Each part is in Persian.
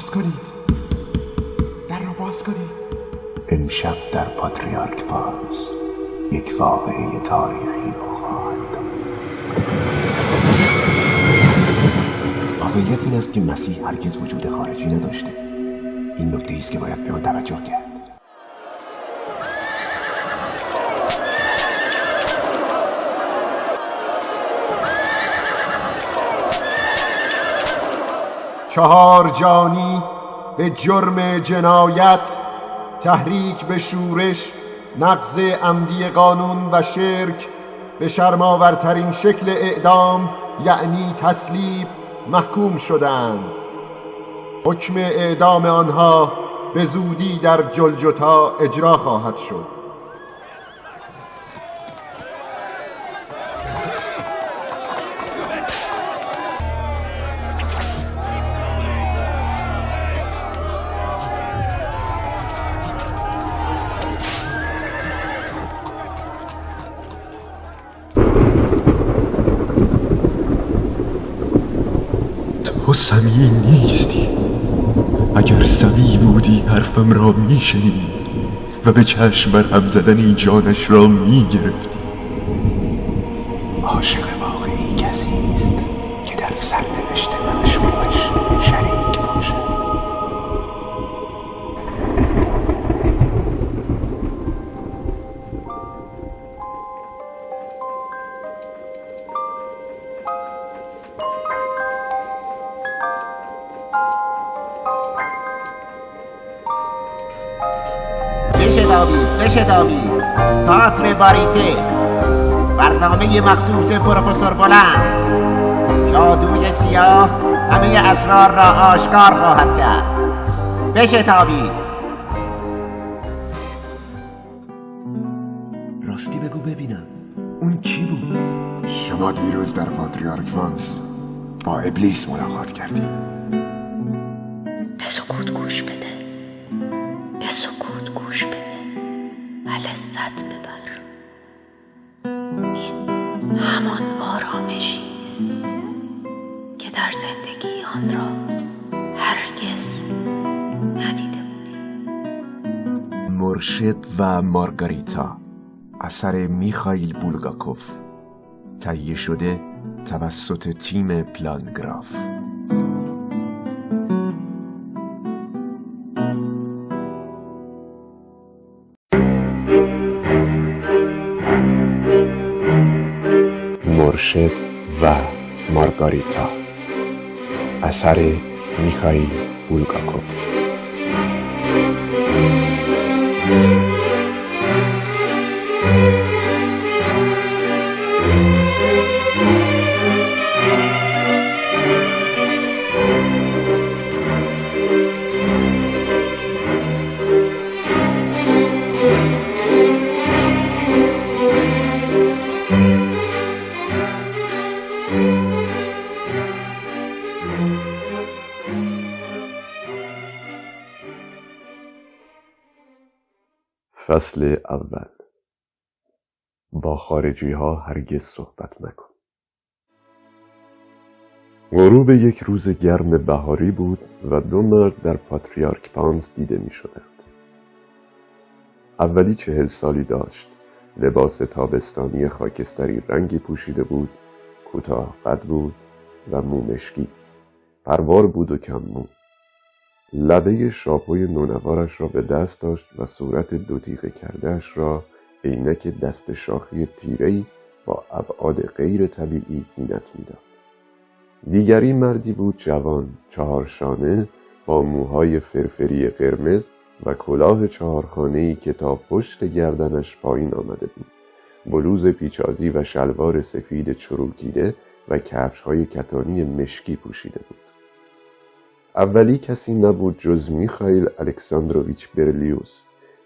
باز کنید، در را باز کنید. امشب در پاتریارک پاندز یک واقعه تاریخی رو خواهد داشت. واقعیت این است که مسیح هرگز وجود خارجی نداشته. این نکته ایست که باید به آن توجه کرد. چهار جانی به جرم جنایت، تحریک به شورش، نقض عمدی قانون و شرک، به شرم‌آورترین شکل اعدام یعنی تصلیب محکوم شدند. حکم اعدام آنها به زودی در جلجتا اجرا خواهد شد. تو سمیع نیستی. اگر سمیع بودی حرفم را میشنیدی و به چشم برهم زدنی جانش را میگرفتی. عاشق واقعی کسی است که در سرنوشت معشوقش شریک باشد. شدابی تئاتر باریته، برنامه مخصوص پروفسور بلند، جادوی سیاه همه اسرار را آشکار خواهد کرد. بشتابی. راستی بگو ببینم اون کی بود؟ شما دیروز در پاتریارک پاندز با ابلیس ملاقات کردی. به سکوت گوش بده، به سکوت گوش بده، لذت ببر. این همان آرامشی است که در زندگی آن را هرگز ندیده بودی. مرشد و مارگاریتا، اثر میخائیل بولگاکوف، تهیه شده توسط تیم پلانگراف. مرشد و مارگاریتا، اثر میخائیل بولگاکوف. فصل اول. با خارجی ها هرگز صحبت مکن. غروب یک روز گرم بهاری بود و دو مرد در پاتریارک پاندز دیده می شدند. اولی 40 سالی داشت، لباس تابستانی خاکستری رنگی پوشیده بود، کوتاه قد بود و مومشکی، پروار بود و کم مو. لبه شاپوی نونوارش را به دست داشت و صورت دو تیغه کردهش را عینک دست شاخی تیره‌ای با ابعاد غیر طبیعی زینت می‌داد. دیگری مردی بود جوان، چهارشانه، با موهای فرفری قرمز و کلاه چهارخانه‌ای که تا پشت گردنش پایین آمده بود، بلوز پیچازی و شلوار سفید چروکیده و کفش‌های کتانی مشکی پوشیده بود. اولی کسی نبود جز میخائیل الکساندروویچ برلیوز،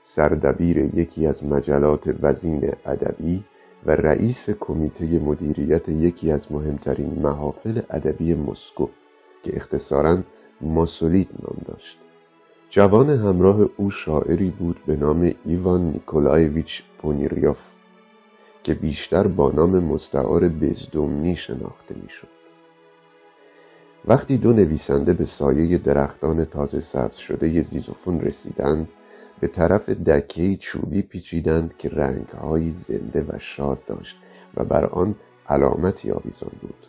سردبیر یکی از مجلات وزین ادبی و رئیس کمیته مدیریت یکی از مهمترین محافل ادبی مسکو که اختصاراً ماسولیت نام داشت. جوان همراه او شاعری بود به نام ایوان نیکولایویچ پونیریوف که بیشتر با نام مستعار بزدومنی شناخته میشد. وقتی دو نویسنده به سایه درختان تازه سبز شده ی زیزوفون رسیدند، به طرف دکه‌ای چوبی پیچیدند که رنگ‌های زنده و شاد داشت و بر آن علامتی آویزان بود.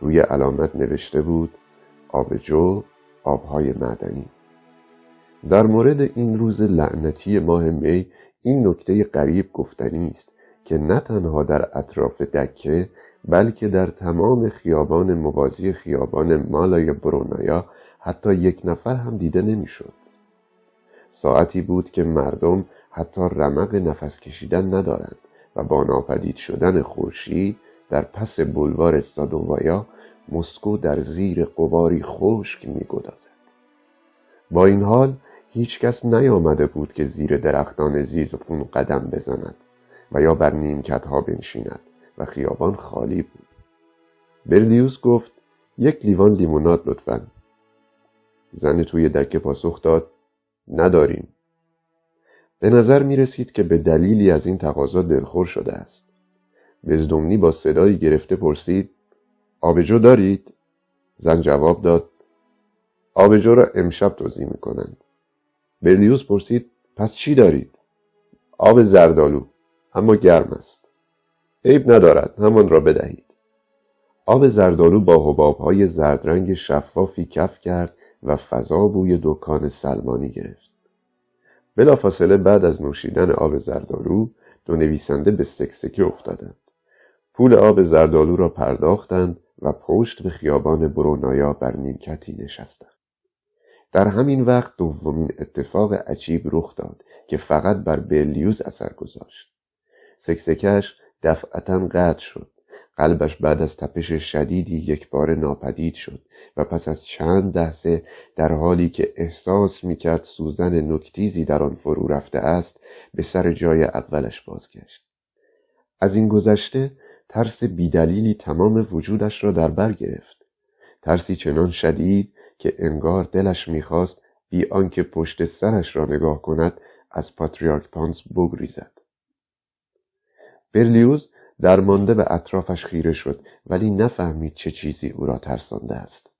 روی علامت نوشته بود آبجو، آبهای معدنی. در مورد این روز لعنتی ماه می این نکته غریب گفتنی است که نه تنها در اطراف دکه بلکه در تمام خیابان موازی خیابان مالای برونایا حتی یک نفر هم دیده نمیشد. ساعتی بود که مردم حتی رمق نفس کشیدن ندارند و با ناپدید شدن خورشید در پس بلوار سادووایا مسکو در زیر غباری خشک می‌گدازد. با این حال هیچ کس نیامده بود که زیر درختان زیزوفون قدم بزند و یا بر نیمکت‌ها بنشیند و خیابان خالی بود. برلیوز گفت یک لیوان لیموناد لطفاً. زن توی دکه پاسخ داد نداریم. به نظر می رسید که به دلیلی از این تقاضا دلخور شده است. بزدومنی با صدایی گرفته پرسید آبجو دارید؟ زن جواب داد آبجو را امشب توزیع می کنند. برلیوز پرسید پس چی دارید؟ آب زردآلو، اما گرم است. عیب ندارد، همان را بدهید. آب زردآلو با حبابهای زردرنگ شفافی کف کرد و فضا بوی دکان سلمانی گرفت. بلافاصله بعد از نوشیدن آب زردآلو دو نویسنده به سکسکی افتادند. پول آب زردآلو را پرداختند و پشت به خیابان برونایا بر نیمکتی نشستند. در همین وقت دومین اتفاق عجیب رخ داد که فقط بر برلیوز اثر گذاشت. سکسکش دفعتاً قطع شد. قلبش بعد از تپش شدیدی یکباره ناپدید شد و پس از چند لحظه در حالی که احساس می‌کرد سوزن نکتیزی در آن فرو رفته است به سر جای اولش بازگشت. از این گذشته ترس بیدلیلی تمام وجودش را در بر گرفت. ترسی چنان شدید که انگار دلش می‌خواست بی آنکه پشت سرش را نگاه کند از پاتریارک پانز بگریزد. برلیوز درمانده به اطرافش خیره شد ولی نفهمید چه چیزی او را ترسانده است.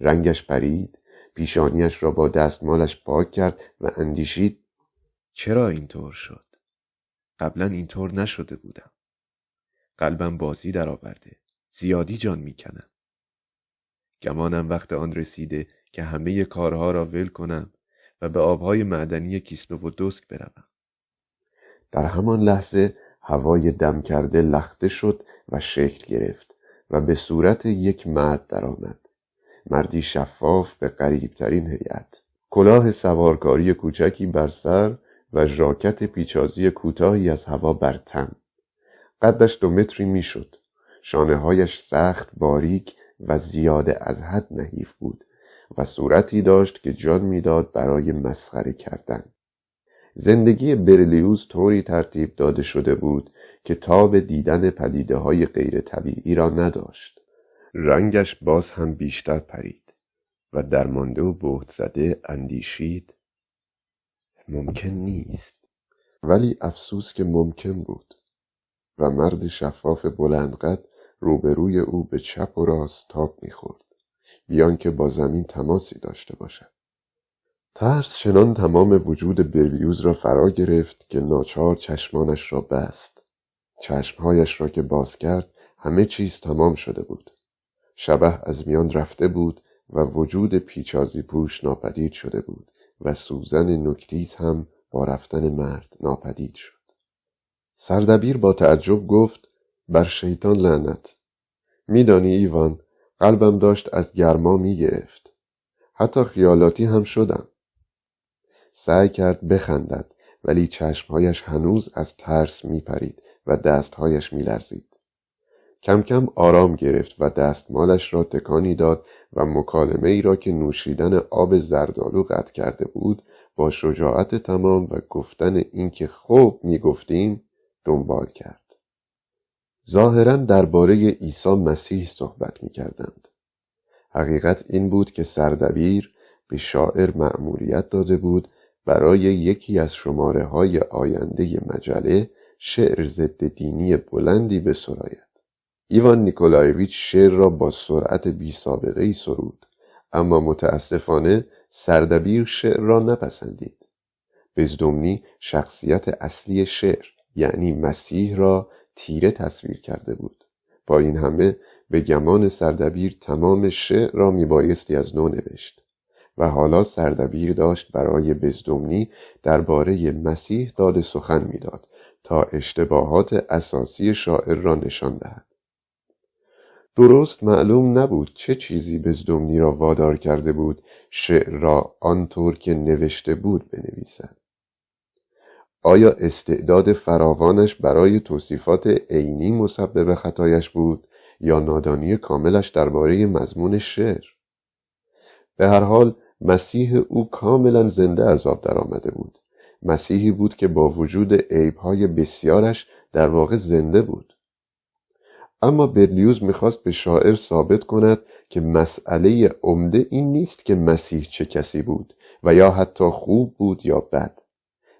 رنگش پرید، پیشانیش را با دستمالش پاک کرد و اندیشید چرا اینطور شد؟ قبلا اینطور نشده بودم. قلبم بازی درآورده، زیادی جان میکنم. گمانم وقت آن رسیده که همه کارها را ول کنم و به آبهای معدنی کیسلوودسک بروم. در همان لحظه هوای دم کرده لخته شد و شکل گرفت و به صورت یک مرد درآمد. مردی شفاف به غریب‌ترین هیئت. کلاه سوارکاری کوچکی بر سر و ژاکت پیچازی کوتاهی از هوا بر تن. قدش 2 متری میشد. شانه‌هایش سخت باریک و زیاده از حد نحیف بود و صورتی داشت که جان میداد برای مسخره کردن. زندگی برلیوز طوری ترتیب داده شده بود که تاب دیدن پدیده‌های غیر طبیعی را نداشت. رنگش باز هم بیشتر پرید و درمانده و بهت زده اندیشید ممکن نیست، ولی افسوس که ممکن بود. و مرد شفاف بلندقد روبروی او به چپ و راست تاب می‌خورد بی آنکه با زمین تماسی داشته باشد. ترس چنان تمام وجود برلیوز را فرا گرفت که ناچار چشمانش را بست. چشمهایش را که باز کرد همه چیز تمام شده بود. شبح از میان رفته بود و وجود پیچازی پوش ناپدید شده بود و سوزن نکتیز هم با رفتن مرد ناپدید شد. سردبیر با تعجب گفت بر شیطان لعنت. میدانی ایوان، قلبم داشت از گرما میگرفت. حتی خیالاتی هم شدم. سعی کرد بخندد ولی چشمهایش هنوز از ترس میپرید و دستهایش میلرزید. کم کم آرام گرفت و دستمالش را تکانی داد و مکالمه ای را که نوشیدن آب زردآلو قطع کرده بود با شجاعت تمام و گفتن اینکه خوب میگفتیم دنبال کرد. ظاهراً درباره عیسی مسیح صحبت میکردند. حقیقت این بود که سردبیر به شاعر مأموریت داده بود برای یکی از شماره های آینده مجله شعر ضد دینی بلندی بسراید. ایوان نیکولایویچ شعر را با سرعت بی سابقه ای سرود، اما متاسفانه سردبیر شعر را نپسندید. بزدومنی شخصیت اصلی شعر یعنی مسیح را تیره تصویر کرده بود. با این همه به گمان سردبیر تمام شعر را میبایستی از نو نوشت و حالا سردبیر داشت برای بزدومنی درباره مسیح داد سخن میداد تا اشتباهات اساسی شاعر را نشان دهد. درست معلوم نبود چه چیزی بزدومنی را وادار کرده بود شعر را آنطور که نوشته بود بنویسد. آیا استعداد فراوانش برای توصیفات عینی مسبب خطایش بود یا نادانی کاملش درباره مضمون شعر؟ به هر حال مسیح او کاملا زنده از آب درآمده بود. مسیحی بود که با وجود عیب‌های بسیارش در واقع زنده بود. اما برلیوز میخواست به شاعر ثابت کند که مسئله عمده این نیست که مسیح چه کسی بود و یا حتی خوب بود یا بد،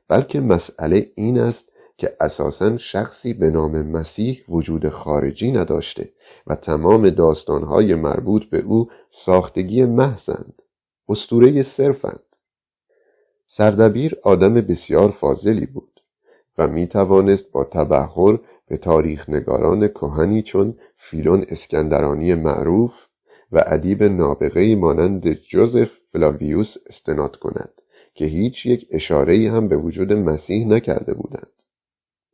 بلکه مسئله این است که اساساً شخصی به نام مسیح وجود خارجی نداشته و تمام داستانهای مربوط به او ساختگی محضند، اسطوره صرفند. سردبیر آدم بسیار فاضلی بود و میتوانست با تبحر به تاریخ نگاران کهنی چون فیلون اسکندرانی معروف و ادیب نابغه‌ای مانند جوزف فلاویوس استناد کند که هیچ یک اشاره‌ای هم به وجود مسیح نکرده بودند.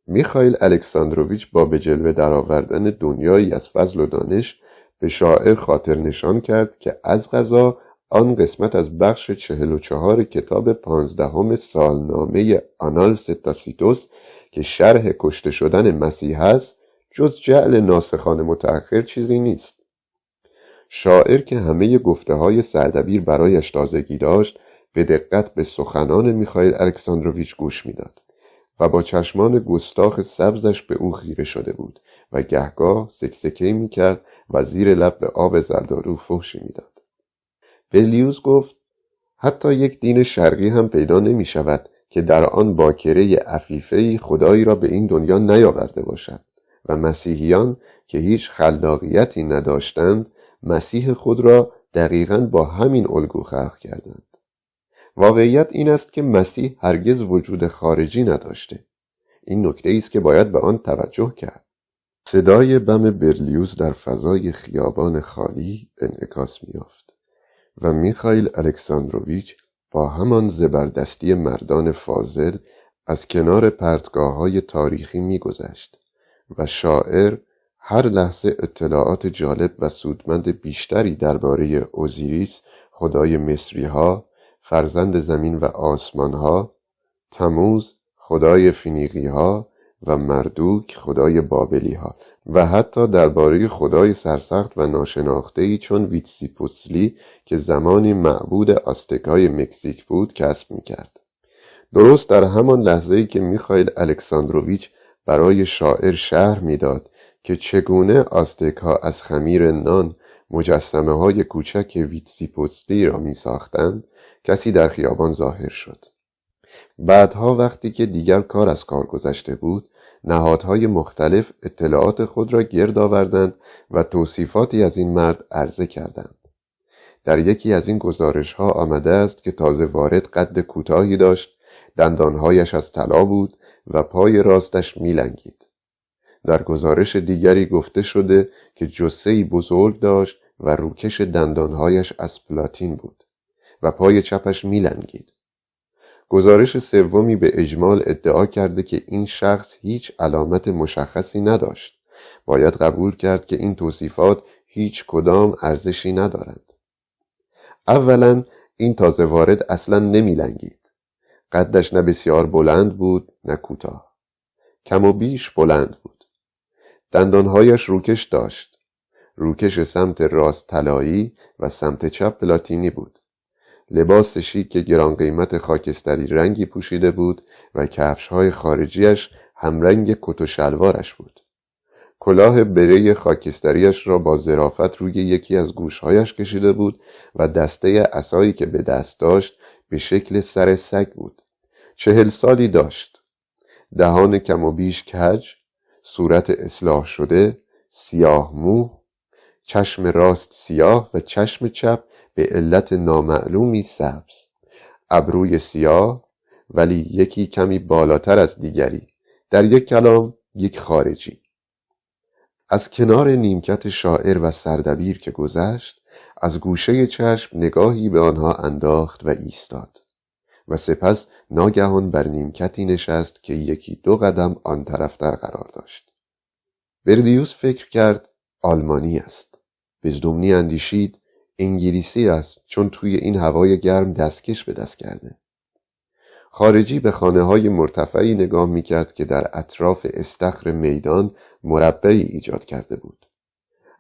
میخائیل الکساندروویچ با به جلوه درآوردن دنیایی از فضل و دانش به شاعر خاطر نشان کرد که از قضا آن قسمت از بخش 44 کتاب 15 سالنامه آنالز تاسیتوس که شرح کشته شدن مسیح است جز جعل ناسخان متأخر چیزی نیست. شاعر که همه گفته های سردبیر برایش تازگی داشت به دقت به سخنان میخائیل الکساندروویچ گوش میداد و با چشمان گستاخ سبزش به او خیره شده بود و گهگاه سکسکه‌ای میکرد و زیر لب به آب زردآلو فحشی میداد. برلیوز گفت حتی یک دین شرقی هم پیدا نمی شود که در آن باکره عفیفه‌ای خدایی را به این دنیا نیاورده باشد و مسیحیان که هیچ خلاقیتی نداشتند مسیح خود را دقیقاً با همین الگو خلق کردند. واقعیت این است که مسیح هرگز وجود خارجی نداشته. این نکته‌ای است که باید به آن توجه کرد. صدای بم برلیوز در فضای خیابان خالی انعکاس می‌یافت و میخائیل الکساندروویچ با همان زبردستی مردان فاضل از کنار پرتگاه‌های تاریخی می‌گذشت و شاعر هر لحظه اطلاعات جالب و سودمند بیشتری درباره اوزیریس، خدای مصری‌ها، فرزند زمین و آسمان‌ها، تموز، خدای فینیقی‌ها و مردوک، خدای بابلی‌ها و حتی درباره خدای سرسخت و ناشناخته‌ای چون ویتسیپوتسلی که زمانی معبود آستک‌های مکزیک بود کسب می‌کرد. درست در همان لحظه‌ای که میخائیل الکساندروویچ برای شاعر شرح می‌داد که چگونه آستک‌ها از خمیر نان مجسمه‌های کوچک ویتسیپوتسلی را می‌ساختند، کسی در خیابان ظاهر شد. بعدها وقتی که دیگر کار از کار گذشته بود، نهادهای مختلف اطلاعات خود را گرد آوردند و توصیفاتی از این مرد عرضه کردند. در یکی از این گزارش‌ها آمده است که تازه وارد قد کوتاهی داشت، دندانهایش از طلا بود و پای راستش میلنگید. در گزارش دیگری گفته شده که جثه‌ای بزرگ داشت و روکش دندانهایش از پلاتین بود و پای چپش میلنگید. گزارش سومی به اجمال ادعا کرده که این شخص هیچ علامت مشخصی نداشت. باید قبول کرد که این توصیفات هیچ کدام ارزشی ندارند. اولا این تازه وارد اصلا نمیلنگید. قدش نه بسیار بلند بود نه کوتاه. کم و بیش بلند بود. دندانهایش روکش داشت. روکش سمت راست طلایی و سمت چپ پلاتینی بود. لباس شیک گران قیمت خاکستری رنگی پوشیده بود و کفش‌های خارجیش همرنگ کت و شلوارش بود. کلاه بره خاکستریش را با ظرافت روی یکی از گوش‌هایش کشیده بود و دسته عصایی که به دست داشت به شکل سر سگ بود. 40 سالی داشت. دهان کم و بیش کج، صورت اصلاح شده، سیاه مو، چشم راست سیاه و چشم چپ به علت نامعلومی سبز، ابروی سیاه ولی یکی کمی بالاتر از دیگری، در یک کلام یک خارجی. از کنار نیمکت شاعر و سردبیر که گذشت، از گوشه چشم نگاهی به آنها انداخت و ایستاد و سپس ناگهان بر نیمکتی نشست که یکی دو قدم آن طرفتر قرار داشت. بردیوس فکر کرد آلمانی است. بزدومنی اندیشید انگلیسی است چون توی این هوای گرم دستکش به دست کرده. خارجی به خانه‌های مرتفعی نگاه می‌کرد که در اطراف استخر میدان مربعی ایجاد کرده بود.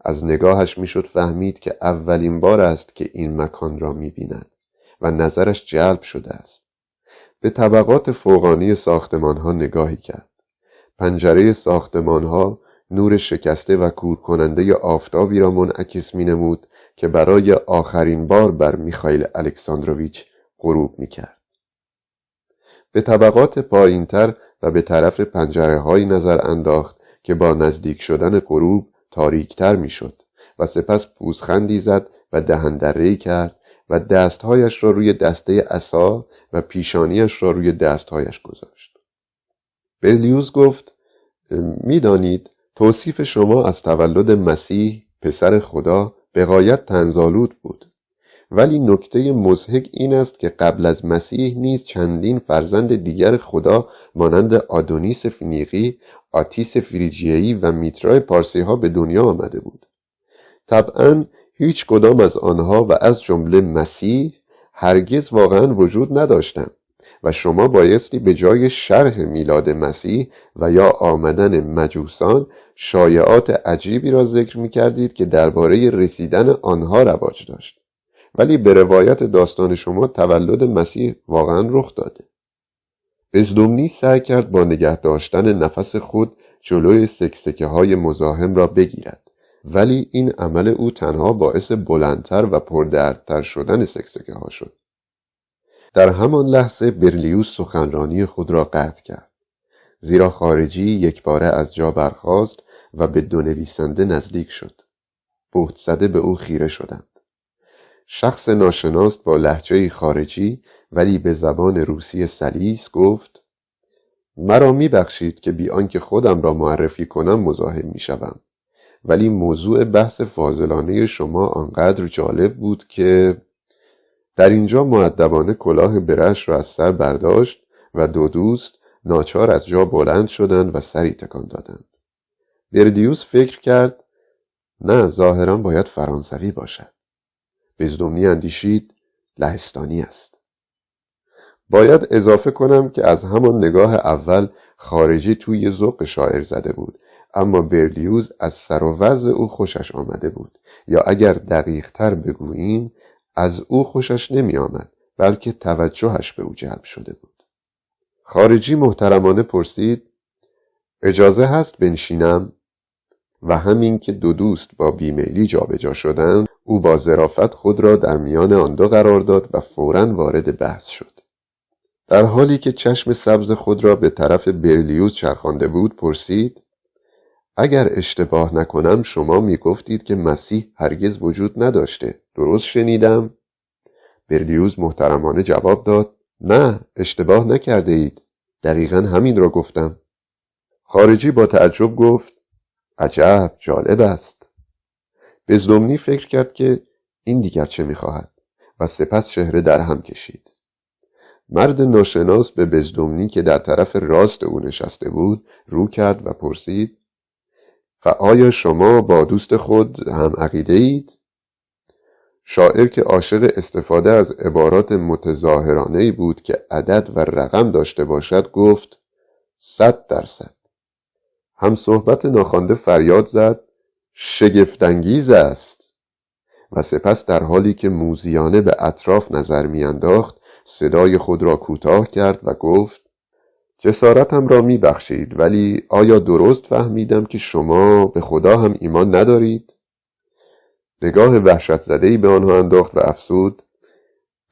از نگاهش میشد فهمید که اولین بار است که این مکان را می‌بیند و نظرش جلب شده است. به طبقات فوقانی ساختمان‌ها نگاهی کرد. پنجره ساختمان‌ها نور شکسته و کورکننده آفتابی را منعکس می‌نمود که برای آخرین بار بر میخائیل الکساندروویچ غروب می‌کرد. به طبقات پایینتر و به طرف پنجره‌های نظر انداخت که با نزدیک شدن غروب تاریکتر میشد و سپس پوزخندی زد و دهن دره‌ای کرد و دستهایش را روی دسته عصا و پیشانیش را روی دستهایش گذاشت. برلیوز گفت: میدانید توصیف شما از تولد مسیح پسر خدا به غایت طنزآلود بود، ولی نکته مضحک این است که قبل از مسیح نیز چندین فرزند دیگر خدا مانند آدونیس فنیقی، آتیس فریجیه‌ای و میترای پارسی‌ها به دنیا آمده بود. طبعاً هیچ کدام از آنها و از جمله مسیح هرگز واقعاً وجود نداشتند و شما بایستی به جای شرح میلاد مسیح و یا آمدن مجوسان شایعات عجیبی را ذکر می‌کردید که درباره رسیدن آنها رواج داشت. ولی به روایت داستان شما تولد مسیح واقعا رخ داده. بزدومنی سعی کرد با نگه داشتن نفس خود جلوی سکسکه های مزاحم را بگیرد، ولی این عمل او تنها باعث بلندتر و پردردتر شدن سکسکه ها شد. در همان لحظه برلیوس سخنرانی خود را قطع کرد، زیرا خارجی یکباره از جا برخاست و به دو نویسنده نزدیک شد. بهت زده به او خیره شدند. شخص ناشناس با لهجه خارجی ولی به زبان روسی سلیس گفت: مرا میبخشید که بی آنکه خودم را معرفی کنم مزاحم میشوم، ولی موضوع بحث فاضلانه شما آنقدر جالب بود که در اینجا مؤدبانه کلاه برش را از سر برداشت و دو دوست ناچار از جا بلند شدند و سری تکان دادند. بردیوس فکر کرد نه، ظاهرا باید فرانسوی باشد. بزدومنی اندیشید لهستانی است. باید اضافه کنم که از همان نگاه اول خارجی توی ذوق شاعر زده بود، اما برلیوز از سر و وضع او خوشش آمده بود، یا اگر دقیق تر بگوییم از او خوشش نمی آمد بلکه توجهش به او جلب شده بود. خارجی محترمانه پرسید: اجازه هست بنشینم؟ و همین که دو دوست با بیمیلی جابجا شدند، او با ظرافت خود را در میان آن دو قرار داد و فوراً وارد بحث شد. در حالی که چشم سبز خود را به طرف برلیوز چرخانده بود پرسید: اگر اشتباه نکنم شما می گفتید که مسیح هرگز وجود نداشته، درست شنیدم؟ برلیوز محترمانه جواب داد: نه، اشتباه نکرده اید، دقیقاً همین را گفتم. خارجی با تعجب گفت: عجب، جالب است. بزدومنی فکر کرد که این دیگر چه می‌خواهد و سپس چهره در هم کشید. مرد ناشناس به بزدومنی که در طرف راست او نشسته بود رو کرد و پرسید: و آیا شما با دوست خود هم عقیده اید؟ شاعر که عاشق استفاده از عبارات متظاهرانه‌ای بود که عدد و رقم داشته باشد گفت: 100%. هم صحبت ناخوانده فریاد زد: شگفت‌انگیز است. و سپس در حالی که موذیانه به اطراف نظر می‌انداخت صدای خود را کوتاه کرد و گفت: جسارتم را می‌بخشید، ولی آیا درست فهمیدم که شما به خدا هم ایمان ندارید؟ نگاه وحشت زده‌ای به آنها انداخت و افسود: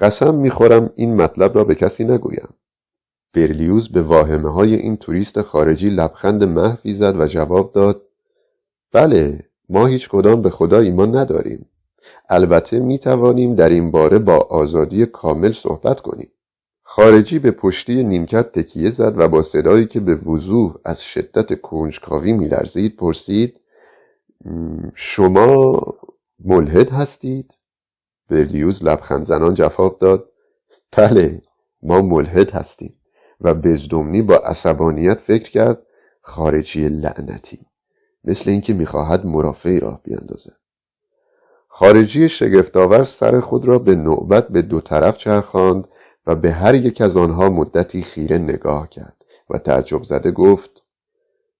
قسم می‌خورم این مطلب را به کسی نگویم. برلیوز به واهمه های این توریست خارجی لبخند محوی زد و جواب داد: بله، ما هیچ کدام به خدا ایمان نداریم. البته می توانیم در این باره با آزادی کامل صحبت کنیم. خارجی به پشتی نیمکت تکیه زد و با صدایی که به وضوح از شدت کنجکاوی می لرزید پرسید: شما ملحد هستید؟ برلیوز لبخند زنان جواب داد: بله، ما ملحد هستیم. و بزدومنی با عصبانیت فکر کرد: خارجی لعنتی، مثل اینکه میخواهد مرافعی راه بیاندازد. خارجی شگفت‌آور سر خود را به نوبت به دو طرف چرخاند و به هر یک از آنها مدتی خیره نگاه کرد و تعجب زده گفت: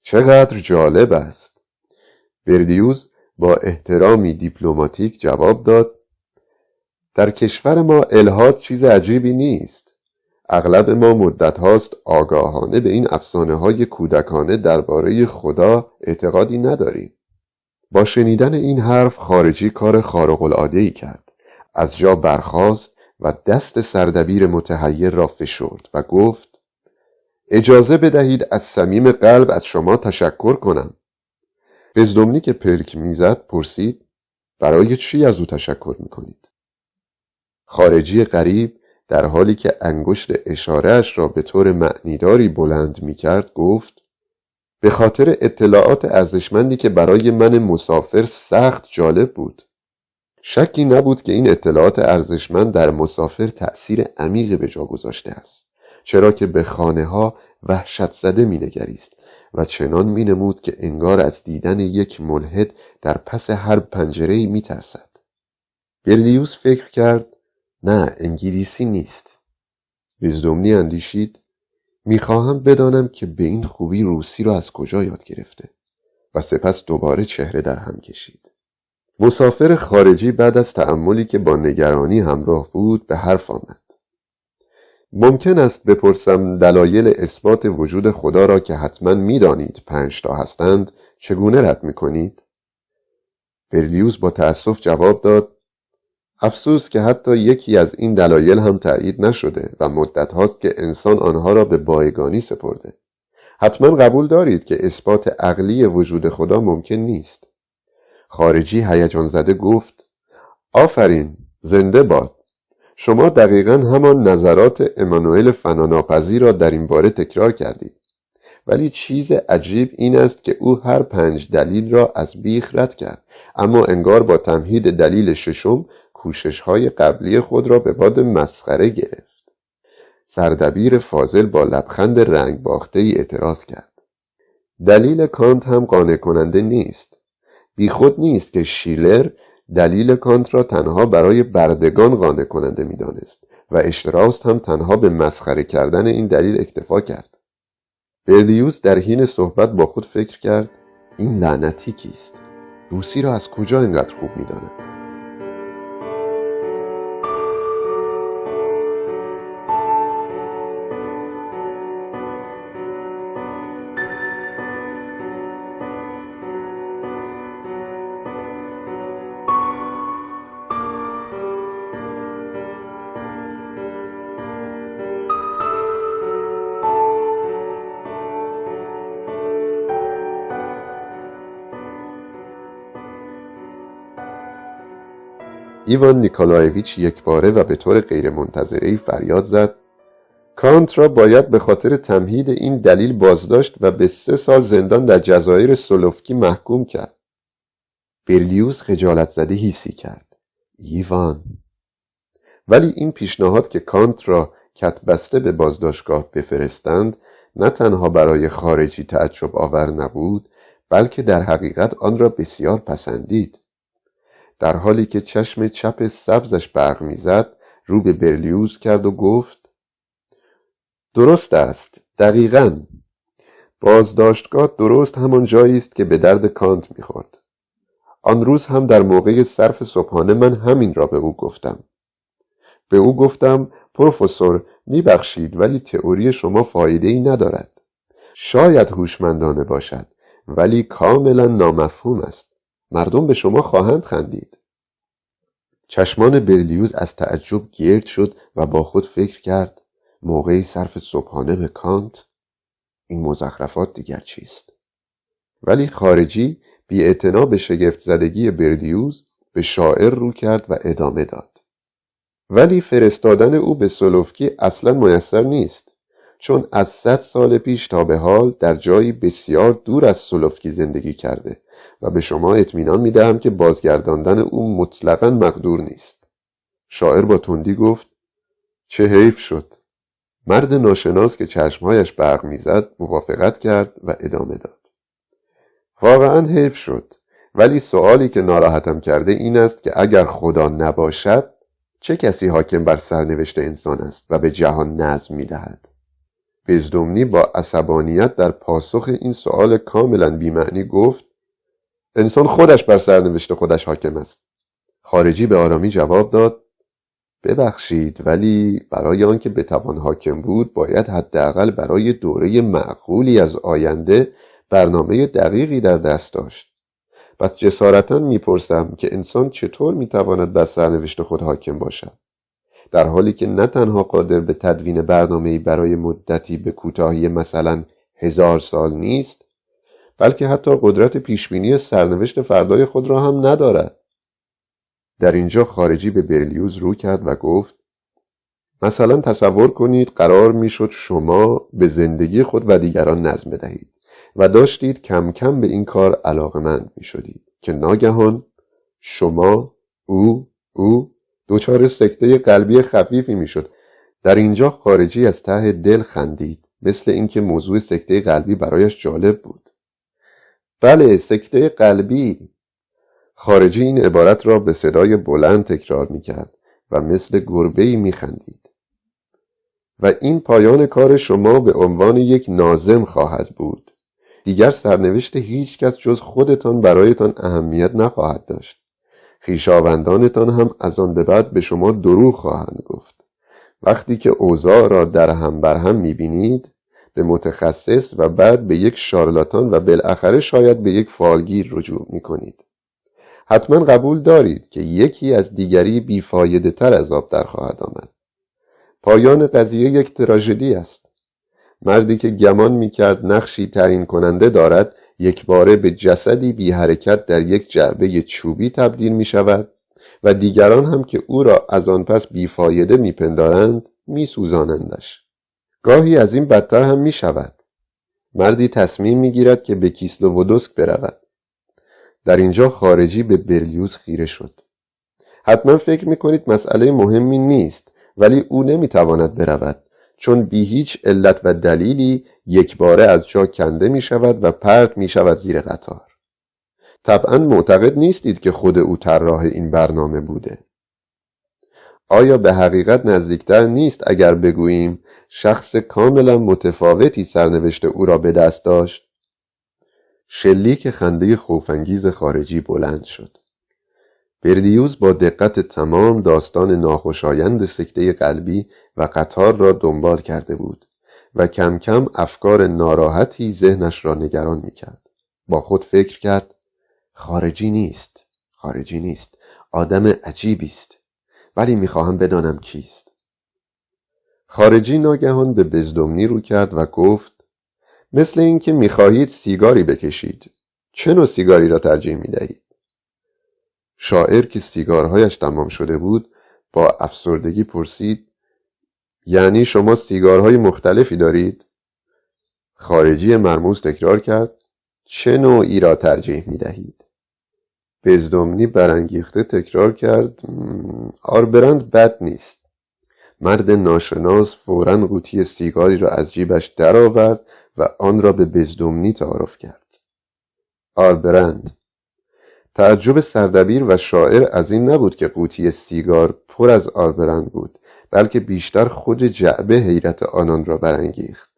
چقدر جالب است. برلیوز با احترامی دیپلماتیک جواب داد: در کشور ما الحاد چیز عجیبی نیست. اغلب ما مدت هاست آگاهانه به این افسانه های کودکانه درباره خدا اعتقادی نداریم. با شنیدن این حرف خارجی کار خارق العاده‌ای کرد. از جا برخاست و دست سردبیر متحیر را فشرد و گفت: اجازه بدهید از صمیم قلب از شما تشکر کنم. بزدومنی که پلک میزد پرسید: برای چی از او تشکر میکنید؟ خارجی غریب در حالی که انگشت اشارهش را به طور معنیداری بلند می کرد گفت: به خاطر اطلاعات ارزشمندی که برای من مسافر سخت جالب بود. شکی نبود که این اطلاعات ارزشمند در مسافر تأثیر عمیقی به جا گذاشته است، چرا که به خانه ها وحشت زده می نگریست و چنان می نمود که انگار از دیدن یک ملحد در پس هر پنجره‌ای می ترسد. برلیوز فکر کرد: نه، انگلیسی نیست. بزدومنی اندیشید: میخواهم بدانم که به این خوبی روسی را از کجا یاد گرفته. و سپس دوباره چهره در هم کشید. مسافر خارجی بعد از تأملی که با نگرانی همراه بود به حرف آمد: ممکن است بپرسم دلایل اثبات وجود خدا را که حتما میدانید 5 تا هستند چگونه رد میکنید؟ برلیوز با تأسف جواب داد: افسوس که حتی یکی از این دلایل هم تأیید نشده و مدت هاست که انسان آنها را به بایگانی سپرده. حتما قبول دارید که اثبات عقلی وجود خدا ممکن نیست. خارجی هیجان زده گفت: آفرین، زنده باد. شما دقیقاً همان نظرات امانوئل فناناپذیر را در این باره تکرار کردید. ولی چیز عجیب این است که او هر 5 دلیل را از بیخ رد کرد، اما انگار با تمهید دلیل 6م کوشش‌های قبلی خود را به باد مسخره گرفت. سردبیر فاضل با لبخند رنگ باخته‌ای اعتراض کرد: دلیل کانت هم قانع کننده نیست. بیخود نیست که شیلر دلیل کانت را تنها برای بردگان قانع کننده می‌دانست و اشتراست هم تنها به مسخره کردن این دلیل اکتفا کرد. برلیوز در حین صحبت با خود فکر کرد: این لعنتی کیست؟ روسی را از کجا اینقدر خوب می‌داند؟ ایوان نیکولایویچ یک باره و به طور غیرمنتظره‌ای فریاد زد: کانت را باید به خاطر تمهید این دلیل بازداشت و به 3 سال زندان در جزایر سولوفکی محکوم کرد. برلیوز خجالت زده هیسی کرد: ایوان، ولی این پیشنهاد که کانت را کتبسته به بازداشتگاه بفرستند نه تنها برای خارجی تعجب آور نبود، بلکه در حقیقت آن را بسیار پسندید. در حالی که چشم چپ سبزش برق می‌زد، رو به برلیوز کرد و گفت: درست است، دقیقاً. بازداشتگاه درست همان جایی است که به درد کانت می‌خورد. آن روز هم در موقع صرف صبحانه من همین را به او گفتم. پروفسور، می‌بخشید ولی تئوری شما فایده‌ای ندارد. شاید هوشمندانه باشد، ولی کاملاً نامفهوم است. مردم به شما خواهند خندید. چشمان برلیوز از تعجب گرد شد و با خود فکر کرد: موقعی صرف صبحانه به کانت؟ این مزخرفات دیگر چیست؟ ولی خارجی بی‌اعتنا به شگفت زدگی بردیوز به شاعر رو کرد و ادامه داد: ولی فرستادن او به سلوفکی اصلا میسر نیست، چون از 100 سال پیش تا به حال در جایی بسیار دور از سلوفکی زندگی کرده و به شما اطمینان میدهم که بازگرداندن او مطلقاً مقدور نیست. شاعر با تندی گفت: چه حیف شد. مرد ناشناس که چشمهایش برق میزد موافقت کرد و ادامه داد: واقعاً حیف شد، ولی سؤالی که ناراحتم کرده این است که اگر خدا نباشد چه کسی حاکم بر سرنوشت انسان است و به جهان نظم می‌دهد؟ بزدومنی با عصبانیت در پاسخ این سؤال کاملاً بی‌معنی گفت: انسان خودش بر سرنوشت خودش حاکم است. خارجی به آرامی جواب داد: ببخشید، ولی برای آنکه بتوان حاکم بود باید حداقل برای دوره معقولی از آینده برنامه دقیقی در دست داشت. پس جسارتاً میپرسم که انسان چطور میتواند بر سرنوشت خود حاکم باشد، در حالی که نه تنها قادر به تدوین برنامه‌ای برای مدتی به کوتاهی مثلا 1000 سال نیست، بلکه حتی قدرت پیشبینی سرنوشت فردای خود را هم ندارد. در اینجا خارجی به برلیوز رو کرد و گفت: مثلا تصور کنید قرار میشد شما به زندگی خود و دیگران نظم بدهید و داشتید کم کم به این کار علاقمند می شدید که ناگهان شما او دچار سکته قلبی خفیفی می شد. در اینجا خارجی از ته دل خندید، مثل اینکه موضوع سکته قلبی برایش جالب بود. بله، سکته قلبی. خارجی این عبارت را به صدای بلند تکرار می کرد و مثل گربه‌ای می خندید. و این پایان کار شما به عنوان یک ناظم خواهد بود. دیگر سرنوشت هیچ کس جز خودتان برایتان اهمیت نخواهد داشت. خویشاوندانتان هم از آن به بعد به شما دروغ خواهند گفت. وقتی که اوضاع را در هم بر هم می‌بینید، به متخصص و بعد به یک شارلاتان و بالاخره شاید به یک فالگیر رجوع می‌کنید. حتما قبول دارید که یکی از دیگری بی‌فایده‌تر از آب در خواهد آمد. پایان قضیه یک تراژدی است. مردی که گمان میکرد نقشی تعیین کننده دارد، یک باره به جسدی بی حرکت در یک جعبه چوبی تبدیل می شود و دیگران هم که او را از آن پس بیفایده می پندارند می سوزانندش. گاهی از این بدتر هم می شود. مردی تصمیم می گیرد که به کیسلوودسک برود. در اینجا خارجی به برلیوز خیره شد. حتما فکر می کنید مسئله مهمی نیست، ولی او نمی تواند برود، چون بی هیچ علت و دلیلی یک باره از جا کنده می شود و پرت می شود زیر قطار. طبعا معتقد نیستید که خود او طراح این برنامه بوده. آیا به حقیقت نزدیکتر نیست اگر بگوییم شخص کاملا متفاوتی سرنوشت او را به دست داشت؟ شلیک خنده خوفنگیز خارجی بلند شد. بردیوز با دقت تمام داستان ناخوشایند سکته قلبی و قطار را دنبال کرده بود و کم کم افکار ناراحتی ذهنش را نگران می‌کرد. با خود فکر کرد: خارجی نیست، آدم عجیبی است، ولی می‌خواهم بدانم کیست. خارجی ناگهان به بزدومنی رو کرد و گفت: مثل اینکه می‌خواهید سیگاری بکشید. چه نوع سیگاری را ترجیح می‌دهید؟ شاعر که سیگارهایش تمام شده بود با افسردگی پرسید: یعنی شما سیگارهای مختلفی دارید؟ خارجی مرموز تکرار کرد: چه نوعی را ترجیح می دهید؟ بزدومنی برانگیخته تکرار کرد: آربرند بد نیست. مرد ناشناس فوراً قوطی سیگاری را از جیبش درآورد و آن را به بزدومنی تعارف کرد. آربرند. تعجب سردبیر و شاعر از این نبود که قوطی سیگار پر از آربرند بود، بلکه بیشتر خود جعبه حیرت آنان را برانگیخت.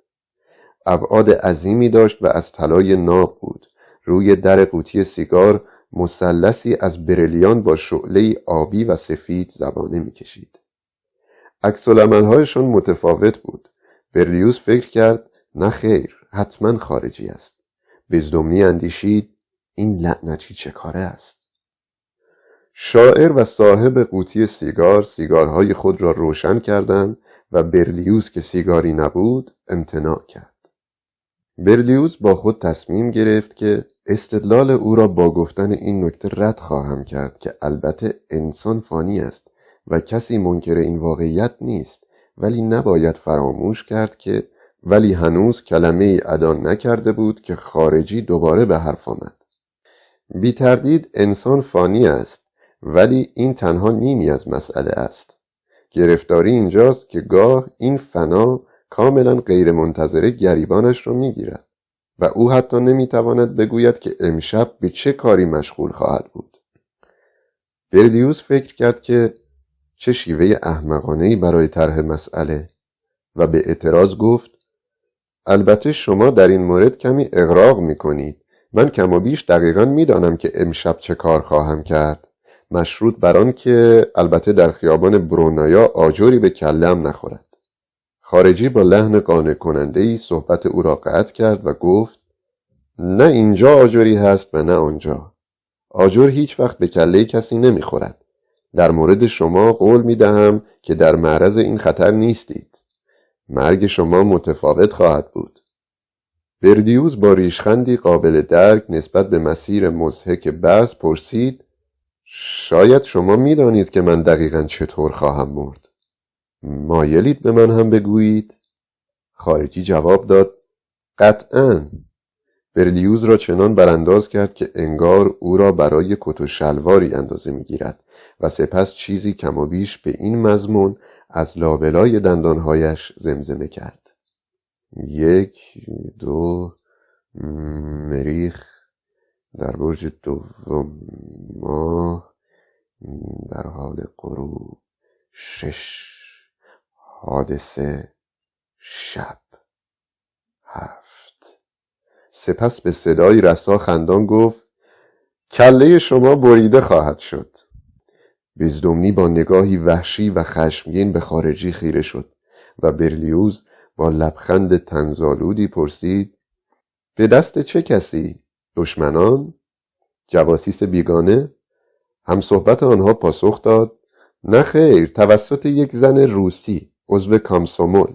ابعاد عظیمی داشت و از طلای ناب بود. روی در قوطی سیگار مثلثی از بریلیان با شعله آبی و سفید زبانه می‌کشید. عکس‌العمل‌هایشان متفاوت بود. برلیوز فکر کرد: نه خیر، حتما خارجی است. بزدومنی اندیشید: این لعنتی چه کاره است؟ شاعر و صاحب قوطی سیگار سیگارهای خود را روشن کردند و برلیوز که سیگاری نبود امتناع کرد. برلیوز با خود تصمیم گرفت که استدلال او را با گفتن این نکته رد خواهم کرد که البته انسان فانی است و کسی منکر این واقعیت نیست، ولی نباید فراموش کرد که ولی هنوز کلمه ای ادا نکرده بود که خارجی دوباره به حرف آمد. بی تردید انسان فانی است، ولی این تنها نیمی از مسئله است. گرفتاری اینجاست که گاه این فنا کاملا غیر منتظره گریبانش را میگیرد و او حتی نمیتواند بگوید که امشب به چه کاری مشغول خواهد بود. برلیوز فکر کرد که چه شیوه احمقانه‌ای برای طرح مسئله و به اعتراض گفت: البته شما در این مورد کمی اغراق میکنید. من کما بیش دقیقاً میدانم که امشب چه کار خواهم کرد، مشروط بر آن که البته در خیابان برونایا آجری به کلم نخورد. خارجی با لحن قانع کننده‌ای صحبت او را قطع کرد و گفت: نه اینجا آجری هست و نه آنجا. آجر هیچ وقت به کله کسی نمیخورد. در مورد شما قول میدهم که در معرض این خطر نیستید. مرگ شما متفاوت خواهد بود. بردیوز با ریشخندی قابل درک نسبت به مسیر مضحک بحث پرسید: شاید شما میدانید که من دقیقاً چطور خواهم مرد. مایلید به من هم بگویید؟ خارجی جواب داد: قطعاً. برلیوز را چنان برانداز کرد که انگار او را برای کت و شلواری اندازه میگیرد و سپس چیزی کمابیش به این مضمون از لابلای دندانهایش زمزمه کرد: 1، 2 مریخ در برج دوم، ماه در حال غروب، 6 حادثه، شب، 7. سپس به صدای رسا خندان گفت: کله شما بریده خواهد شد. بزدومنی با نگاهی وحشی و خشمگین به خارجی خیره شد و برلیوز با لبخند طنزآلودی پرسید: به دست چه کسی؟ دشمنان؟ جواسیس بیگانه؟ هم صحبت آنها پاسخ داد: نه خیر، توسط یک زن روسی عضو کامسومول.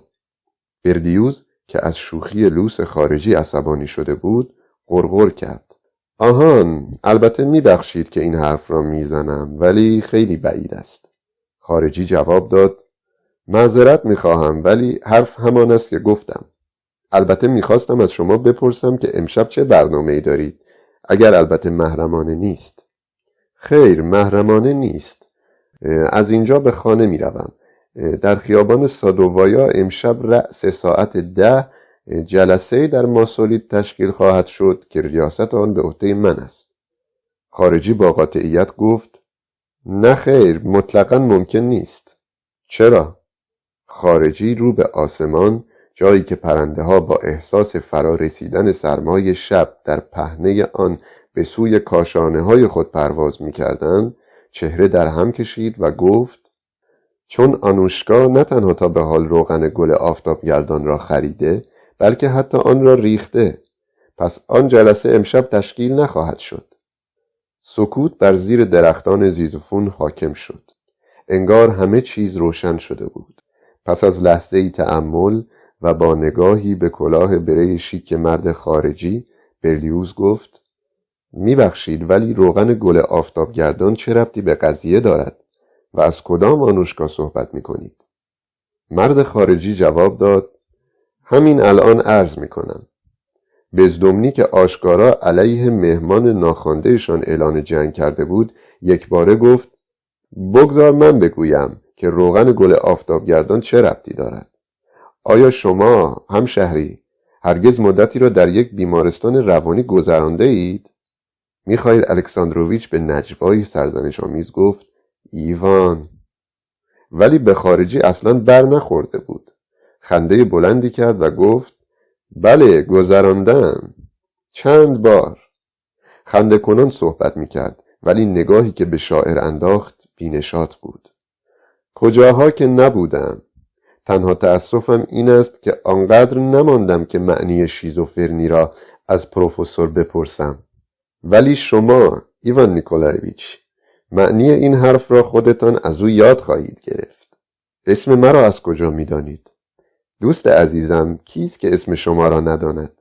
برلیوز که از شوخی لوس خارجی عصبانی شده بود غرغر کرد: آهان، البته میبخشید که این حرف را میزنم، ولی خیلی بعید است. خارجی جواب داد: معذرت میخواهم، ولی حرف همان است که گفتم. البته میخواستم از شما بپرسم که امشب چه برنامه‌ای دارید، اگر البته محرمانه نیست. خیر، محرمانه نیست. از اینجا به خانه میروم. در خیابان سادووایا امشب رأس ساعت 10 جلسه در ماسولیت تشکیل خواهد شد که ریاست آن به عهده من است. خارجی با قاطعیت گفت: نه خیر، مطلقاً ممکن نیست. چرا؟ خارجی رو به آسمان، جایی که پرنده ها با احساس فرا رسیدن سرمای شب در پهنه آن به سوی کاشانه های خود پرواز می کردن، چهره در هم کشید و گفت: چون آنوشکا نه تنها تا به حال روغن گل آفتابگردان را خریده، بلکه حتی آن را ریخته، پس آن جلسه امشب تشکیل نخواهد شد. سکوت بر زیر درختان زیزفون حاکم شد. انگار همه چیز روشن شده بود. پس از لحظه‌ای تأمل و با نگاهی به کلاه بره شیک مرد خارجی، برلیوز گفت: میبخشید، ولی روغن گل آفتابگردان چه ربطی به قضیه دارد و از کدام آنوشکا صحبت میکنید؟ مرد خارجی جواب داد: همین الان عرض میکنم. بزدومنی که آشکارا علیه مهمان ناخواندهشان اعلان جنگ کرده بود، یک باره گفت: بگذار من بگویم که روغن گل آفتابگردان چه ربطی دارد. آیا شما همشهری هرگز مدتی را در یک بیمارستان روانی گذرانده اید؟ میخائیل الکساندروویچ به نجوایی سرزنش آمیز گفت: ایوان. ولی به خارجی اصلا بر نخورده بود. خنده بلندی کرد و گفت: بله، گذراندم. چند بار. خنده کنان صحبت میکرد، ولی نگاهی که به شاعر انداخت بی‌نشاط بود. کجاها که نبودم. تنها تأسفم این است که آنقدر نماندم که معنی شیزوفرنی را از پروفسور بپرسم. ولی شما ایوان نیکولایویچ، معنی این حرف را خودتان از او یاد خواهید گرفت. اسم مرا از کجا میدانید؟ دوست عزیزم، کیست که اسم شما را نداند؟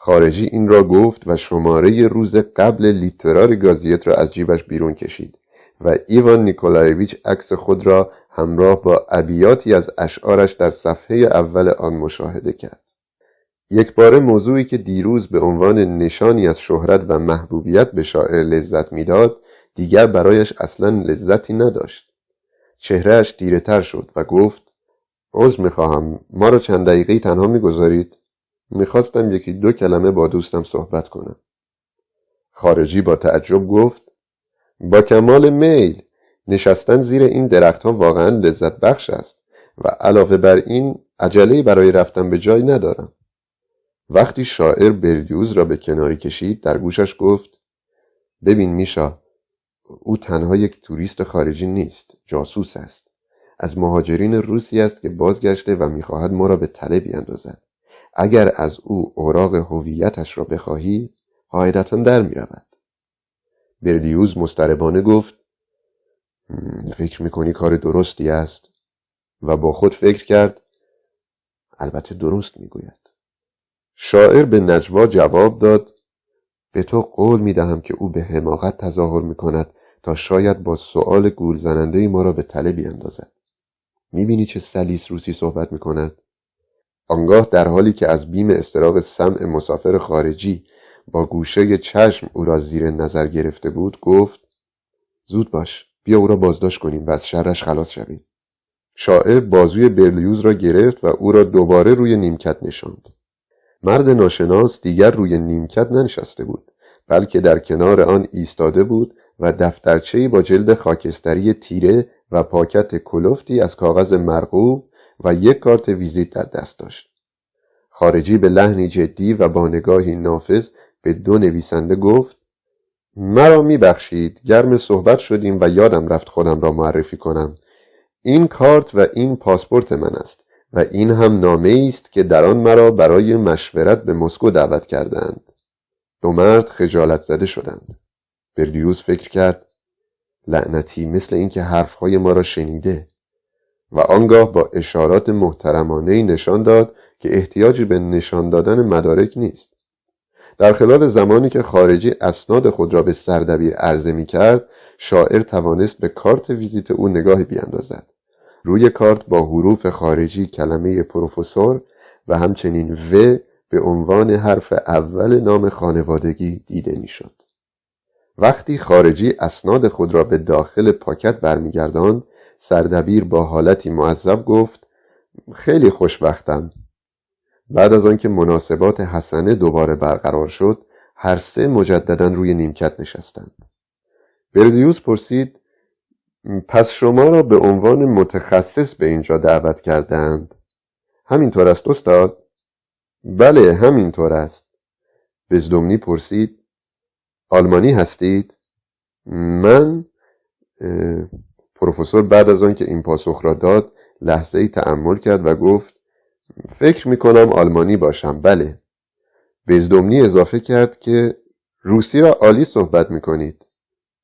خارجی این را گفت و شماره روز قبل لیترار گازیت را از جیبش بیرون کشید و ایوان نیکولایویچ عکس خود را همراه با ابیاتی از اشعارش در صفحه اول آن مشاهده کرد. یک باره موضوعی که دیروز به عنوان نشانی از شهرت و محبوبیت به شاعر لذت میداد، دیگر برایش اصلا لذتی نداشت. چهرهش تیره‌تر شد و گفت: عذر میخواهم، ما را چند دقیقه‌ای تنها میگذارید؟ میخواستم یکی دو کلمه با دوستم صحبت کنم. خارجی با تعجب گفت: با کمال میل، نشستن زیر این درخت ها واقعا لذت بخش است و علاوه بر این عجله برای رفتن به جای ندارم. وقتی شاعر بردیوز را به کناری کشید، در گوشش گفت: ببین میشا، او تنها یک توریست خارجی نیست، جاسوس است. از مهاجرین روسی است که بازگشته و میخواهد ما را به تله بیاندازد. اگر از او اوراق هویتش را بخواهی، قاعدتاً در میرود. بردیوز مضطربانه گفت: فکر میکنی کار درستی است؟ و با خود فکر کرد: البته درست میگوید. شاعر به نجوا جواب داد: به تو قول میدهم که او به حماقت تظاهر میکند تا شاید با سؤال گول زننده ما را به تله بیاندازد. میبینی چه سلیس روسی صحبت میکند؟ آنگاه در حالی که از بیم استراق سمع مسافر خارجی با گوشه چشم او را زیر نظر گرفته بود، گفت: زود باش، بیا او را بازداشت کنیم و از شرش خلاص شویم. شاعر بازوی برلیوز را گرفت و او را دوباره روی نیمکت نشاند. مرد ناشناس دیگر روی نیمکت ننشسته بود، بلکه در کنار آن ایستاده بود و دفترچه‌ای با جلد خاکستری تیره و پاکت کلفتی از کاغذ مرغوب و یک کارت ویزیت در دست داشت. خارجی به لحنی جدی و با نگاهی نافذ به دو نویسنده گفت: مرا میبخشید، گرم صحبت شدیم و یادم رفت خودم را معرفی کنم. این کارت و این پاسپورت من است و این هم نامه‌ای است که در آن مرا برای مشورت به مسکو دعوت کردند. دو مرد خجالت زده شدند. برلیوز فکر کرد: لعنتی، مثل اینکه حرفهای ما را شنیده. و آنگاه با اشارات محترمانه‌ای نشان داد که احتیاجی به نشان دادن مدارک نیست. در خلال زمانی که خارجی اسناد خود را به سردبیر عرضه می کرد، شاعر توانست به کارت ویزیت او نگاهی بیاندازد. روی کارت با حروف خارجی کلمه پروفسور و همچنین و به عنوان حرف اول نام خانوادگی دیده می شد. وقتی خارجی اسناد خود را به داخل پاکت برمیگرداند، سردبیر با حالتی معذب گفت: خیلی خوشبختم. بعد از آنکه مناسبات حسنه دوباره برقرار شد، هر سه مجددا روی نیمکت نشستند. برلیوز پرسید: پس شما را به عنوان متخصص به اینجا دعوت کردند؟ همینطور است استاد؟ بله، همینطور است. بزدومنی پرسید: آلمانی هستید؟ من؟ پروفسور بعد از آنکه این پاسخ را داد، لحظه ای تأمل کرد و گفت: فکر میکنم آلمانی باشم، بله. بزدومنی اضافه کرد که: روسی را عالی صحبت میکنید.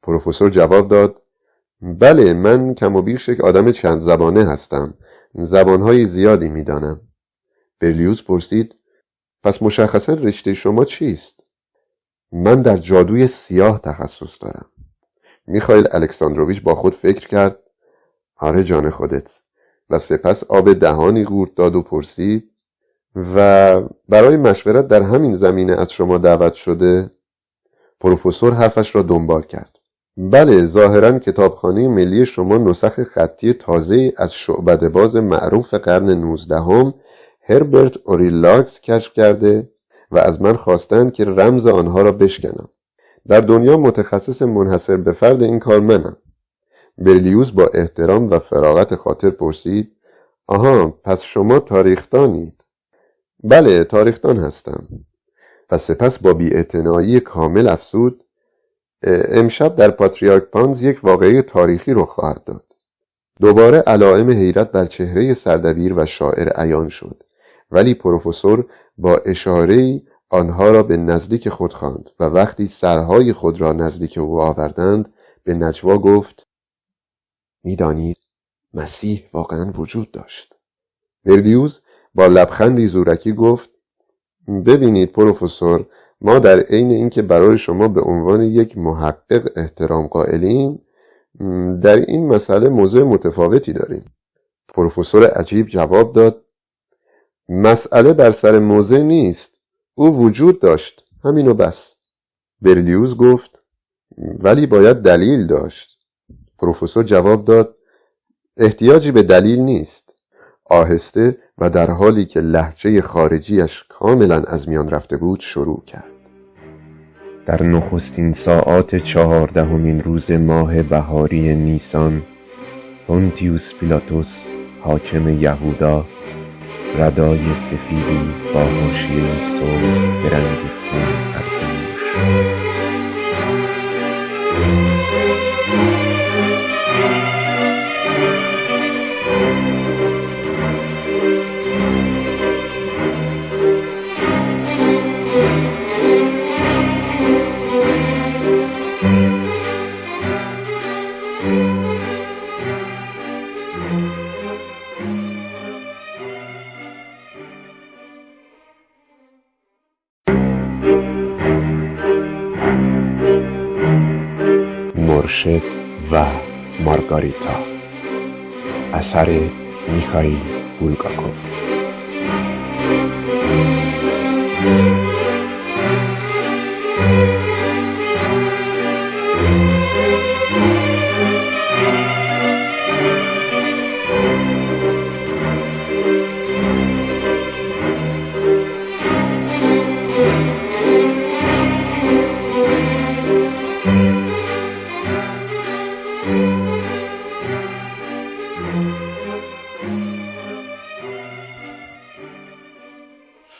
پروفسور جواب داد: بله، من کم و بیش یک آدم چند زبانه هستم، زبانهای زیادی میدانم. برلیوز پرسید: پس مشخصا رشته شما چیست؟ من در جادوی سیاه تخصص دارم. میخائیل الکساندروویچ با خود فکر کرد: آره جان خودت. و سپس آب دهانی غورت داد و پرسید: و برای مشورت در همین زمینه از شما دعوت شده؟ پروفسور حرفش را دنبال کرد: بله، ظاهراً کتابخانه ملی شما نسخ خطی تازه از شعبده‌باز معروف قرن 19 هربرت اوریلاکس کشف کرده و از من خواستند که رمز آنها را بشکنم. در دنیا متخصص منحصر به فرد این کار منم. برلیوز با احترام و فراغت خاطر پرسید: آها، پس شما تاریخدانید؟ بله، تاریخدان هستم. و سپس با بی‌اعتنایی کامل افسود: امشب در پاتریارک پانز یک واقعه تاریخی رخ خواهد داد. دوباره علائم حیرت بر چهره سردبیر و شاعر عیان شد، ولی پروفسور با اشاره‌ای آنها را به نزدیک خود خواند و وقتی سرهای خود را نزدیک او آوردند، به نجوا گفت: میدانید مسیح واقعا وجود داشت. برلیوز با لبخندی زورکی گفت: ببینید پروفسور، ما در عین اینکه برای شما به عنوان یک محقق احترام قائلیم، در این مسئله موضع متفاوتی داریم. پروفسور عجیب جواب داد: مسئله بر سر موضع نیست، او وجود داشت، همین و بس. برلیوز گفت: ولی باید دلیل داشت. پروفسور جواب داد: احتیاجی به دلیل نیست. آهسته و در حالی که لهجه خارجیش کاملا از میان رفته بود شروع کرد: در نخستین ساعات 14 روز ماه بهاری نیسان، پونتیوس پیلاتوس حاکم یهودا، ردای سفیدی با حاشیه سرخ به رنگ خون برپوش، مرشد و مارگاریتا، اثر میخائیل بولگاکوف.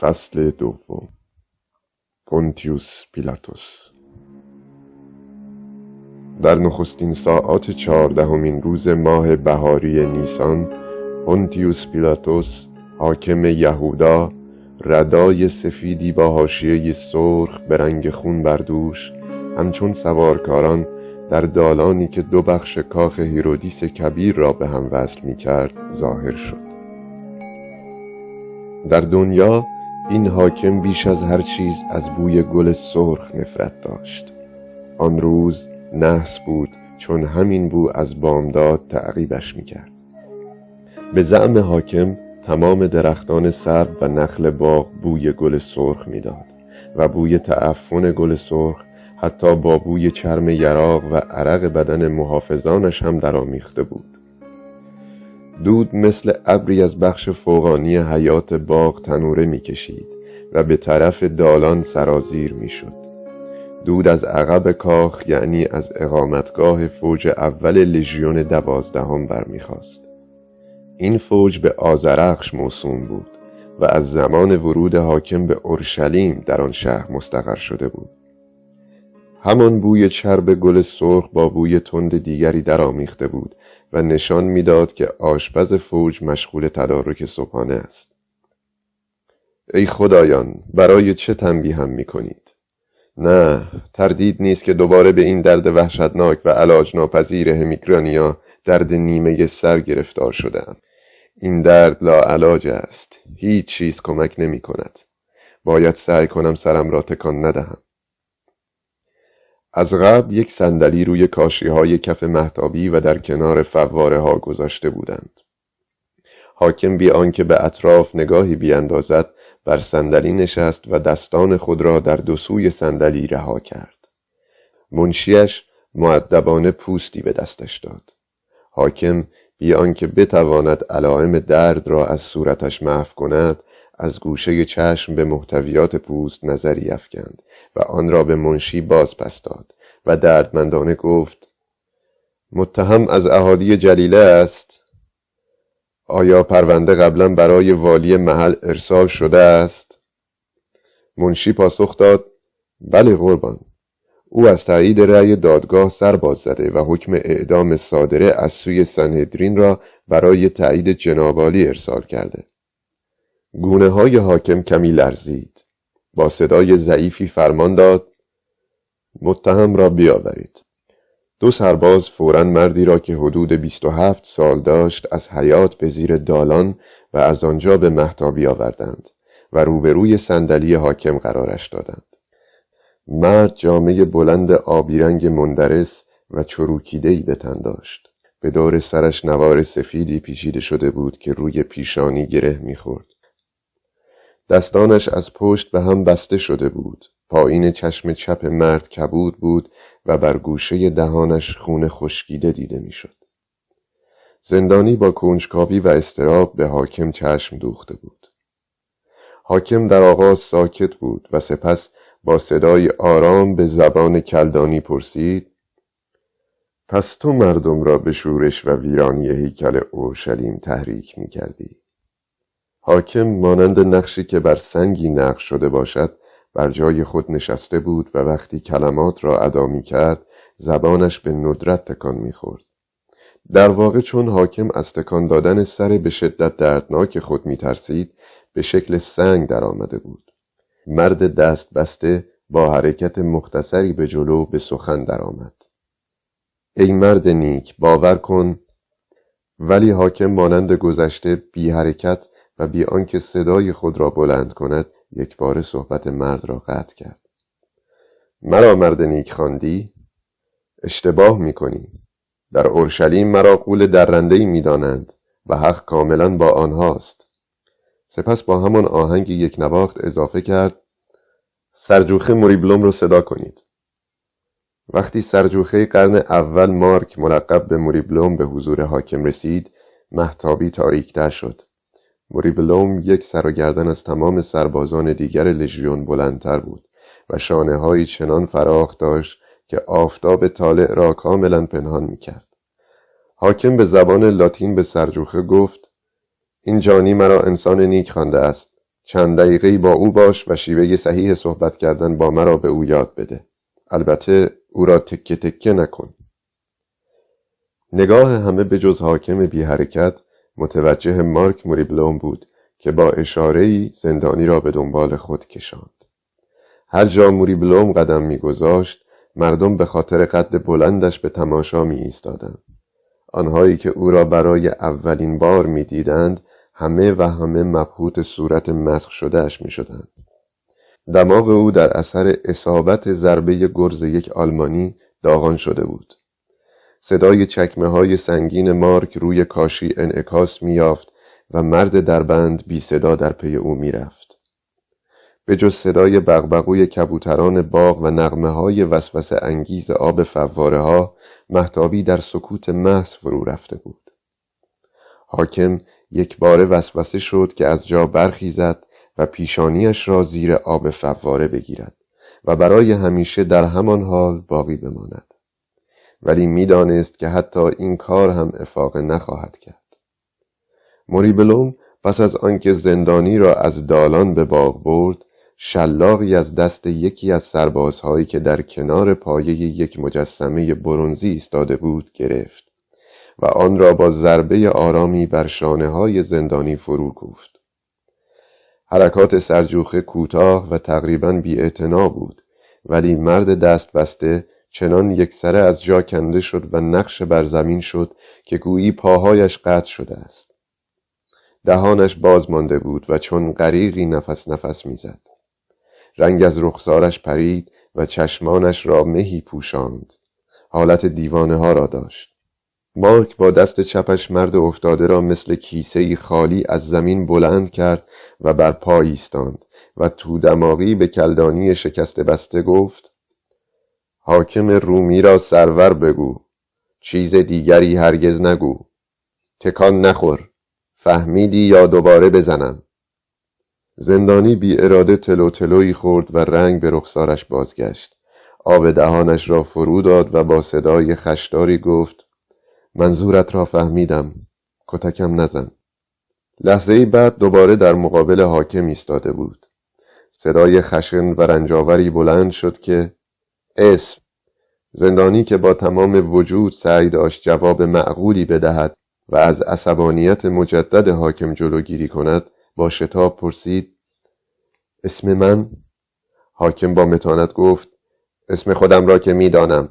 فصل دوم. پونتیوس پیلاتوس. در نخستین ساعات 14 روز ماه بهاری نیسان، پونتیوس پیلاتوس حاکم یهودا، ردای سفیدی با حاشیه سرخ به رنگ خون بر دوش، همچون سوارکاران در دالانی که دو بخش کاخ هیرودیس کبیر را به هم وصل می کرد ظاهر شد. در دنیا این حاکم بیش از هر چیز از بوی گل سرخ نفرت داشت. آن روز نحس بود، چون همین بو از بامداد تعقیبش میکرد. به زعم حاکم تمام درختان سرو و نخل باغ بوی گل سرخ میداد و بوی تعفن گل سرخ حتی با بوی چرم یراق و عرق بدن محافظانش هم درآمیخته بود. دود مثل ابری از بخش فوقانی حیات باغ تنوره میکشید و به طرف دالان سرازیر میشد. دود از عقب کاخ، یعنی از اقامتگاه فوج اول لژیون 12 برمیخواست. این فوج به آذرخش موسوم بود و از زمان ورود حاکم به اورشلیم در آن شهر مستقر شده بود. همان بوی چرب گل سرخ با بوی تند دیگری درآمیخته بود و نشان میداد که آشپز فوج مشغول تدارک صبحانه است. ای خدایان، برای چه تنبیهم میکنید؟ نه، تردید نیست که دوباره به این درد وحشتناک و علاج ناپذیر همیکرانیا، درد نیمه سر، گرفتار شدم. این درد لاعلاج است، هیچ چیز کمک نمی کند. باید سعی کنم سرم را تکان ندهم. از قبل یک صندلی روی کاشی‌های کف مهتابی و در کنار فواره‌ها گذاشته بودند. حاکم بی آنکه به اطراف نگاهی بیاندازد بر صندلی نشست و دستان خود را در دو سوی صندلی رها کرد. منشیش مؤدبانه پوستی به دستش داد. حاکم بی آنکه بتواند علائم درد را از صورتش محو کند، از گوشه چشم به محتویات پوست نظری افکند و آن را به منشی باز پس داد و دردمندانه گفت: متهم از اهالی جلیله است؟ آیا پرونده قبلا برای والی محل ارسال شده است؟ منشی پاسخ داد: بله قربان، او از تایید رأی دادگاه سر باز زده و حکم اعدام صادره از سوی سنهدرین را برای تایید جنابعالی ارسال کرده. گونه های حاکم کمی لرزید. با صدای ضعیفی فرمان داد: متهم را بیاورید. دو سرباز فوراً مردی را که حدود 27 سال داشت از حیات به زیر دالان و از آنجا به مهتابی آوردند و روبروی صندلی حاکم قرارش دادند. مرد جامه بلند آبی رنگ مندرس و چروکیده‌ای به تن داشت. به دور سرش نوار سفیدی پیچیده شده بود که روی پیشانی گره می‌خورد. دستانش از پشت به هم بسته شده بود. پایین چشم چپ مرد کبود بود و بر گوشه دهانش خون خشکیده دیده می‌شد. زندانی با کنجکاوی و اضطراب به حاکم چشم دوخته بود. حاکم در آغاز ساکت بود و سپس با صدای آرام به زبان کلدانی پرسید: پس تو مردم را به شورش و ویرانی هیکل اورشلیم تحریک می کردی؟ حاکم مانند نقشی که بر سنگی نقش شده باشد بر جای خود نشسته بود و وقتی کلمات را ادا می کرد زبانش به ندرت تکان می خورد. در واقع چون حاکم از تکان دادن سر به شدت دردناک خود می ترسید به شکل سنگ در آمده بود. مرد دست بسته با حرکت مختصری به جلو به سخن در آمد: ای مرد نیک، باور کن. ولی حاکم مانند گذشته بی حرکت و بی آنکه صدای خود را بلند کند یکباره صحبت مرد را قطع کرد. مرا مرد نیک خواندی؟ اشتباه میکنی. در اورشلیم مرا غول درنده‌ای میدانند و حق کاملا با آنهاست. سپس با همان آهنگ یک نواخت اضافه کرد: سرجوخه موریبلوم را صدا کنید. وقتی سرجوخه قرن اول مارک ملقب به موریبلوم به حضور حاکم رسید، مهتابی تاریک‌تر شد. موریبلوم یک سر و گردن از تمام سربازان دیگر لژیون بلندتر بود و شانه‌هایی چنان فراخ داشت که آفتاب طالع را کاملا پنهان می‌کرد. حاکم به زبان لاتین به سرجوخه گفت: این جانی مرا انسان نیک خوانده است. چند دقیقه‌ای با او باش و شیوه صحیح صحبت کردن با مرا به او یاد بده. البته او را تکه تکه نکن. نگاه همه به جز حاکم بی حرکت متوجه مارک موریبلوم بود که با اشاره‌ای زندانی را به دنبال خود کشاند. هر جا موریبلوم قدم می‌گذاشت، مردم به خاطر قد بلندش به تماشا می‌ایستادند. آنهایی که او را برای اولین بار می‌دیدند، همه و همه مبهوت صورت مسخ شده‌اش می‌شدند. دماغ او در اثر اصابت ضربه گرز یک آلمانی داغان شده بود. صدای چکمه‌های سنگین مارک روی کاشی انعکاس می‌یافت و مرد دربند بی صدا در پی او می‌رفت. به جز صدای بغبغوی کبوتران باغ و نغمه‌های وسوسه انگیز آب فواره‌ها، مهتابی در سکوت محض فرو رفته بود. حاکم یک باره وسوسه شد که از جا برخیزد و پیشانیش را زیر آب فواره بگیرد و برای همیشه در همان حال باقی بماند. ولی میدانست که حتی این کار هم افاقه نخواهد کرد. موریبلوم پس از آنکه زندانی را از دالان به باغ برد، شلاقی از دست یکی از سربازهایی که در کنار پایه یک مجسمه برنزی ایستاده بود گرفت و آن را با ضربه آرامی بر شانه‌های زندانی فرو کوفت. حرکات سرجوخه کوتاه و تقریباً بی‌اعتنا بود، ولی مرد دست بسته چنان یکسره از جا کنده شد و نقش بر زمین شد که گویی پاهایش قطع شده است. دهانش باز مانده بود و چون غریقی نفس نفس می‌زد. رنگ از رخسارش پرید و چشمانش را مهی پوشاند. حالت دیوانه ها را داشت. مارک با دست چپش مرد افتاده را مثل کیسه‌ای خالی از زمین بلند کرد و بر پا ایستاند و تو دماغی به کلدانی شکست بسته گفت: حاکم رومی را سرور بگو، چیز دیگری هرگز نگو. تکان نخور. فهمیدی یا دوباره بزنم؟ زندانی بی اراده تلو تلویی خورد و رنگ به رخسارش بازگشت. آب دهانش را فرو داد و با صدای خشداری گفت: منظورت را فهمیدم. کتکم نزن. لحظه‌ای بعد دوباره در مقابل حاکم ایستاده بود. صدای خشن و رنجاوری بلند شد که اسم. زندانی که با تمام وجود سعی داشت جواب معقولی بدهد و از عصبانیت مجدد حاکم جلوگیری کند، با شتاب پرسید: اسم من؟ حاکم با متانت گفت: اسم خودم را که میدانم.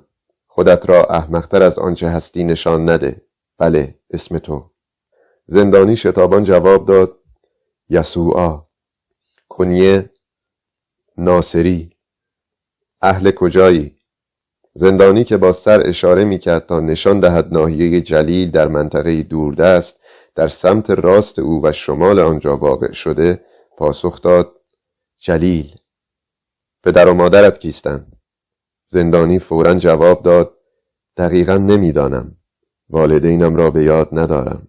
خودت را احمق‌تر از آنچه هستی نشان نده. بله، اسم تو. زندانی شتابان جواب داد: یسوع. کنیه ناصری. اهل کجایی؟ زندانی که با سر اشاره میکرد تا نشان دهد ناحیه جلیل در منطقه دوردست در سمت راست او و شمال آنجا واقع شده، پاسخ داد: جلیل. پدر و مادرت کیستند؟ زندانی فوراً جواب داد: دقیقاً نمیدانم، والدینم را به یاد ندارم.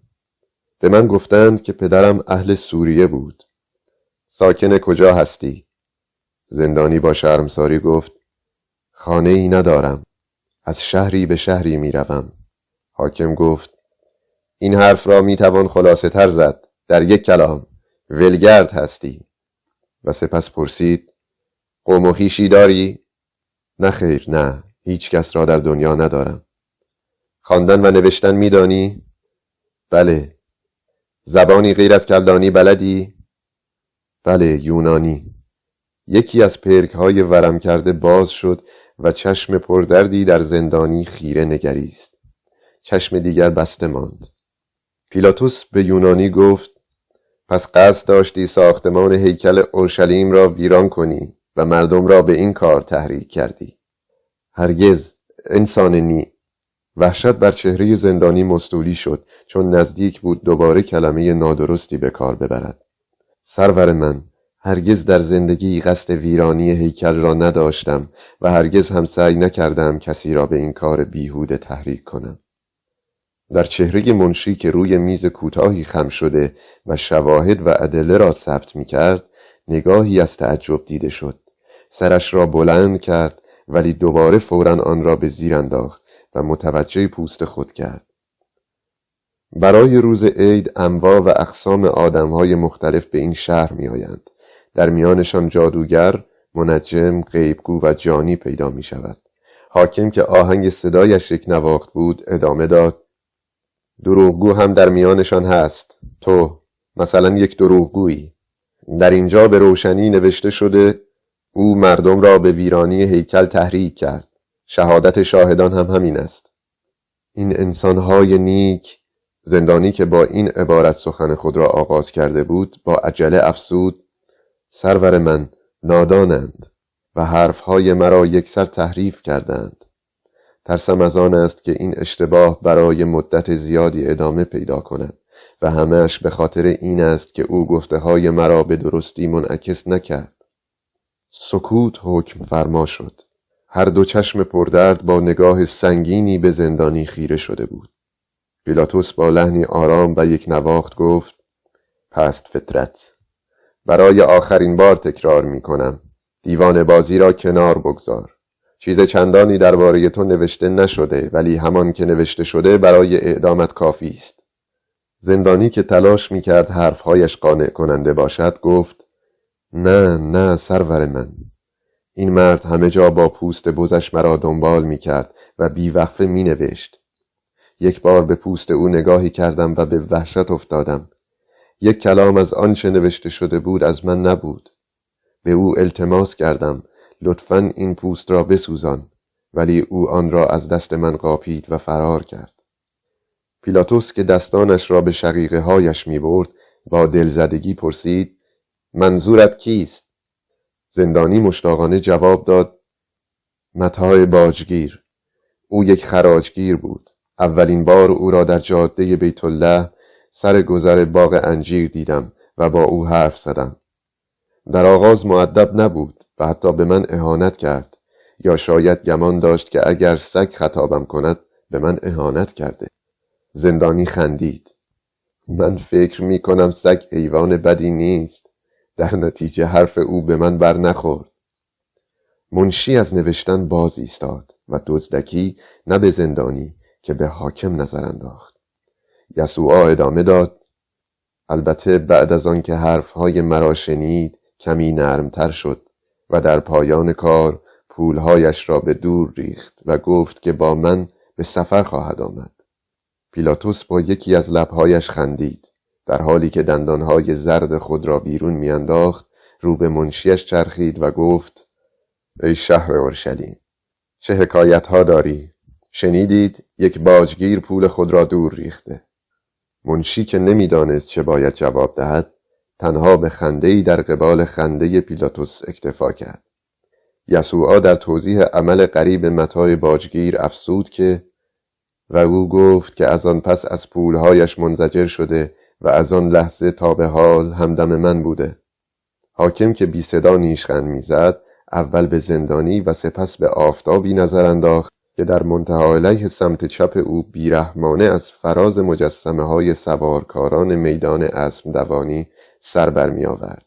به من گفتند که پدرم اهل سوریه بود. ساکن کجا هستی؟ زندانی با شرمساری گفت: خانه ای ندارم، از شهری به شهری می روم. حاکم گفت: این حرف را می توان خلاصه تر زد، در یک کلام ولگرد هستی. و سپس پرسید: قوم و خویشی داری؟ نه خیر، نه، هیچ کس را در دنیا ندارم. خواندن و نوشتن می دانی؟ بله. زبانی غیر از کلدانی بلدی؟ بله، یونانی. یکی از پرک های ورم کرده باز شد و چشم پردردی در زندانی خیره نگریست. چشم دیگر بسته ماند. پیلاتوس به یونانی گفت: پس قصد داشتی ساختمان هیکل اورشلیم را ویران کنی و مردم را به این کار تحریک کردی. هرگز، انسان نی. وحشت بر چهره زندانی مستولی شد، چون نزدیک بود دوباره کلمه نادرستی به کار ببرد. سرور من، هرگز در زندگی قصد ویرانی هیکل را نداشتم و هرگز هم سعی نکردم کسی را به این کار بیهوده تحریک کنم. در چهره منشی که روی میز کوتاهی خم شده و شواهد و ادله را ثبت می کرد، نگاهی از تعجب دیده شد. سرش را بلند کرد، ولی دوباره فوراً آن را به زیر انداخت و متوجه پوست خود کرد. برای روز عید انواع و اقسام آدم‌های مختلف به این شهر می‌آیند. در میانشان جادوگر، منجم، غیبگو و جانی پیدا می‌شود. حاکم که آهنگ صدایش یک نواخت بود ادامه داد: دروغگو هم در میانشان هست. تو مثلا یک دروغگویی. در اینجا به روشنی نوشته شده او مردم را به ویرانی هیکل تحریک کرد. شهادت شاهدان هم همین است. این انسان‌های نیک. زندانی که با این عبارت سخن خود را آغاز کرده بود با عجله افسود: سرور من، نادانند و حرفهای مرا یکسر تحریف کردند. ترسم از آن است که این اشتباه برای مدت زیادی ادامه پیدا کند و همه‌اش به خاطر این است که او گفته‌های مرا به درستی منعکس نکرد. سکوت حکم فرما شد. هر دو چشم پردرد با نگاه سنگینی به زندانی خیره شده بود. پیلاتوس با لحنی آرام و یک نواخت گفت: پست فطرت، برای آخرین بار تکرار می کنم، دیوانه بازی را کنار بگذار. چیز چندانی درباره تو نوشته نشده، ولی همان که نوشته شده برای اعدامت کافی است. زندانی که تلاش می کرد حرفهایش قانع کننده باشد گفت: نه، نه سرور من، این مرد همه جا با پوست بزش مرا دنبال می کرد و بیوقفه می نوشت. یک بار به پوست او نگاهی کردم و به وحشت افتادم. یک کلام از آنچه نوشته شده بود از من نبود. به او التماس کردم: لطفاً این پوست را بسوزان، ولی او آن را از دست من قاپید و فرار کرد. پیلاتوس که دستانش را به شقیقه هایش می برد با دلزدگی پرسید: منظورت کیست؟ زندانی مشتاقانه جواب داد: متاع باجگیر. او یک خراجگیر بود. اولین بار او را در جاده بیت الله سر گذر باغ انجیر دیدم و با او حرف زدم. در آغاز مؤدب نبود و حتی به من اهانت کرد، یا شاید گمان داشت که اگر سگ خطابم کند به من اهانت کرده. زندانی خندید: من فکر می کنم سگ حیوان بدی نیست. در نتیجه حرف او به من بر نخورد. منشی از نوشتن باز ایستاد و دزدکی نه به زندانی که به حاکم نظر انداخت. یسوع ادامه داد: البته بعد از آن که حرفهای مرا شنید کمی نرمتر شد و در پایان کار پولهایش را به دور ریخت و گفت که با من به سفر خواهد آمد. پیلاتوس با یکی از لبهایش خندید. در حالی که دندانهای زرد خود را بیرون میانداخت رو به منشیش چرخید و گفت: ای شهر اورشلیم، چه حکایتها داری؟ شنیدید یک باجگیر پول خود را دور ریخته. منشی که نمیدانست چه باید جواب دهد تنها به خنده‌ای در قبال خنده پیلاتوس اکتفا کرد. یسوع در توضیح عمل قریب متای باجگیر افسود که و او گفت که از آن پس از پولهایش منزجر شده و از آن لحظه تا به حال همدم من بوده. حاکم که بی صدا نیشخند می زد اول به زندانی و سپس به آفتابی نظر انداخت که در منتهی علیه سمت چپ او بیرحمانه از فراز مجسمه های سوارکاران میدان اسم دوانی سر بر می آورد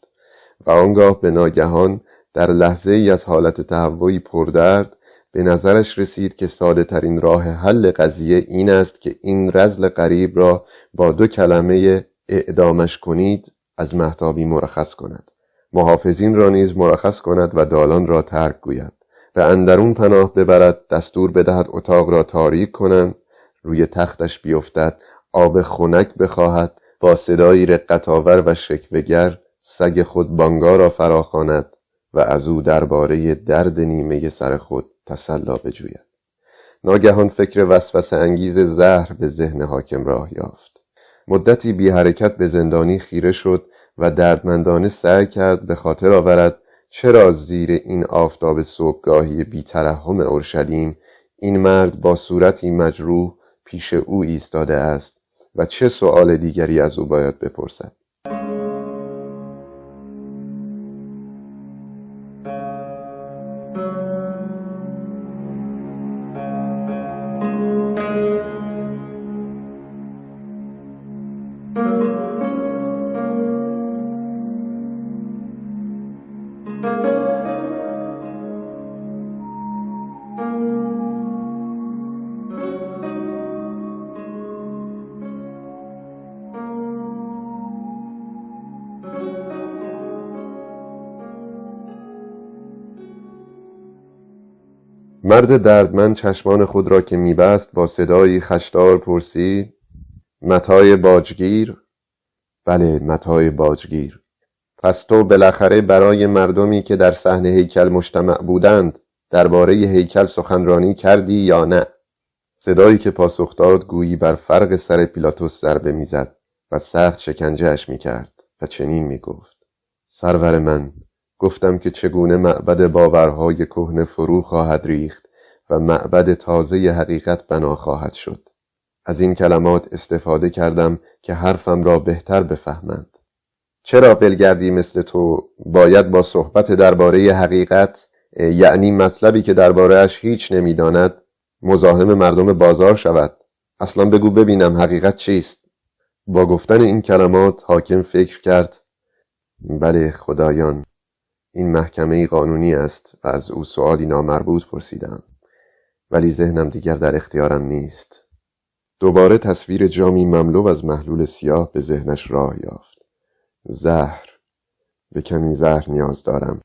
و آنگاه به ناگهان در لحظه ای از حالت تهوعی پردرد به نظرش رسید که ساده ترین راه حل قضیه این است که این رذل غریب را با دو کلمه اعدامش کنید از مهتابی مرخص کند، محافظین را نیز مرخص کند و دالان را ترک گوید، به اندرون پناه ببرد، دستور بدهد اتاق را تاریک کنند، روی تختش بیفتد، آب خنک بخواهد، با صدایی رقت‌آور و شکوه‌گر سگ خود بانگا را فراخواند و از او درباره درد نیمه سر خود تسلا بجوید. ناگهان فکر وسوسه انگیز زهر به ذهن حاکم راه یافت. مدتی بی حرکت به زندانی خیره شد و دردمندانه سعی کرد به خاطر آورد چرا زیر این آفتاب صبحگاهی بی‌ترحم اورشلیم این مرد با صورتی مجروح پیش او ایستاده است و چه سؤال دیگری از او باید بپرسد. مرد دردمند چشمان خود را که می‌بست با صدایی خشدار پرسید: متای باجگیر؟ بله، متای باجگیر. پس تو بالاخره برای مردمی که در صحن هیکل مجتمع بودند درباره هیکل سخنرانی کردی یا نه؟ صدایی که پاسخ داد گویی بر فرق سر پیلاتوس ضربه می‌زد و سخت شکنجه‌اش می‌کرد و چنین می‌گفت: سرور من، گفتم که چگونه معبد باورهای کهنه فرو خواهد ریخت و معبد تازه حقیقت بنا خواهد شد. از این کلمات استفاده کردم که حرفم را بهتر بفهمند. چرا ولگردی مثل تو باید با صحبت درباره حقیقت، یعنی مطلبی که درباره‌اش هیچ نمی‌داند، مزاحم مردم بازار شود؟ اصلا بگو ببینم حقیقت چیست؟ با گفتن این کلمات حاکم فکر کرد: بله خدایان، این محکمه قانونی است و از او سؤالی نامربوط پرسیدم، ولی ذهنم دیگر در اختیارم نیست. دوباره تصویر جامی مملو از محلول سیاه به ذهنش راه یافت. زهر، به کمی زهر نیاز دارم.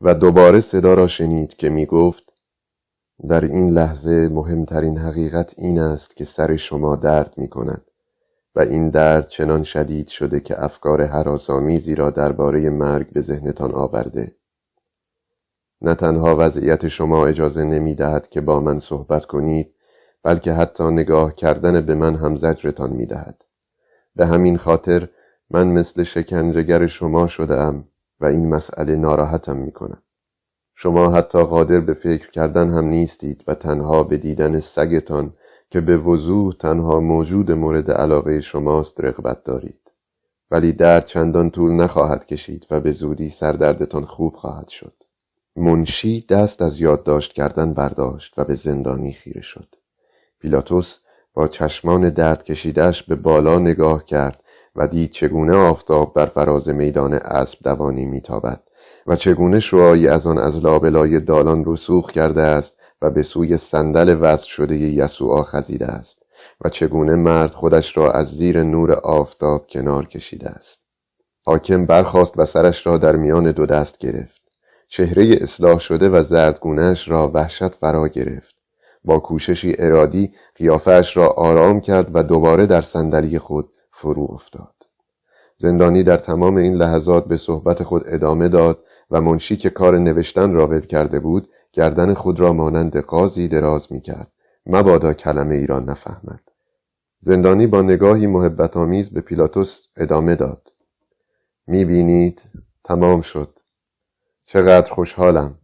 و دوباره صدا را شنید که می گفت: در این لحظه مهمترین حقیقت این است که سر شما درد می کند و این درد چنان شدید شده که افکار هراس‌آمیزی را درباره مرگ به ذهنتان آورده. نه تنها وضعیت شما اجازه نمی‌دهد که با من صحبت کنید، بلکه حتی نگاه کردن به من هم زجرتان می‌دهد. به همین خاطر من مثل شکنجه‌گر شما شده‌ام و این مسئله ناراحتم می‌کند. شما حتی قادر به فکر کردن هم نیستید و تنها به دیدن سگتان که به وضوح تنها موجود مورد علاقه شماست رغبت دارید، ولی درد چندان طول نخواهد کشید و به زودی سردردتان خوب خواهد شد. منشی دست از یادداشت کردن برداشت و به زندانی خیره شد. پیلاتوس با چشمان درد کشیدش به بالا نگاه کرد و دید چگونه آفتاب بر فراز میدان اسب دوانی میتابد و چگونه شعاعی از آن از لابلای دالان رسوخ کرده است و به سوی صندل وصل شده یسوع خزیده است و چگونه مرد خودش را از زیر نور آفتاب کنار کشیده است. حاکم برخاست و سرش را در میان دو دست گرفت. چهره اصلاح شده و زردگونه‌اش را وحشت فرا گرفت. با کوششی ارادی قیافه‌اش را آرام کرد و دوباره در صندلی خود فرو افتاد. زندانی در تمام این لحظات به صحبت خود ادامه داد و منشی که کار نوشتن را ول کرده بود گردن خود را مانند قاضی دراز می کرد، مبادا کلمه ای را نفهمد. زندانی با نگاهی محبت آمیز به پیلاتوس ادامه داد: میبینید تمام شد. چقدر خوشحالم.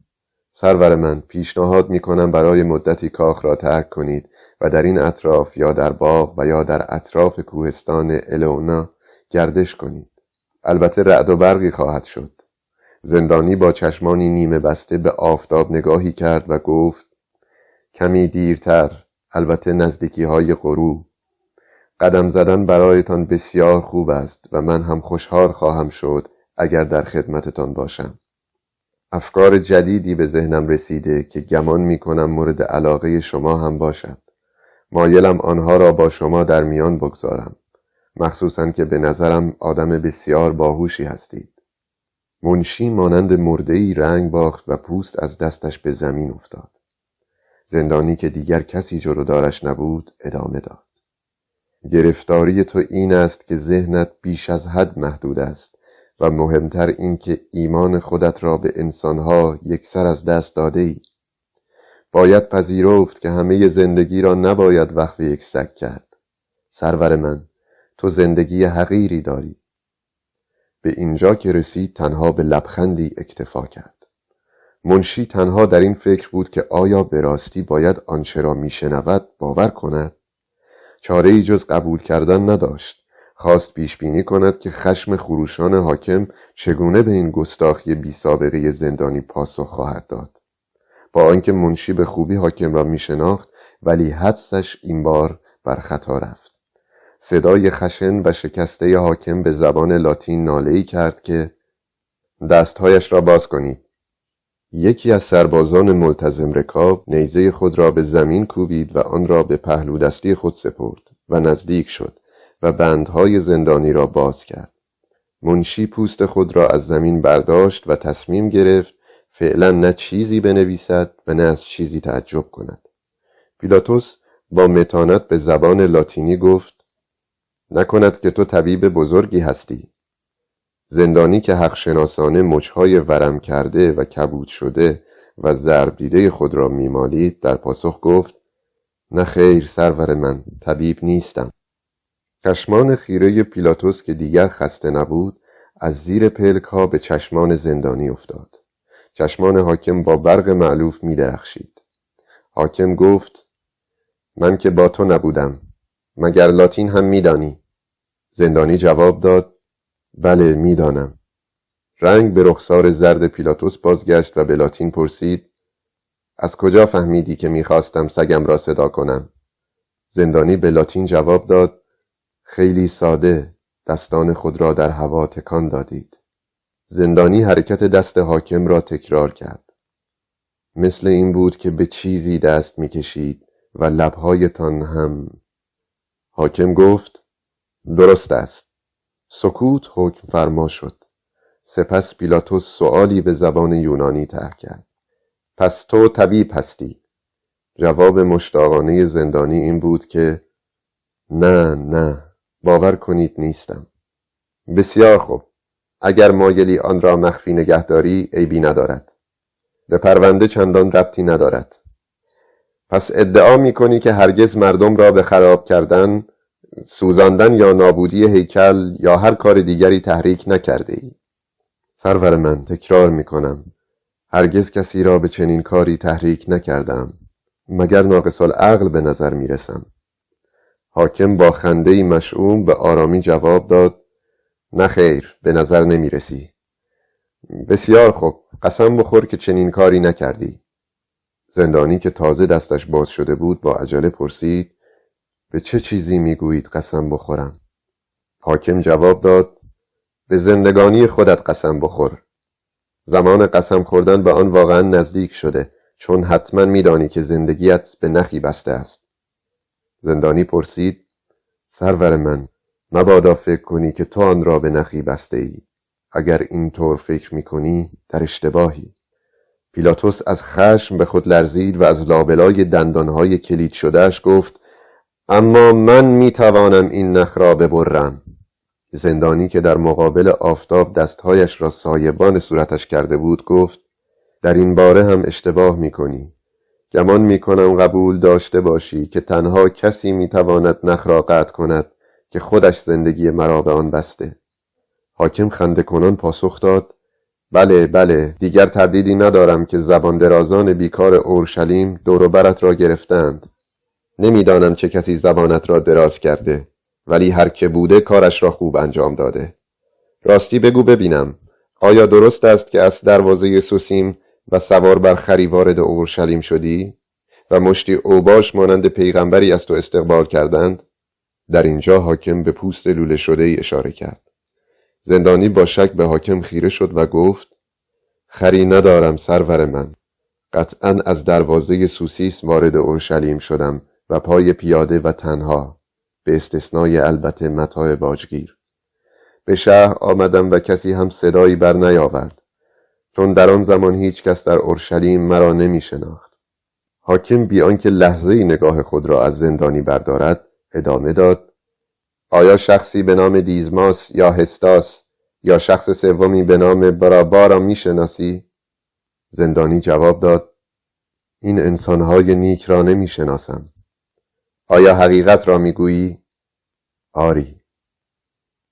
سرور من، پیشنهاد میکنم برای مدتی کاخ را ترک کنید و در این اطراف یا در باغ و یا در اطراف کوهستان الونا گردش کنید. البته رعد و برقی خواهد شد. زندانی با چشمانی نیمه بسته به آفتاب نگاهی کرد و گفت: کمی دیرتر، البته نزدیکی های غروب، قدم زدن برایتان بسیار خوب است و من هم خوشحال خواهم شد اگر در خدمتتان باشم. افکار جدیدی به ذهنم رسیده که گمان می کنم مورد علاقه شما هم باشد. مایلم آنها را با شما در میان بگذارم، مخصوصاً که به نظرم آدم بسیار باهوشی هستید. منشی مانند مرده‌ای رنگ باخت و پوست از دستش به زمین افتاد. زندانی که دیگر کسی جلودارش نبود ادامه داد: گرفتاری تو این است که ذهنت بیش از حد محدود است و مهمتر این که ایمان خودت را به انسانها یکسر از دست داده ای. باید پذیرفت که همه زندگی را نباید وقف یک سگ کرد. سرور من، تو زندگی حقیری داری. به اینجا که رسید تنها به لبخندی اکتفا کرد. منشی تنها در این فکر بود که آیا به راستی باید آنچه را میشنود باور کند؟ چاره‌ای جز قبول کردن نداشت. خواست پیشبینی کند که خشم خروشان حاکم چگونه به این گستاخی بی سابقه زندانی پاسخ خواهد داد. با آنکه منشی به خوبی حاکم را میشناخت، ولی حدسش این بار بر خطا رفت. صدای خشن و شکسته حاکم به زبان لاتین ناله‌ای کرد که دستهایش را باز کنید. یکی از سربازان ملتزم رکاب نیزه خود را به زمین کوبید و آن را به پهلو دستی خود سپرد و نزدیک شد و بندهای زندانی را باز کرد. منشی پوست خود را از زمین برداشت و تصمیم گرفت فعلا نه چیزی بنویسد و نه از چیزی تعجب کند. پیلاتوس با متانت به زبان لاتینی گفت: نکند که تو طبیب بزرگی هستی. زندانی که حق شناسانه مچهای ورم کرده و کبود شده و ضرب دیده خود را میمالید در پاسخ گفت: نه خیر سرور من، طبیب نیستم. چشمان خیره پیلاتوس که دیگر خسته نبود از زیر پلک ها به چشمان زندانی افتاد. چشمان حاکم با برق مألوف می درخشید. حاکم گفت: من که با تو نبودم، مگر لاتین هم می دانی؟ زندانی جواب داد: بله می دانم. رنگ به رخسار زرد پیلاتوس بازگشت و به لاتین پرسید: از کجا فهمیدی که می خواستم سگم را صدا کنم؟ زندانی به لاتین جواب داد: خیلی ساده، دستان خود را در هوا تکان دادید. زندانی حرکت دست حاکم را تکرار کرد. مثل این بود که به چیزی دست می کشید و لبهایتان هم. حاکم گفت: درست است. سکوت حکم فرما شد. سپس پیلاتوس سؤالی به زبان یونانی طرح کرد: پس تو طبیب هستی؟ جواب مشتاقانه زندانی این بود که نه، باور کنید نیستم. بسیار خوب، اگر مایلی آن را مخفی نگه داری عیبی ندارد. به پرونده چندان ربطی ندارد. پس ادعا می کنی که هرگز مردم را به خراب کردن، سوزاندن یا نابودی هیکل یا هر کار دیگری تحریک نکرده ای؟ سرور من، تکرار می کنم، هرگز کسی را به چنین کاری تحریک نکردم، مگر ناقص العقل به نظر می رسم. حاکم با خنده‌ای مشعوم به آرامی جواب داد: نه خیر، به نظر نمی رسی. بسیار خوب، قسم بخور که چنین کاری نکردی. زندانی که تازه دستش باز شده بود با عجله پرسید: به چه چیزی میگویید قسم بخورم؟ حاکم جواب داد: به زندگانی خودت قسم بخور. زمان قسم خوردن به آن واقعا نزدیک شده، چون حتما میدانی که زندگیت به نخی بسته است. زندانی پرسید: سرور من، مبادا فکر کنی که تو آن را به نخی بسته ای. اگر اینطور فکر میکنی در اشتباهی. پیلاتوس از خشم به خود لرزید و از لابلای دندانهای کلید شدهش گفت: اما من میتوانم این نخ را ببرم. زندانی که در مقابل آفتاب دستهایش را سایبان صورتش کرده بود گفت: در این باره هم اشتباه میکنی. گمان میکنم قبول داشته باشی که تنها کسی میتواند نخ را قطع کند که خودش زندگی مرا به آن بسته. حاکم خنده کنان پاسخ داد: بله بله، دیگر تردیدی ندارم که زبان درازان بیکار اورشلیم دوروبرت را گرفتند. نمیدانم چه کسی زبانت را دراز کرده، ولی هر که بوده کارش را خوب انجام داده. راستی بگو ببینم، آیا درست است که از دروازه سوسیم و سوار بر خری وارد اورشلیم شدی و مشتی اوباش مانند پیغمبری از تو استقبال کردند؟ در اینجا حاکم به پوست لوله شده ای اشاره کرد. زندانی با شک به حاکم خیره شد و گفت: خری ندارم سرور من، قطعاً از دروازه سوسیس وارد اورشلیم شدم و پای پیاده و تنها، به استثنای البته متاع باجگیر. به شهر آمدم و کسی هم صدایی بر نیاورد، چون در آن زمان هیچ کس در اورشلیم مرا نمی شناخت. حاکم بی آنکه لحظه‌ای نگاه خود را از زندانی بردارد ادامه داد: آیا شخصی به نام دیزماس یا هستاس یا شخص سومی به نام برابا را میشناسی؟ زندانی جواب داد: این انسانهای نیک را نمیشناسم. آیا حقیقت را میگویی؟ آری.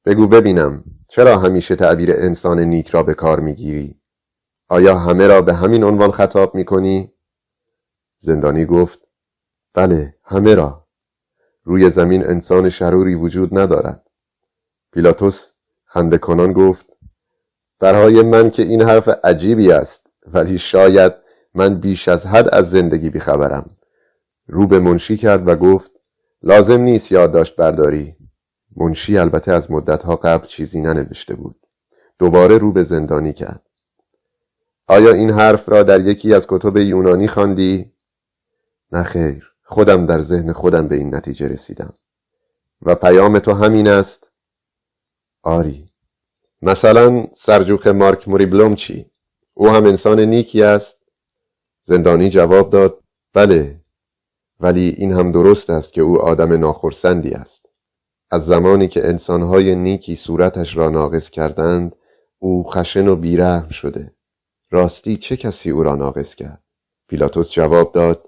بگو ببینم، چرا همیشه تعبیر انسان نیک را به کار میگیری؟ آیا همه را به همین عنوان خطاب میکنی؟ زندانی گفت: بله، همه را. روی زمین انسان شروری وجود ندارد. پیلاتوس خنده کنان گفت: برای من که این حرف عجیبی است، ولی شاید من بیش از حد از زندگی بیخبرم. رو به منشی کرد و گفت: لازم نیست یادداشت برداری. منشی البته از مدتها قبل چیزی ننوشته بود. دوباره رو به زندانی کرد: آیا این حرف را در یکی از کتب یونانی خواندی؟ نه خیر، خودم در ذهن خودم به این نتیجه رسیدم. و پیام تو همین است؟ آری. مثلا سرجوخ مارک موریبلوم چی؟ او هم انسان نیکی است؟ زندانی جواب داد: بله، ولی این هم درست است که او آدم ناخرسندی است. از زمانی که انسانهای نیکی صورتش را ناقص کردند، او خشن و بیرحم شده. راستی چه کسی او را ناقص کرد؟ پیلاتوس جواب داد: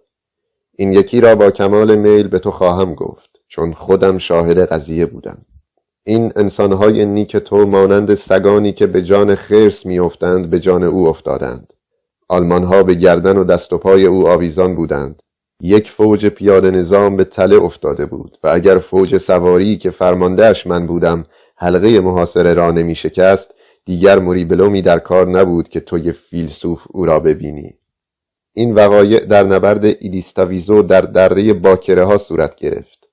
این یکی را با کمال میل به تو خواهم گفت، چون خودم شاهد قضیه بودم. این انسانهای نیک تو مانند سگانی که به جان خرس میافتند به جان او افتادند. آلمانها به گردن و دست و پای او آویزان بودند. یک فوج پیاده نظام به تله افتاده بود و اگر فوج سواری که فرماندهش من بودم حلقه محاصره را نمی شکست، دیگر موریبلومی در کار نبود که تو یه فیلسوف او را ببینی. این وقایع در نبرد ایدیستاویزو در دره باکره ها صورت گرفت.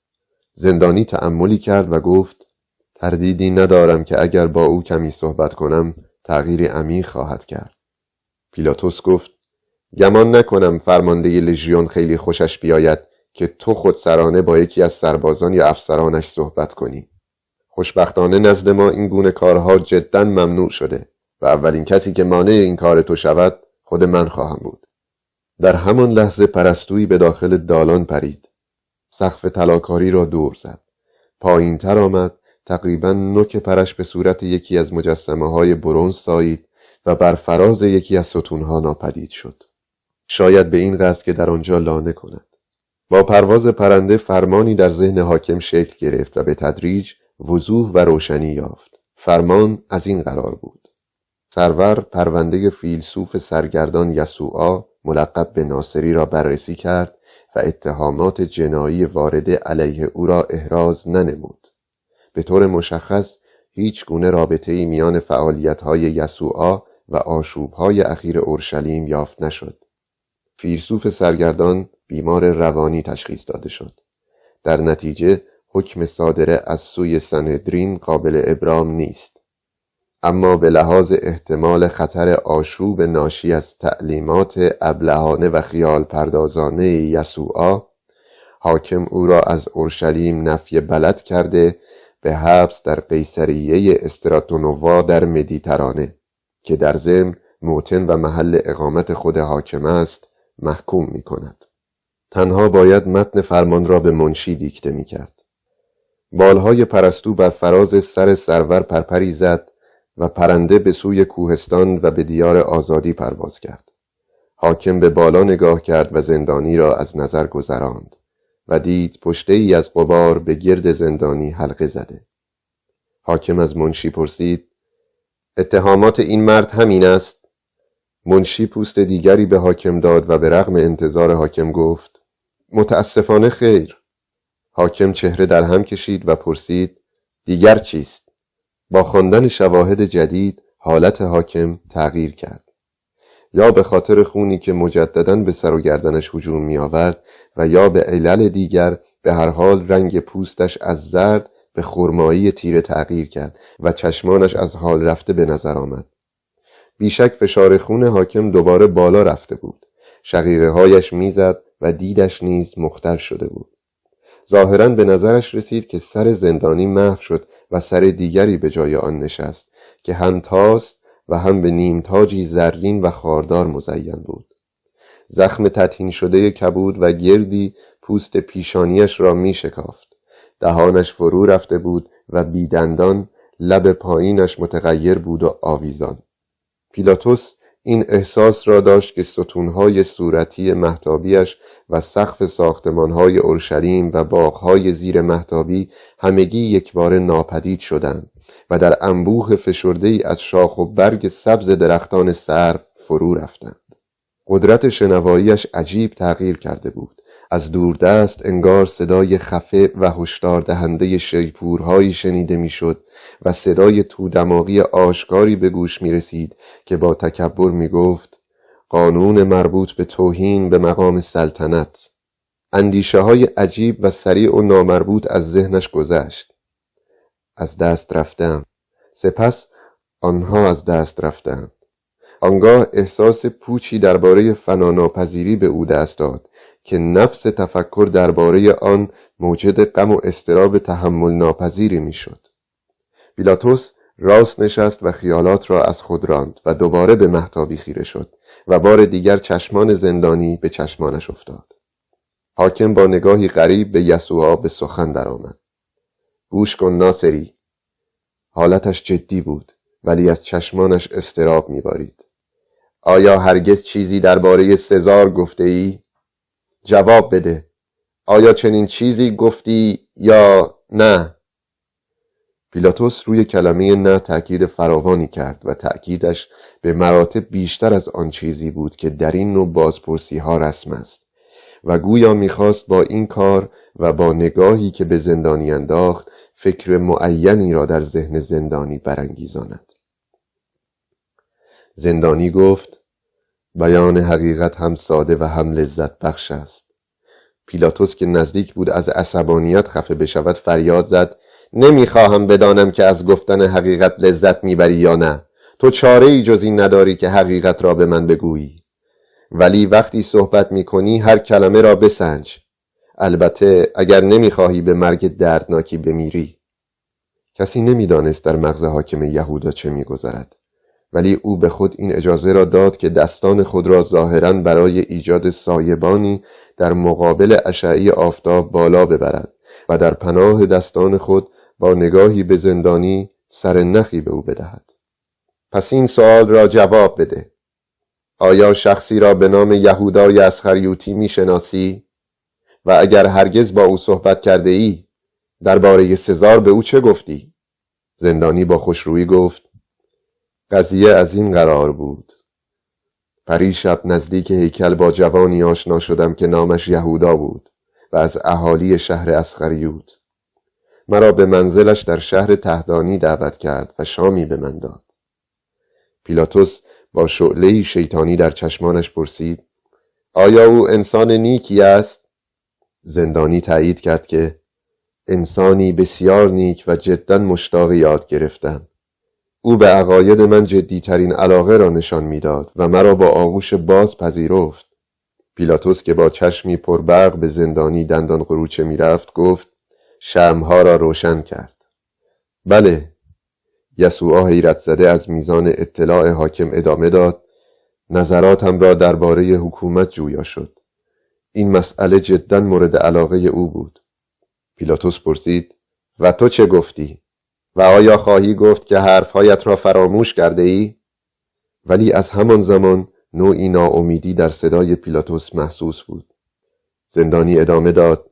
زندانی تأملی کرد و گفت: تردیدی ندارم که اگر با او کمی صحبت کنم تغییری عمیق خواهد کرد. پیلاتوس گفت: گمان نکنم فرمانده لژیون خیلی خوشش بیاید که تو خودسرانه با یکی از سربازان یا افسرانش صحبت کنی. خوشبختانه نزد ما این گونه کارها جدا ممنوع شده و اولین کسی که مانع این کار تو شود خود من خواهم بود. در همان لحظه پرستویی به داخل دالان پرید. سقف طلاکاری را دور زد. پایین تر آمد، تقریباً نوک پرش به صورت یکی از مجسمه های برنز سایید و بر فراز یکی از ستونها ناپدید شد. شاید به این قصد که در آنجا لانه کند. با پرواز پرنده فرمانی در ذهن حاکم شکل گرفت و به تدریج وضوح و روشنی یافت. فرمان از این قرار بود: سرور پرونده فیلسوف سرگردان یسوعا ملقب به ناصری را بررسی کرد و اتهامات جنایی وارد علیه او را احراز ننمود. به طور مشخص هیچ گونه رابطه‌ای میان فعالیت‌های یسوعا و آشوب‌های اخیر اورشلیم یافت نشد. فیلسوف سرگردان بیمار روانی تشخیص داده شد. در نتیجه حکم صادره از سوی سنهدرین قابل ابرام نیست. اما به لحاظ احتمال خطر آشوب ناشی از تعلیمات ابلهانه و خیال پردازانه یسوعا، حاکم او را از اورشلیم نفی بلد کرده به حبس در قیصریه استراتونووا در مدیترانه که در ضمن موطن و محل اقامت خود حاکم است محکوم می کند. تنها باید متن فرمان را به منشی دیکته می کرد. بالهای پرستو بر فراز سر سرور پرپری زد و پرنده به سوی کوهستان و به دیار آزادی پرواز کرد. حاکم به بالا نگاه کرد و زندانی را از نظر گذراند و دید پشته ای از غبار به گرد زندانی حلقه زده. حاکم از منشی پرسید: اتهامات این مرد همین است. منشی پوست دیگری به حاکم داد و به رغم انتظار حاکم گفت: متاسفانه خیر. حاکم چهره در هم کشید و پرسید: دیگر چیست؟ با خواندن شواهد جدید حالت حاکم تغییر کرد. یا به خاطر خونی که مجدداً به سر و گردنش هجوم می آورد و یا به علل دیگر، به هر حال رنگ پوستش از زرد به خرمایی تیره تغییر کرد و چشمانش از حال رفته به نظر آمد. بیشک فشار خون حاکم دوباره بالا رفته بود. شقیقه هایش می زد و دیدش نیز مختل شده بود. ظاهراً به نظرش رسید که سر زندانی محو شد و سر دیگری به جای آن نشست که هم تاست و هم به نیمتاجی زرین و خاردار مزین بود. زخم تطهین شده کبود و گردی پوست پیشانیش را می شکافت. دهانش فرو رفته بود و بیدندان، لب پایینش متغیر بود و آویزان. پیلاتوس این احساس را داشت که ستونهای صورتی مهتابیش و سقف ساختمانهای اورشلیم و باغهای زیر مهتابی همگی یکباره ناپدید شدند و در انبوه فشرده‌ای از شاخ و برگ سبز درختان سرو فرو رفتند. قدرت شنواییش عجیب تغییر کرده بود. از دوردست انگار صدای خفه و هشدار دهنده شیپورهایی شنیده میشد و صدای تودماغی آشکاری به گوش می رسید که با تکبر می گفت: قانون مربوط به توهین به مقام سلطنت. اندیشه های عجیب و سریع و نامربوط از ذهنش گذشت. از دست رفتم، سپس آنها از دست رفتند. آنگاه احساس پوچی درباره فناناپذیری به او دست داد که نفس تفکر درباره آن موجد غم و اضطراب تحمل ناپذیری میشد. پیلاتوس راست نشست و خیالات را از خود راند و دوباره به مهتابی خیره شد و بار دیگر چشمان زندانی به چشمانش افتاد. حاکم با نگاهی غریب به یسوع به سخن درآمد: گوش کن ناصری. حالتش جدی بود ولی از چشمانش اضطراب می‌بارید. آیا هرگز چیزی درباره سزار گفته ای؟ جواب بده. آیا چنین چیزی گفتی یا نه؟ پیلاتوس روی کلمه نه تأکید فراوانی کرد و تأکیدش به مراتب بیشتر از آن چیزی بود که در این نوع بازپرسی ها رسم است و گویا میخواست با این کار و با نگاهی که به زندانی انداخت فکر معینی را در ذهن زندانی برانگیزاند. زندانی گفت: بیان حقیقت هم ساده و هم لذت بخش است. پیلاتوس که نزدیک بود از عصبانیت خفه بشود فریاد زد: نمیخواهم بدانم که از گفتن حقیقت لذت میبری یا نه. تو چاره ای جز این نداری که حقیقت را به من بگویی. ولی وقتی صحبت میکنی هر کلمه را بسنج. البته اگر نمیخواهی به مرگ دردناکی بمیری. کسی نمیدانست در مغز حاکم یهودا چه میگذرد. ولی او به خود این اجازه را داد که دستان خود را ظاهراً برای ایجاد سایبانی در مقابل اشعه آفتاب بالا ببرد و در پناه دستان خود با نگاهی به زندانی سر نخی به او بدهد. پس این سوال را جواب بده. آیا شخصی را به نام یهودای اسخریوتی می شناسی؟ و اگر هرگز با او صحبت کرده ای، درباره سزار به او چه گفتی؟ زندانی با خوشرویی گفت: قضیه از این قرار بود. پریشب نزدیک هیکل با جوانی آشنا شدم که نامش یهودا بود و از اهالی شهر اسخریوت. مرا به منزلش در شهر تهدانی دعوت کرد و شامی به من داد. پیلاتوس با شعله شیطانی در چشمانش پرسید: آیا او انسان نیکی است؟ زندانی تایید کرد که انسانی بسیار نیک و جدا مشتاق یاد گرفتم. او به عقاید من جدیترین علاقه را نشان میداد و مرا با آغوش باز پذیرفت. پیلاتوس که با چشمی پربرق به زندانی دندان قروچه میرفت گفت: شمع‌ها را روشن کرد. بله. یسوع حیرت زده از میزان اطلاع حاکم ادامه داد: نظراتم را درباره حکومت جویا شد. این مسئله جدا مورد علاقه او بود. پیلاتوس پرسید: و تو چه گفتی؟ و آیا خواهی گفت که حرفهایت را فراموش کرده ای؟ ولی از همان زمان نوعی ناامیدی در صدای پیلاتوس محسوس بود. زندانی ادامه داد: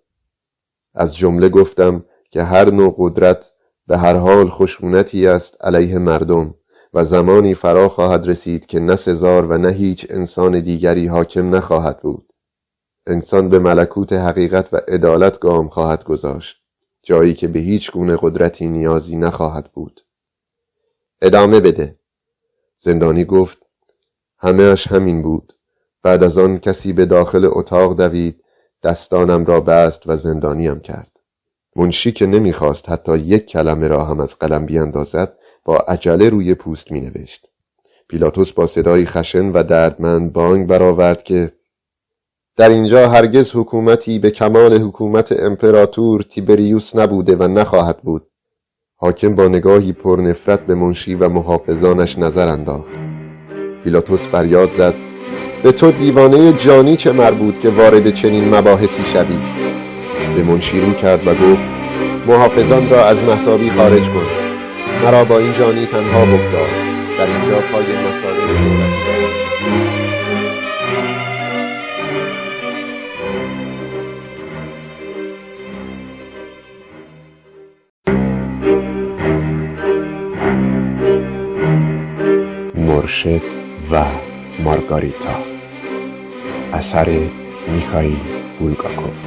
از جمله گفتم که هر نوع قدرت به هر حال خشونتی است علیه مردم و زمانی فرا خواهد رسید که نه سزار و نه هیچ انسان دیگری حاکم نخواهد بود. انسان به ملکوت حقیقت و عدالت گام خواهد گذاشت، جایی که به هیچ گونه قدرتی نیازی نخواهد بود. ادامه بده. زندانی گفت همه اش همین بود. بعد از آن کسی به داخل اتاق دوید، دستانم را بست و زندانیم کرد. منشی که نمیخواست حتی یک کلمه را هم از قلم بیاندازد، با عجله روی پوست می نوشت. پیلاتوس با صدایی خشن و دردمند بانگ برآورد که در اینجا هرگز حکومتی به کمال حکومت امپراتور تیبریوس نبوده و نخواهد بود. حاکم با نگاهی پر نفرت به منشی و محافظانش نظر انداخت. پیلاتوس فریاد زد به تو دیوانه جانی چه مربوط که وارد چنین مباحثی شوی؟ به منشی رو کرد و گفت محافظان را از مهتابی خارج کن، مرا با این جانی تنها بگذار، در اینجا پای مسائل دولتی. مرشد و مارگاریتا، اثر میخائیل بولگاکوف.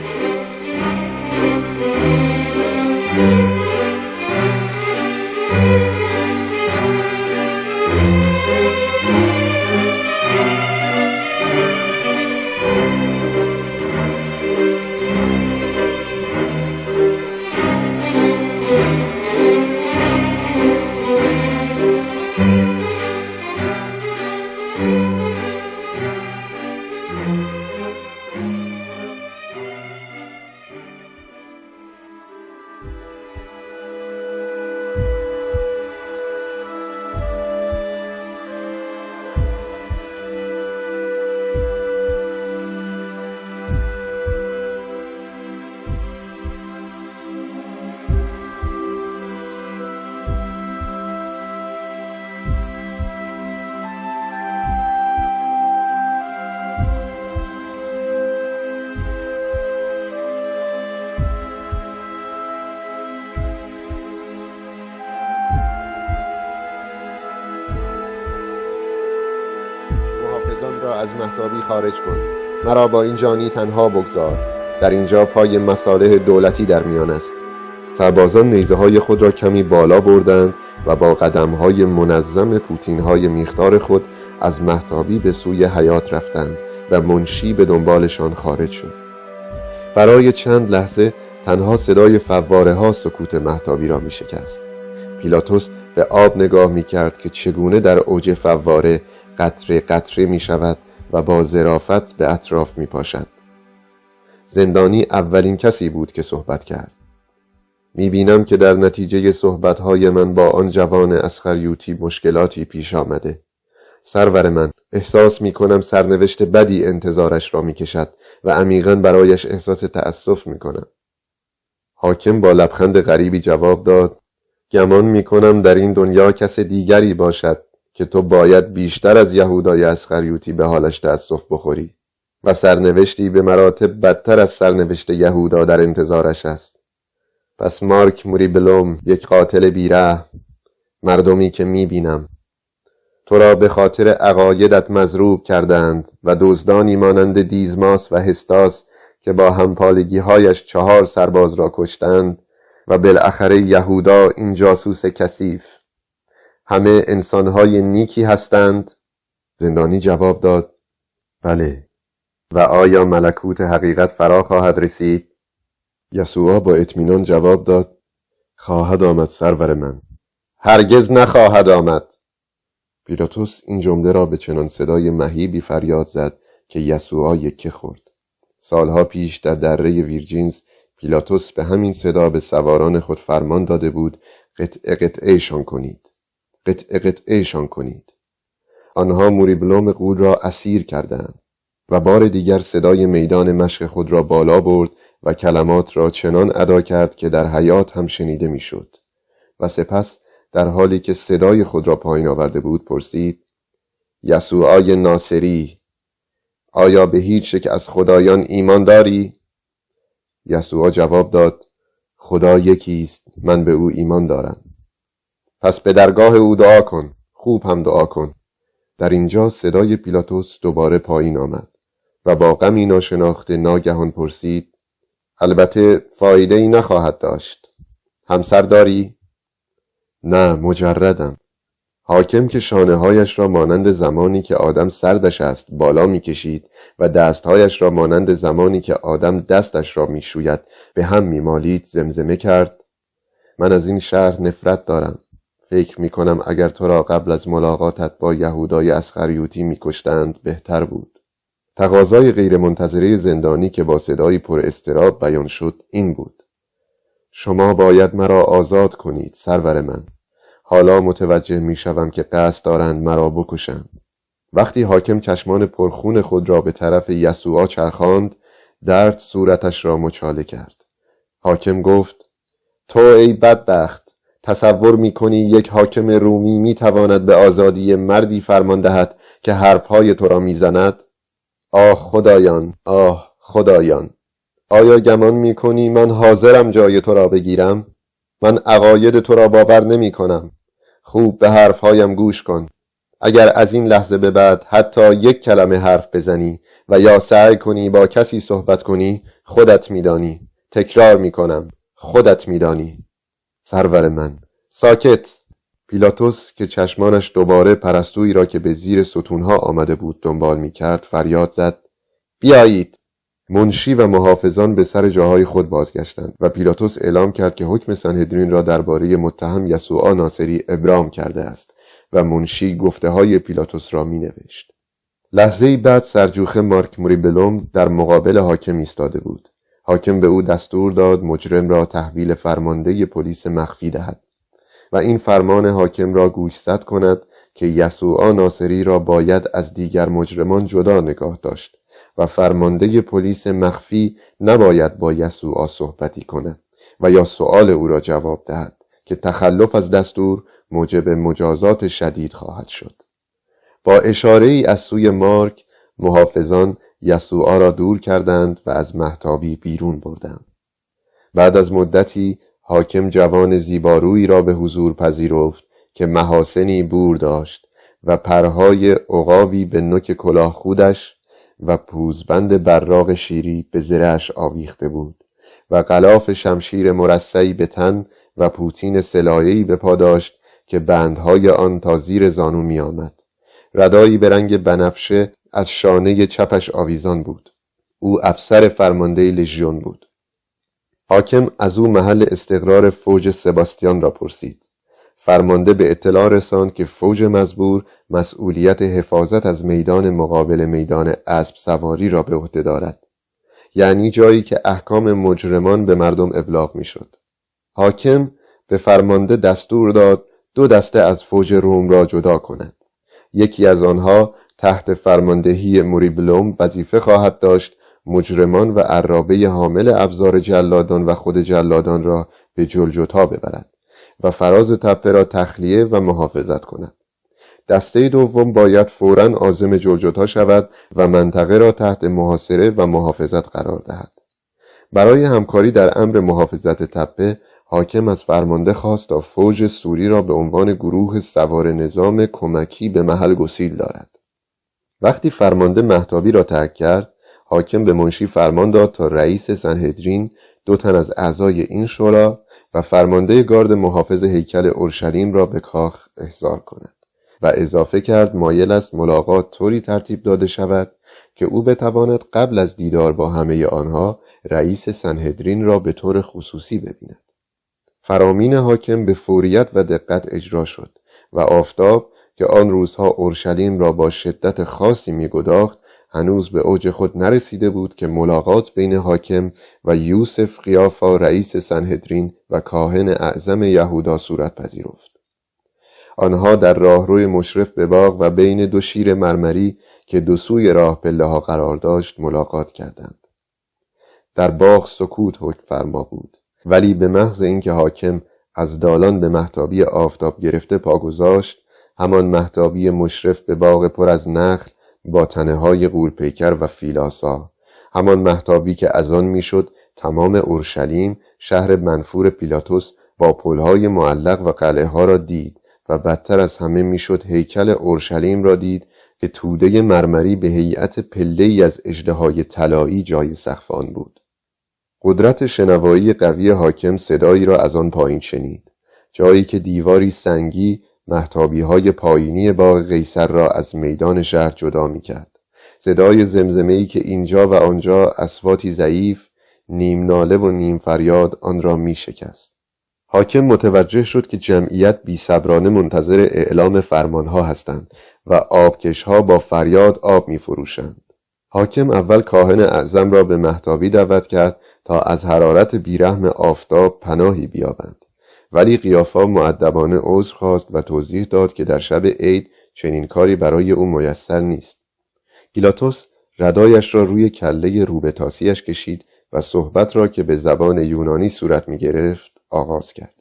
خارج کن، مرا با این جانی تنها بگذار، در اینجا پای مصالح دولتی در میان است. سربازان نیزه های خود را کمی بالا بردند و با قدم های منظم پوتین های میخدار خود از مهتابی به سوی حیات رفتند و منشی به دنبالشان خارج شد. برای چند لحظه تنها صدای فواره ها سکوت مهتابی را می شکست. پیلاتوس به آب نگاه می کرد که چگونه در اوج فواره قطره قطره می شود و با ظرافت به اطراف می پاشد. زندانی اولین کسی بود که صحبت کرد. می بینم که در نتیجه صحبتهای من با آن جوان اسخریوتی مشکلاتی پیش آمده. سرور من، احساس می کنم سرنوشت بدی انتظارش را می کشد و عمیقاً برایش احساس تأسف می کنم. حاکم با لبخند غریبی جواب داد گمان می کنم در این دنیا کس دیگری باشد که تو باید بیشتر از یهودای اسخریوتی به حالش تأسف بخوری و سرنوشتی به مراتب بدتر از سرنوشت یهودا در انتظارش است. پس مارک موریبلوم، یک قاتل بی‌رحم، مردمی که می‌بینم تو را به خاطر عقایدت مضروب کردند و دزدانی مانند دیزماس و هستاس که با همپالگی‌هایش 4 سرباز را کشتند و بالاخره یهودا این جاسوس کثیف، همه انسان‌های نیکی هستند؟ زندانی جواب داد بله. و آیا ملکوت حقیقت فرا خواهد رسید؟ یسوع با اطمینان جواب داد خواهد آمد سرور من. هرگز نخواهد آمد. پیلاتوس این جمله را به چنان صدای مهیبی فریاد زد که یسوع یکه خورد. سالها پیش در دره ویرجینز پیلاتوس به همین صدا به سواران خود فرمان داده بود قطعه قطعه‌شان کنید. قطعه قطعه‌شان کنید. آنها موریبلوم غول را اسیر کردند و بار دیگر صدای میدان مشق خود را بالا برد و کلمات را چنان ادا کرد که در حیات هم شنیده میشد. و سپس در حالی که صدای خود را پایین آورده بود پرسید یسوعای ناصری، آیا به هیچ یک از خدایان ایمان داری؟ یسوع جواب داد خدا یکی است، من به او ایمان دارم. پس به درگاه او دعا کن، خوب هم دعا کن. در اینجا صدای پیلاتوس دوباره پایین آمد و با غمی ناشناخته ناگهان پرسید: البته فایده ای نخواهد داشت. همسر داری؟ نه، مجردم. حاکم که شانه‌هایش را مانند زمانی که آدم سردش است بالا می‌کشید و دست‌هایش را مانند زمانی که آدم دستش را می‌شوید به هم می‌مالید زمزمه کرد: من از این شهر نفرت دارم. فکر می‌کنم اگر تو را قبل از ملاقاتت با یهودای اسخریوتی می‌کشتند بهتر بود. تقاضای غیرمنتظره زندانی که با صدایی پر اضطراب بیان شد این بود: شما باید مرا آزاد کنید سرور من. حالا متوجه میشوم که قصد دارند مرا بکشند. وقتی حاکم چشمان پرخون خود را به طرف یسوع چرخاند، درد صورتش را مچاله کرد. حاکم گفت: تو ای بدبخت، تصور میکنی یک حاکم رومی میتواند به آزادی مردی فرمان دهد که حرفهای تو را میزند؟ آه خدایان، آه خدایان، آیا گمان میکنی من حاضرم جای تو را بگیرم؟ من عقاید تو را باور نمی کنم. خوب به حرفهایم گوش کن. اگر از این لحظه به بعد حتی یک کلمه حرف بزنی و یا سعی کنی با کسی صحبت کنی، خودت میدانی. تکرار میکنم، خودت میدانی. سرور من، ساکت. پیلاتوس که چشمانش دوباره پرستویی را که به زیر ستونها آمده بود دنبال میکرد فریاد زد: بیایید. منشی و محافظان به سر جاهای خود بازگشتند و پیلاتوس اعلام کرد که حکم سنهدرین را درباره متهم یسوع ناصری ابرام کرده است و منشی گفته‌های پیلاتوس را مینوشت. لحظه‌ای بعد سرجوخه مارک موریبلوم در مقابل حاکم ایستاده بود. حاکم به او دستور داد مجرم را تحویل فرمانده پلیس مخفی دهد و این فرمان حاکم را گوشزد کند که یسوع ناصری را باید از دیگر مجرمان جدا نگاه داشت و فرمانده پلیس مخفی نباید با یسوع صحبتی کند و یا سؤال او را جواب دهد که تخلف از دستور موجب مجازات شدید خواهد شد. با اشاره‌ای از سوی مارک، محافظان یسوع را دور کردند و از مهتابی بیرون بردند. بعد از مدتی حاکم جوان زیبارویی را به حضور پذیرفت که محاسنی بور داشت و پرهای عقابی به نوک کلاه خودش و پوزبند براق شیری به زرهش آویخته بود و غلاف شمشیر مرصعی به تن و پوتین سلایه‌ای به پا داشت که بندهای آن تا زیر زانو می آمد. ردایی به رنگ بنفشه از شانه چپش آویزان بود. او افسر فرمانده لژیون بود. حاکم از او محل استقرار فوج سباستیان را پرسید. فرمانده به اطلاع رساند که فوج مزبور مسئولیت حفاظت از میدان مقابل میدان اسب سواری را به عهده دارد، یعنی جایی که احکام مجرمان به مردم ابلاغ میشد. حاکم به فرمانده دستور داد دو دسته از فوج روم را جدا کند. یکی از آنها تحت فرماندهی موریبلوم وظیفه خواهد داشت مجرمان و عرابه حامل ابزار جلادان و خود جلادان را به جلجتا ببرد و فراز تپه را تخلیه و محافظت کند. دسته دوم باید فوراً عازم جلجتا شود و منطقه را تحت محاصره و محافظت قرار دهد. برای همکاری در امر محافظت تپه، حاکم از فرمانده خواست تا فوج سوری را به عنوان گروه سوار نظام کمکی به محل گسیل دارد. وقتی فرمانده مهتابی را ترک کرد، حاکم به منشی فرمان داد تا رئیس سنهدرین، دو تن از اعضای این شورا و فرمانده گارد محافظ هیکل اورشلیم را به کاخ احضار کند و اضافه کرد مایل است ملاقات طوری ترتیب داده شود که او بتواند قبل از دیدار با همه آنها رئیس سنهدرین را به طور خصوصی ببیند. فرامین حاکم به فوریت و دقت اجرا شد و آفتاب که آن روزها اورشلیم را با شدت خاصی می‌گداخت هنوز به اوج خود نرسیده بود که ملاقات بین حاکم و یوسف قیافا رئیس سنهدرین و کاهن اعظم یهودا صورت پذیرفت. آنها در راهروی مشرف به باغ و بین دو شیر مرمری که دو سوی راه پله‌ها قرار داشت ملاقات کردند. در باغ سکوت حکم فرما بود، ولی به محض اینکه حاکم از دالان به مهتابی آفتاب گرفته پا گذاشت، همان مهتابی مشرف به باغ پر از نخل با تنه‌های غول‌پیکر و فیلاسا، همان مهتابی که از آن میشد تمام اورشلیم شهر منفور پیلاتوس با پل‌های معلق و قلعه‌ها را دید و بدتر از همه میشد هیکل اورشلیم را دید که توده مرمری به هیئت پله‌ای از اژدهای طلایی جای سقف آن بود. قدرت شنوایی قوی حاکم صدایی را از آن پایین شنید، جایی که دیواری سنگی مهتابی‌های پایینی باغ قیصر را از میدان شهر جدا می‌کرد. صدای زمزمه‌ای که اینجا و آنجا اصواتی ضعیف، نیم ناله و نیم فریاد آن را می‌شکست. حاکم متوجه شد که جمعیت بی‌صبرانه منتظر اعلام فرمان‌ها هستند و آبکش‌ها با فریاد آب می‌فروشند. حاکم اول کاهن اعظم را به مهتابی دعوت کرد تا از حرارت بیرحم آفتاب پناهی بیابند، ولی قیافا مؤدبانه عذر خواست و توضیح داد که در شب عید چنین کاری برای او میسر نیست. پیلاتوس ردایش را روی کله روبه‌تاسی‌اش کشید و صحبت را که به زبان یونانی صورت می‌گرفت آغاز کرد.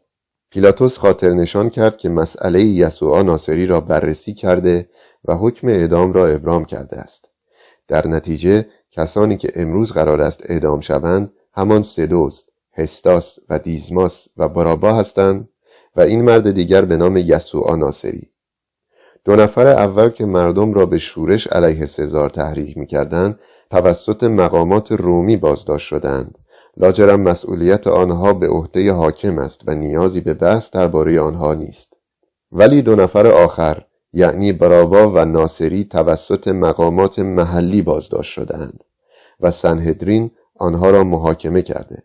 پیلاتوس خاطر نشان کرد که مسئله یسوع ناصری را بررسی کرده و حکم اعدام را ابرام کرده است. در نتیجه کسانی که امروز قرار است اعدام شوند همان سدوس، هستاس و دیزماس و بارابا هستند و این مرد دیگر به نام یسوع ناصری. دو نفر اول که مردم را به شورش علیه سزار تحریک می‌کردند توسط مقامات رومی بازداشت شدند، لاجرم مسئولیت آنها به عهده حاکم است و نیازی به بحث درباره آنها نیست. ولی دو نفر آخر یعنی بارابا و ناصری توسط مقامات محلی بازداشت شدند و سنهدرین آنها را محاکمه کرده.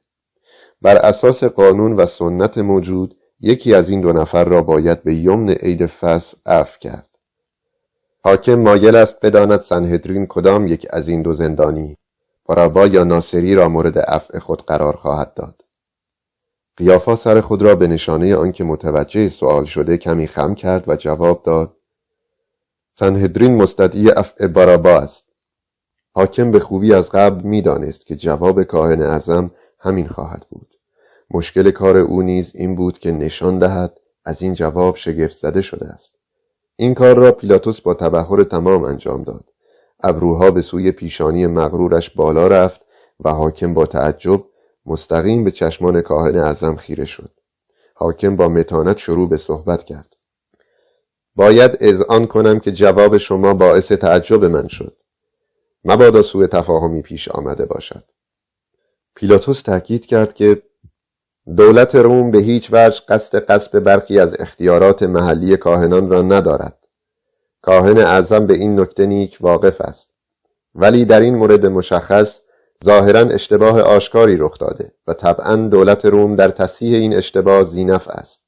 بر اساس قانون و سنت موجود یکی از این دو نفر را باید به یمن عید فصح عفو کرد. حاکم مایل است بداند سنهدرین کدام یک از این دو زندانی، بارابا یا ناصری، را مورد عفو خود قرار خواهد داد. قیافا سر خود را به نشانه آنکه متوجه سوال شده کمی خم کرد و جواب داد: سنهدرین مستدعی عفو بارابا است. حاکم به خوبی از قبل می‌دانست که جواب کاهن اعظم همین خواهد بود. مشکل کار او نیز این بود که نشان دهد از این جواب شگفت زده شده است. این کار را پیلاتوس با تبحر تمام انجام داد. ابروها به سوی پیشانی مغرورش بالا رفت و حاکم با تعجب مستقیم به چشمان کاهن اعظم خیره شد. حاکم با متانت شروع به صحبت کرد: باید اذعان کنم که جواب شما باعث تعجب من شد. مبادا سوء تفاهمی پیش آمده باشد. پیلاتوس تأکید کرد که دولت روم به هیچ وجه قصد غصب برخی از اختیارات محلی کاهنان را ندارد. کاهن اعظم به این نکته نیک واقف است، ولی در این مورد مشخص ظاهراً اشتباه آشکاری رخ داده و طبعاً دولت روم در تصحیح این اشتباه ذینفع است.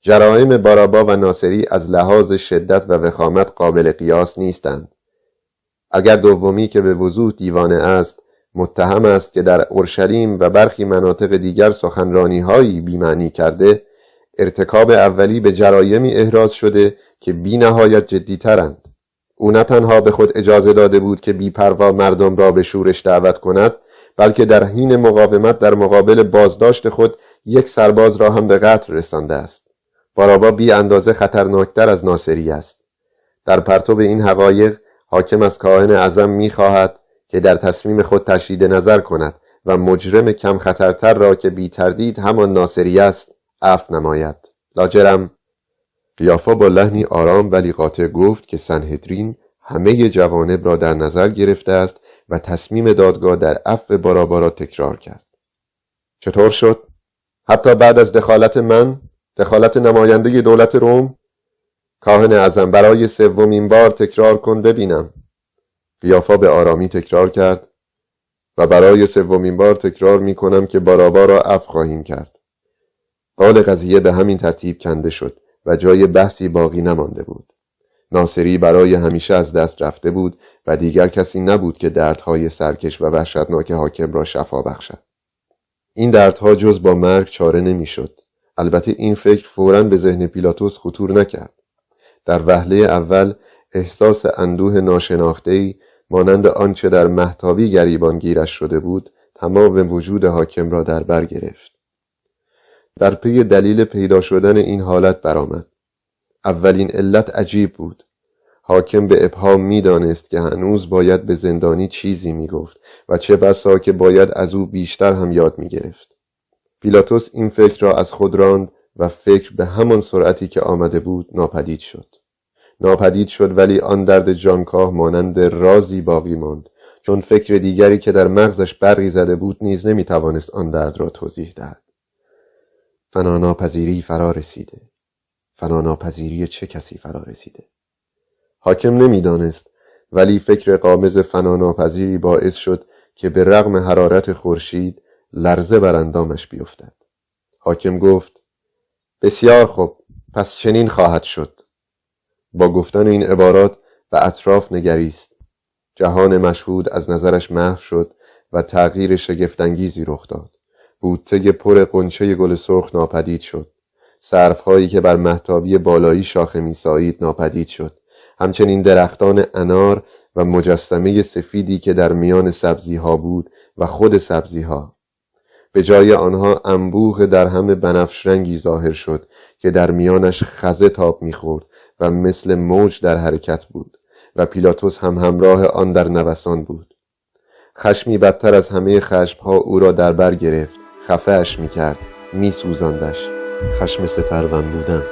جرائم بارابا و ناصری از لحاظ شدت و وخامت قابل قیاس نیستند. اگر دومی که به وضوح دیوانه است متهم است که در اورشلیم و برخی مناطق دیگر سخنرانی‌هایی بی‌معنی کرده، ارتکاب اولی به جرایمی احراز شده که بی‌نهایت جدی‌ترند. او نه تنها به خود اجازه داده بود که بی‌پروا مردم را به شورش دعوت کند، بلکه در حین مقاومت در مقابل بازداشت خود یک سرباز را هم به قتل رسانده است. بارابا بی‌اندازه خطرناکتر از ناصری است. در پرتو این حقایق حاکم از کاهن اعظم می‌خواهد که در تصمیم خود تشدید نظر کند و مجرم کم خطرتر را که بی تردید همان ناصری است عفو نماید. لاجرم قیافا با لحنی آرام ولی قاطع گفت که سنهدرین همه جوانب را در نظر گرفته است و تصمیم دادگاه در عفو بارابا را تکرار کرد. چطور شد؟ حتی بعد از دخالت من، دخالت نماینده دولت روم؟ کاهن اعظم برای سومین بار تکرار کن ببینم. قیافا به آرامی تکرار کرد: و برای سومین بار تکرار می کنم که بارابا را عفو خواهیم کرد. قال قضیه به همین ترتیب کنده شد و جای بحثی باقی نمانده بود. ناصری برای همیشه از دست رفته بود و دیگر کسی نبود که دردهای سرکش و وحشتناک حاکم را شفا بخشد. این دردها جز با مرگ چاره نمی شد. البته این فکر فوراً به ذهن پیلاتوس خطور نکرد. در وهله اول احساس اندوه ناشناخته‌ای مانند آنچه در مهتابی گریبانگیرش شده بود تمام وجود حاکم را در بر گرفت. در پی دلیل پیدا شدن این حالت برآمد. اولین علت عجیب بود. حاکم به ابهام می‌دانست که هنوز باید به زندانی چیزی می‌گفت و چه بسا که باید از او بیشتر هم یاد می‌گرفت. پیلاتوس این فکر را از خود راند و فکر به همان سرعتی که آمده بود ناپدید شد. ناپدید شد، ولی آن درد جانکاه مانند رازی باقی ماند، چون فکر دیگری که در مغزش برقی زده بود نیز نمیتوانست آن درد را توضیح دهد. فناناپذیری فرا رسیده. فناناپذیری چه کسی فرا رسیده؟ حاکم نمیدانست، ولی فکر غامض فناناپذیری باعث شد که به رغم حرارت خورشید لرزه بر اندامش بیفتد. حاکم گفت: بسیار خوب، پس چنین خواهد شد. با گفتن این عبارات به اطراف نگریست. جهان مشهود از نظرش محو شد و تغییر شگفت‌انگیزی رخ داد. بوته پر غنچه گل سرخ ناپدید شد. سرفهایی که بر مهتابی بالایی شاخه می‌سایید ناپدید شد. همچنین درختان انار و مجسمه سفیدی که در میان سبزی‌ها بود و خود سبزی‌ها. به جای آنها انبوه در هم بنفش رنگی ظاهر شد که در میانش خزه تاب می‌خورد و مثل موج در حرکت بود و پیلاتوس هم همراه آن در نوسان بود. خشمی بدتر از همه خشم‌ها او را در بر گرفت، خفه‌اش می‌کرد، می‌سوزاندش. خشم سترون بودن.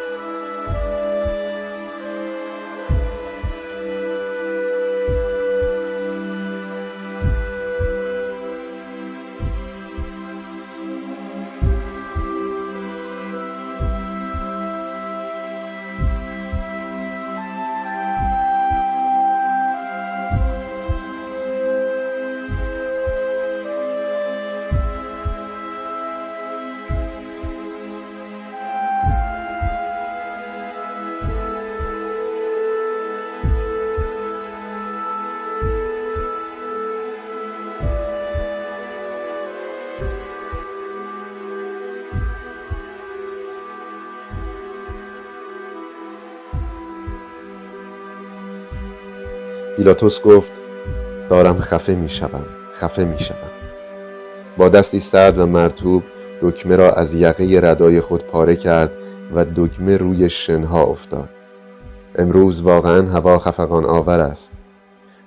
پیلاتوس گفت: دارم خفه می شدم. با دستی سرد و مرطوب دکمه را از یقه ردای خود پاره کرد و دکمه روی شنها افتاد. امروز واقعا هوا خفقان آور است.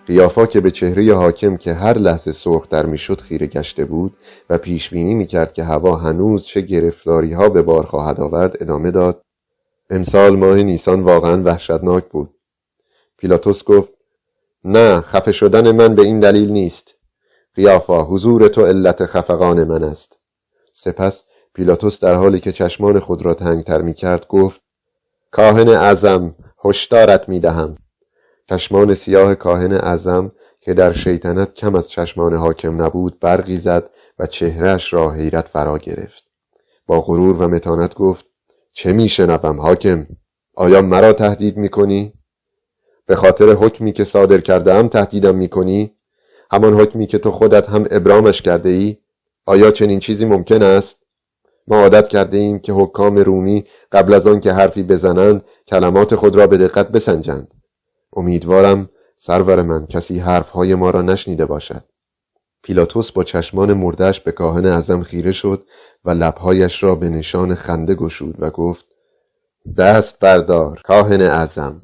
قیافا که به چهره حاکم که هر لحظه سرخ در می شد خیره گشته بود و پیش بینی می کرد که هوا هنوز چه گرفتاری ها به بار خواهد آورد ادامه داد: امسال ماه نیسان واقعا وحشتناک بود. پیلاتوس گفت: نه، خفه شدن من به این دلیل نیست. قیافا، حضور تو علت خفقان من است. سپس پیلاتوس در حالی که چشمان خود را تنگتر می کرد گفت: کاهن اعظم، هشدارت می دهم. چشمان سیاه کاهن اعظم که در شیطنت کم از چشمان حاکم نبود برقی زد و چهرهش را حیرت فرا گرفت. با غرور و متانت گفت: چه می شنوم حاکم؟ آیا مرا تهدید می کنی؟ به خاطر حکمی که صادر کرده ام تهدیدم میکنی؟ همان حکمی که تو خودت هم ابرامش کرده ای؟ آیا چنین چیزی ممکن است؟ ما عادت کرده ایم که حکام رومی قبل از آن که حرفی بزنند کلمات خود را به دقت بسنجند. امیدوارم سرور من کسی حرفهای ما را نشنیده باشد. پیلاتوس با چشمان مرده‌اش به کاهن اعظم خیره شد و لبهایش را به نشان خنده گشود و گفت: دست بردار کاهن اعظم.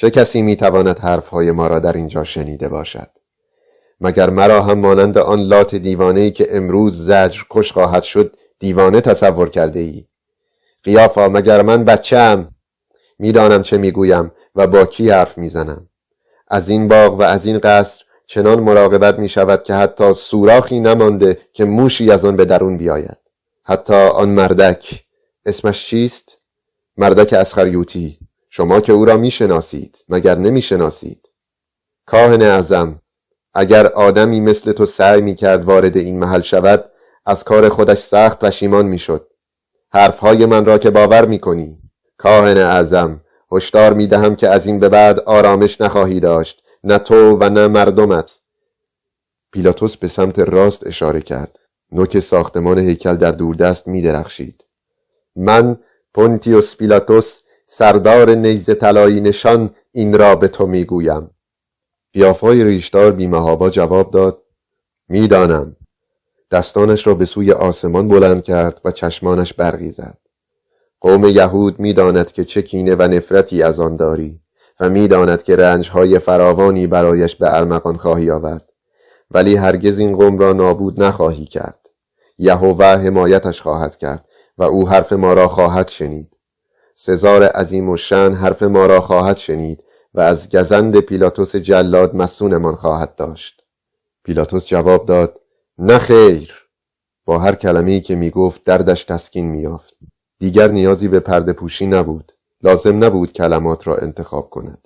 چه کسی میتواند حرفهای ما را در اینجا شنیده باشد؟ مگر مرا هم مانند آن لات دیوانه‌ای که امروز زجر کش خواهد شد دیوانه تصور کرده ای؟ قیافا، مگر من بچه‌ام؟ میدانم چه میگویم و با کی حرف میزنم. از این باغ و از این قصر چنان مراقبت میشود که حتی سوراخی نمانده که موشی از آن به درون بیاید. حتی آن مردک، اسمش چیست؟ مردک اسخریوتی. شما که او را می شناسید، مگر نمی شناسید؟ کاهن اعظم، اگر آدمی مثل تو سعی می کرد وارد این محل شود، از کار خودش سخت پشیمان می شد. حرفهای من را که باور می کنی. کاهن اعظم، هشدار می دهم که از این به بعد آرامش نخواهی داشت، نه تو و نه مردمت. پیلاتوس به سمت راست اشاره کرد. نوک ساختمان هیکل در دوردست می درخشید. من، پونتیوس پیلاتوس، سردار نیزه طلایی نشان، این را به تو میگویم. قیافه‌ای ریشدار بی‌محابا جواب داد: میدانم. دستانش را به سوی آسمان بلند کرد و چشمانش برقی زد. قوم یهود میداند که چه کینه و نفرتی از آن داری و میداند که رنجهای فراوانی برایش به ارمغان خواهی آورد، ولی هرگز این قوم را نابود نخواهی کرد. یهوه حمایتش خواهد کرد و او حرف ما را خواهد شنید. سزار عظیم و شأن حرف ما را خواهد شنید و از گزند پیلاتوس جلاد مصونمان خواهد داشت. پیلاتوس جواب داد: نه خیر. با هر کلمه‌ای که میگفت دردش تسکین می‌یافت. دیگر نیازی به پرده پوشی نبود. لازم نبود کلمات را انتخاب کند.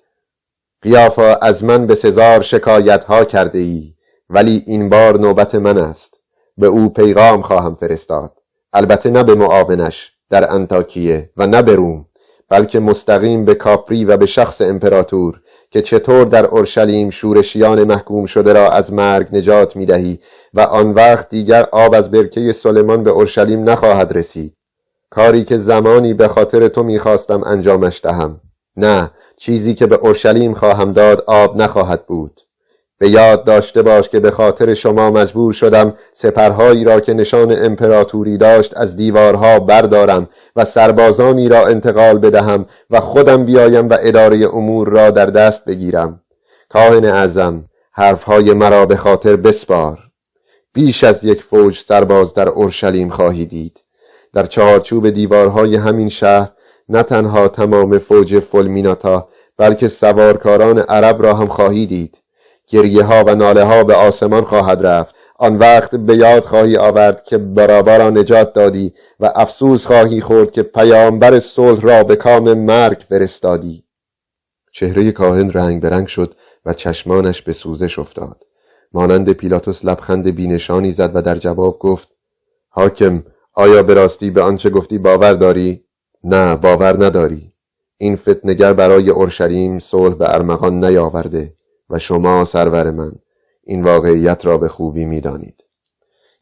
قیافا، از من به سزار شکایت‌ها کرده ای، ولی این بار نوبت من است. به او پیغام خواهم فرستاد، البته نه به معاونش در انطاکیه و نه به روم، بلکه مستقیم به کاپری و به شخص امپراتور، که چطور در اورشلیم شورشیان محکوم شده را از مرگ نجات می‌دهی و آن وقت دیگر آب از برکه سلیمان به اورشلیم نخواهد رسید. کاری که زمانی به خاطر تو می‌خواستم انجامش دهم، نه، چیزی که به اورشلیم خواهم داد آب نخواهد بود. به یاد داشته باش که به خاطر شما مجبور شدم سپرهایی را که نشان امپراتوری داشت از دیوارها بردارم و سربازانی را انتقال بدهم و خودم بیایم و اداره امور را در دست بگیرم. کاهن اعظم، حرفهای مرا به خاطر بسپار. بیش از یک فوج سرباز در اورشلیم خواهی دید. در چهارچوب دیوارهای همین شهر نه تنها تمام فوج فولمیناتا، بلکه سوارکاران عرب را هم خواهی دید. گریه ها و ناله ها به آسمان خواهد رفت. آن وقت به یاد خواهی آورد که برابا را نجات دادی و افسوس خواهی خورد که پیامبر صلح را به کام مرگ فرستادی. چهره کاهن رنگ برنگ شد و چشمانش به سوزش افتاد. مانند پیلاتوس لبخند بینشانی زد و در جواب گفت: حاکم، آیا به راستی به آنچه گفتی باور داری؟ نه، باور نداری. این فتنه‌گر برای اورشلیم صلح به ارمغان نیاورده و شما سرور من این واقعیت را به خوبی می دانید.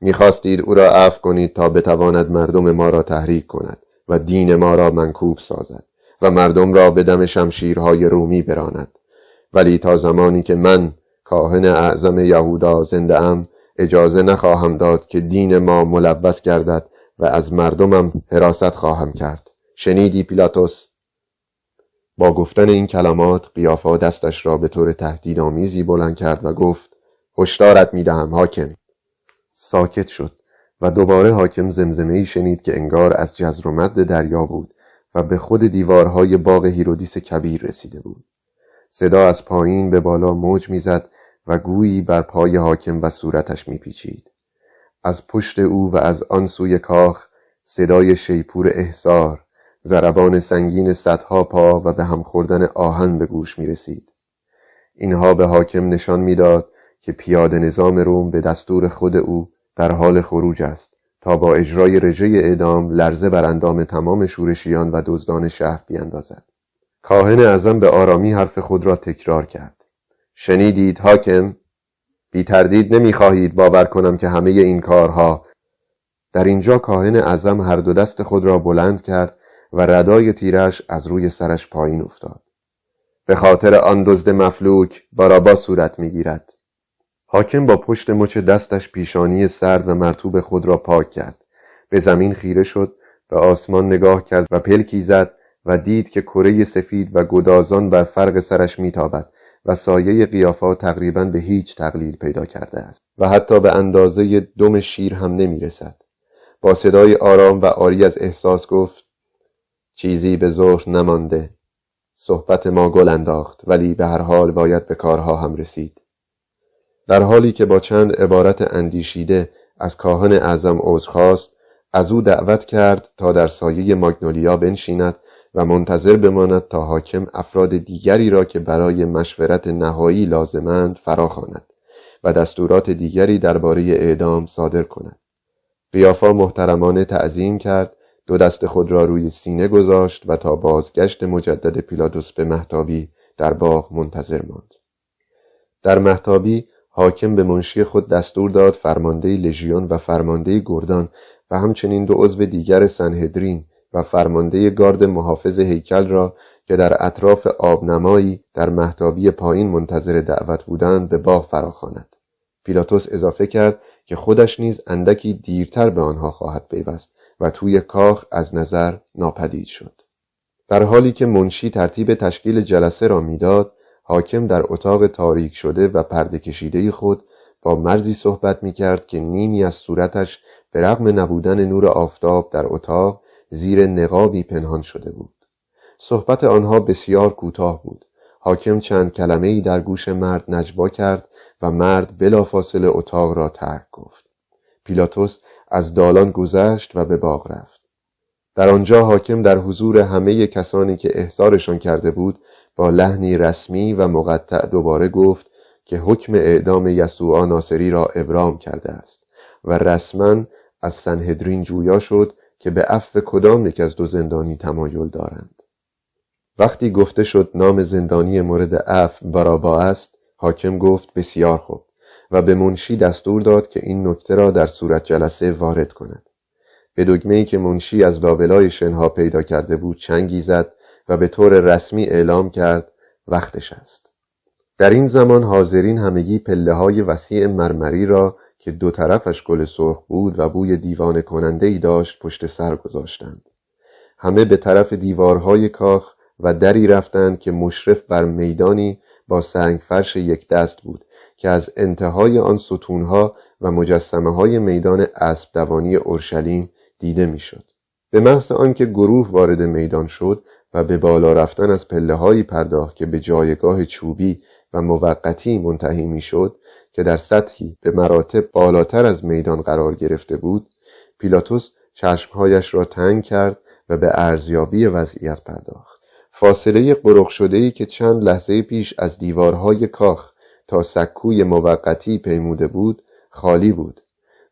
می خواستید او را عفو کنید تا بتواند مردم ما را تحریک کند و دین ما را منکوب سازد و مردم را به دم شمشیرهای رومی براند. ولی تا زمانی که من کاهن اعظم یهودا زنده ام، اجازه نخواهم داد که دین ما ملبس گردد و از مردمم حراست خواهم کرد. شنیدی پیلاتوس؟ با گفتن این کلمات قیافا دستش را به طور تهدیدآمیزی بلند کرد و گفت: هشدارت می‌دهم حاکم. ساکت شد و دوباره حاکم زمزمه‌ای شنید که انگار از جزر و مد دریا بود و به خود دیوارهای باغ هیرودیس کبیر رسیده بود. صدا از پایین به بالا موج می‌زد و گویی بر پای حاکم و صورتش می‌پیچید. از پشت او و از آن سوی کاخ صدای شیپور احصار، ضربان سنگین صدها پا و به هم خوردن آهن به گوش می رسید. اینها به حاکم نشان می داد که پیاده نظام روم به دستور خود او در حال خروج است تا با اجرای رژه اعدام لرزه بر اندام تمام شورشیان و دزدان شهر بیاندازد. کاهن اعظم به آرامی حرف خود را تکرار کرد: شنیدید حاکم؟ بی تردید نمی خواهید باور کنم که همه این کارها. در اینجا کاهن اعظم هر دو دست خود را بلند کرد و ردای تیرش از روی سرش پایین افتاد. به خاطر آن دزد مفلوک بارابا صورت میگیرد. حاکم با پشت مچ دستش پیشانی سرد و مرطوب خود را پاک کرد. به زمین خیره شد، به آسمان نگاه کرد و پلکی زد و دید که کره سفید و گدازان بر فرق سرش میتابد و سایه قیافا تقریباً به هیچ تقلیل پیدا کرده است و حتی به اندازه دم شیر هم نمیرسد. با صدای آرام و عاری از احساس گفت: چیزی به ظهر نمانده. صحبت ما گل انداخت، ولی به هر حال باید به کارها هم رسید. در حالی که با چند عبارت اندیشیده از کاهن اعظم عذر خواست، از او دعوت کرد تا در سایه ماگنولیا بنشیند و منتظر بماند تا حاکم افراد دیگری را که برای مشورت نهایی لازمند فراخواند و دستورات دیگری درباره اعدام صادر کند. قیافا محترمانه تعظیم کرد، دو دست خود را روی سینه گذاشت و تا بازگشت مجدد پیلاتوس به مهتابی در باغ منتظر ماند. در مهتابی حاکم به منشی خود دستور داد فرمانده لژیون و فرمانده گردان و همچنین دو عضو دیگر سنهدرین و فرمانده گارد محافظ هیکل را که در اطراف آبنمایی در مهتابی پایین منتظر دعوت بودند به باغ فراخواند. پیلاتوس اضافه کرد که خودش نیز اندکی دیرتر به آنها خواهد پیوست و توی کاخ از نظر ناپدید شد. در حالی که منشی ترتیب تشکیل جلسه را میداد، حاکم در اتاق تاریک شده و پرده کشیده خود با مردی صحبت میکرد که نیمی از صورتش به رغم نبودن نور آفتاب در اتاق زیر نقابی پنهان شده بود. صحبت آنها بسیار کوتاه بود. حاکم چند کلمه‌ای در گوش مرد نجوا کرد و مرد بلافاصله اتاق را ترک گفت. پیلاتوس از دالان گذشت و به باغ رفت. در آنجا حاکم در حضور همه کسانی که احضارشان کرده بود با لحنی رسمی و مقطع دوباره گفت که حکم اعدام یسوع ناصری را ابرام کرده است و رسما از سنهدرین جویا شد که به عفو کدام یک از دو زندانی تمایل دارند. وقتی گفته شد نام زندانی مورد عفو بارابا است، حاکم گفت بسیار خوب و به منشی دستور داد که این نکته را در صورت جلسه وارد کند. به دگمه‌ای که منشی از لابلای شنها پیدا کرده بود چنگی زد و به طور رسمی اعلام کرد وقتش است. در این زمان حاضرین همگی پله‌های وسیع مرمری را که دو طرفش گل سرخ بود و بوی دیوانه کننده‌ای داشت پشت سر گذاشتند. همه به طرف دیوارهای کاخ و دری رفتند که مشرف بر میدانی با سنگ فرش یک دست بود که از انتهای آن ستونها و مجسمه‌های میدان اسب دوانی اورشلیم دیده می‌شد. به محض آنکه گروه وارد میدان شد و به بالا رفتن از پله‌هایی پرداخت که به جایگاه چوبی و موقتی منتهی می‌شد که در سطحی به مراتب بالاتر از میدان قرار گرفته بود، پیلاتوس چشمهایش را تنگ کرد و به ارزیابی وضعیت پرداخت. فاصله قرق شده‌ای که چند لحظه پیش از دیوارهای کاخ تا سکوی موقتی پیموده بود خالی بود،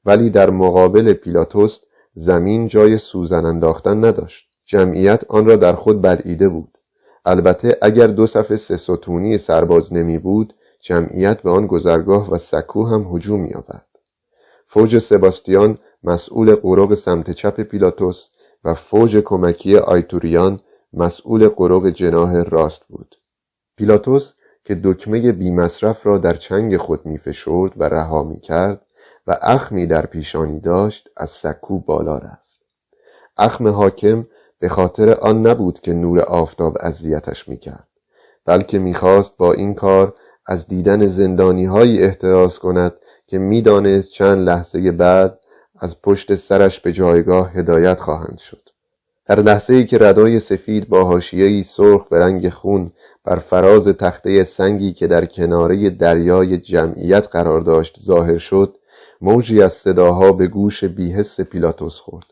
ولی در مقابل پیلاتوس زمین جای سوزن انداختن نداشت. جمعیت آن را در خود بلعیده بود. البته اگر دو صف سه ستونی سرباز نمی بود، جمعیت به آن گذرگاه و سکو هم هجوم یافت. فوج سباستیان مسئول قرق سمت چپ پیلاتوس و فوج کمکی آیتوریان مسئول قرق جناح راست بود. پیلاتوس که دکمه بی‌مصرف را در چنگ خود می‌فشرد و رها می‌کرد و اخمی در پیشانی داشت، از سکو بالا رفت. اخم حاکم به خاطر آن نبود که نور آفتاب اذیتش می‌کرد، بلکه می‌خواست با این کار از دیدن زندانی‌هایی احتراز کند که می‌دانست چند لحظه بعد از پشت سرش به جایگاه هدایت خواهند شد. در لحظه‌ای که ردای سفید با حاشیه‌ای سرخ به رنگ خون بر فراز تخته سنگی که در کناره دریای جمعیت قرار داشت ظاهر شد، موجی از صداها به گوش بی‌حس پیلاتوس خورد.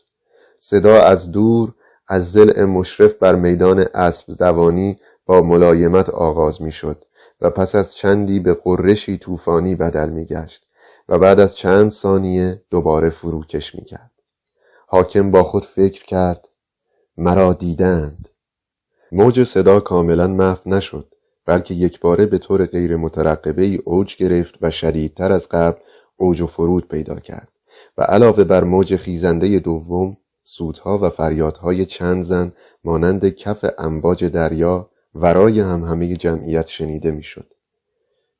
صدا از دور از ضلع مشرف بر میدان اسب دوانی با ملایمت آغاز می‌شد و پس از چندی به غرشی طوفانی بدل می‌گشت و بعد از چند ثانیه دوباره فروکش می‌کرد. حاکم با خود فکر کرد مرا دیدند. موج صدا کاملا محو نشد، بلکه یکباره به طور غیر مترقبه ای اوج گرفت و شدیدتر از قبل اوج و فرود پیدا کرد و علاوه بر موج خیزنده دوم، صدها و فریادهای چند زن مانند کف امواج دریا ورای همهمه جمعیت شنیده میشد.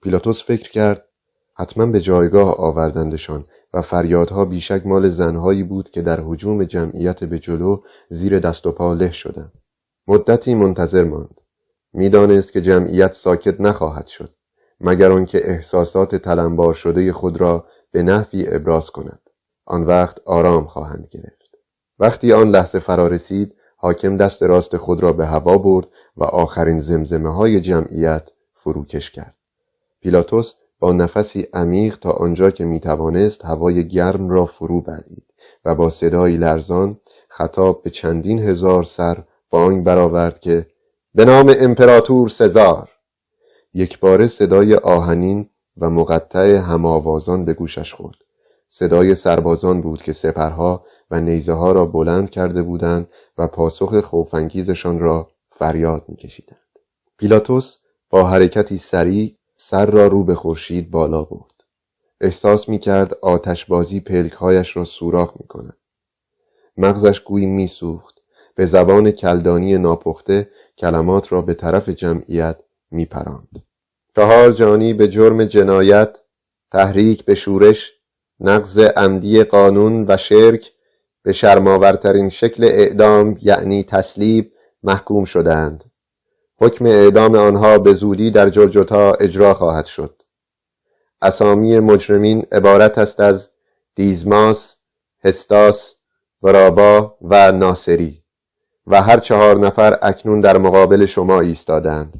پیلاتوس فکر کرد حتما به جایگاه آوردندشان و فریادها بیشک مال زنهایی بود که در هجوم جمعیت به جلو زیر دست و پا له شدند. مدتی منتظر ماند. میدانست که جمعیت ساکت نخواهد شد مگر آنکه احساسات تلمبار شده خود را به نحوی ابراز کند. آن وقت آرام خواهند گرفت. وقتی آن لحظه فرا رسید، حاکم دست راست خود را به هوا برد و آخرین زمزمه های جمعیت فروکش کرد. پیلاتوس با نفسی عمیق تا آنجا که میتوانست هوای گرم را فرو برید و با صدایی لرزان خطاب به چندین هزار سر بانگ برآورد که به نام امپراتور سزار. یکباره صدای آهنین و مقطع هم‌آوازان به گوشش خورد. صدای سربازان بود که سپرها و نیزه ها را بلند کرده بودند و پاسخ خوف‌انگیزشان را فریاد می‌کشیدند. پیلاتوس با حرکتی سریع سر را رو به خورشید بالا برد. احساس می‌کرد آتش‌بازی پلک‌هایش را سوراخ می‌کند. مغزش گویی می‌سوخت. به زبان کلدانی ناپخته کلمات را به طرف جمعیت میپراند. چهار جانی به جرم جنایت، تحریک به شورش، نقض عمدی قانون و شرک به شرم‌آورترین شکل اعدام یعنی تصلیب محکوم شدند. حکم اعدام آنها به زودی در جلجتا اجرا خواهد شد. اسامی مجرمین عبارت است از دیزماس، هستاس، برابا و ناصری و هر چهار نفر اکنون در مقابل شما ایستادند.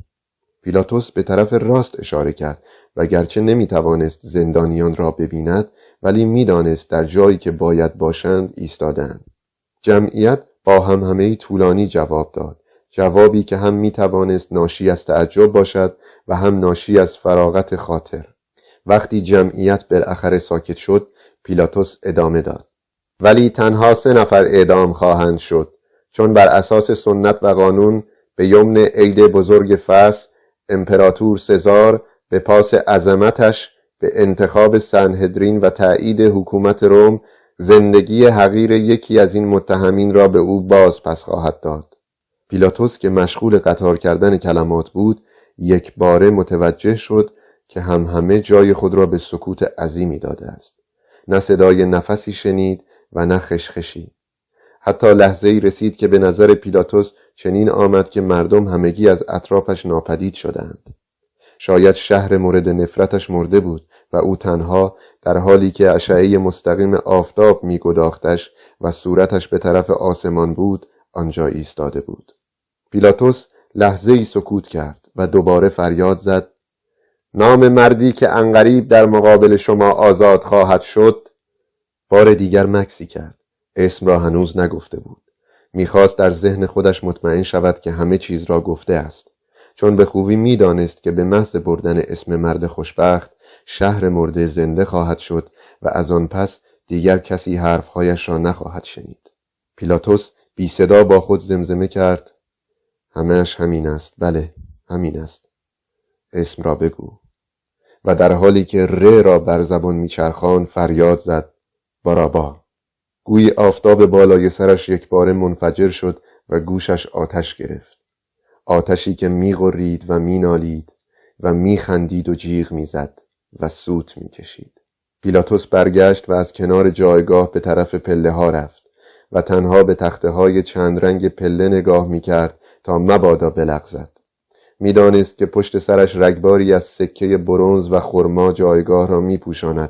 پیلاتوس به طرف راست اشاره کرد و گرچه نمی توانست زندانیان را ببیند ولی می دانست در جایی که باید باشند ایستادند. جمعیت با همهمه‌ای طولانی جواب داد، جوابی که هم می توانست ناشی از تعجب باشد و هم ناشی از فراغت خاطر. وقتی جمعیت بالاخره ساکت شد پیلاتوس ادامه داد: ولی تنها 3 نفر اعدام خواهند شد، چون بر اساس سنت و قانون به یمن عید بزرگ فصل امپراتور سزار به پاس عظمتش به انتخاب سنهدرین و تایید حکومت روم زندگی حقیر یکی از این متهمین را به او باز پس خواهد داد. پیلاتوس که مشغول قطار کردن کلمات بود یک باره متوجه شد که همه جای خود را به سکوت عظیمی داده است. نه صدای نفسی شنید و نه خشخشی. حتی لحظه‌ای رسید که به نظر پیلاتوس چنین آمد که مردم همگی از اطرافش ناپدید شدند. شاید شهر مورد نفرتش مرده بود و او تنها در حالی که اشعه مستقیم آفتاب می‌گداختش و صورتش به طرف آسمان بود آنجا ایستاده بود. پیلاتوس لحظه‌ای سکوت کرد و دوباره فریاد زد: نام مردی که عنقریب در مقابل شما آزاد خواهد شد. بار دیگر مکسی کرد. اسم را هنوز نگفته بود. میخواست در ذهن خودش مطمئن شود که همه چیز را گفته است، چون به خوبی میدانست که به محض بردن اسم مرد خوشبخت شهر مرده زنده خواهد شد و از آن پس دیگر کسی حرفهایش را نخواهد شنید. پیلاتوس بی صدا با خود زمزمه کرد: همهش همین است، بله همین است، اسم را بگو. و در حالی که ر را بر زبان میچرخاند فریاد زد: بارابا. گویی آفتاب بالای سرش یک باره منفجر شد و گوشش آتش گرفت، آتشی که میغرید و مینالید و میخندید و جیغ میزد و سوت میکشید. پیلاتوس برگشت و از کنار جایگاه به طرف پله ها رفت و تنها به تخته های چند رنگ پله نگاه میکرد تا مبادا بلغزد. میدانست که پشت سرش رگباری از سکه برنز و خرما جایگاه را میپوشاند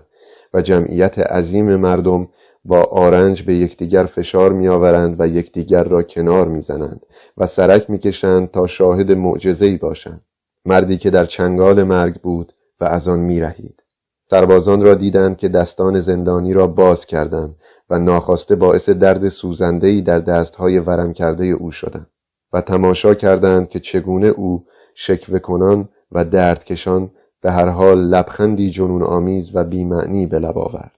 و جمعیت عظیم مردم با آرنج به یکدیگر فشار میآورند و یکدیگر را کنار میزنند و سرک میکشند تا شاهد معجزه‌ای باشند. مردی که در چنگال مرگ بود و از آن میرهید. سربازان را دیدند که دستان زندانی را باز کردند و ناخواسته باعث درد سوزنده‌ای در دستهای ورم کرده او شدند و تماشا کردند که چگونه او شکوه کنان و دردکشان به هر حال لبخندی جنون آمیز و بی‌معنی به لب آورد.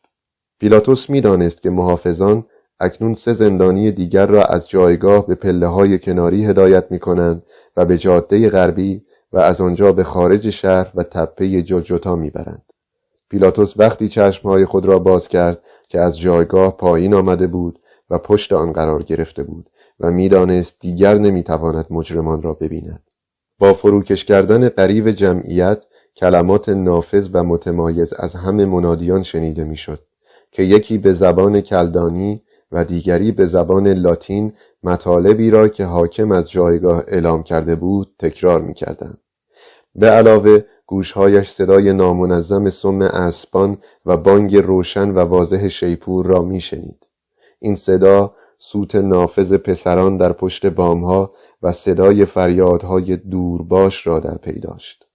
پیلاتوس میدانست که محافظان اکنون 3 زندانی دیگر را از جایگاه به پله‌های کناری هدایت می‌کنند و به جاده غربی و از آنجا به خارج شهر و تپه جلجتا می‌برند. پیلاتوس وقتی چشم‌های خود را باز کرد که از جایگاه پایین آمده بود و پشت آن قرار گرفته بود و میدانست دیگر نمی‌تواند مجرمان را ببیند. با فروکش کردن غریو جمعیت کلمات نافذ و متمایز از همه منادیان شنیده می‌شد که یکی به زبان کلدانی و دیگری به زبان لاتین مطالبی را که حاکم از جایگاه اعلام کرده بود تکرار می‌کردند. به علاوه گوشهایش صدای نامنظم سم اسبان و بانگ روشن و واضح شیپور را می‌شنید. این صدا سوت نافذ پسران در پشت بامها و صدای فریادهای دورباش را در پی داشت.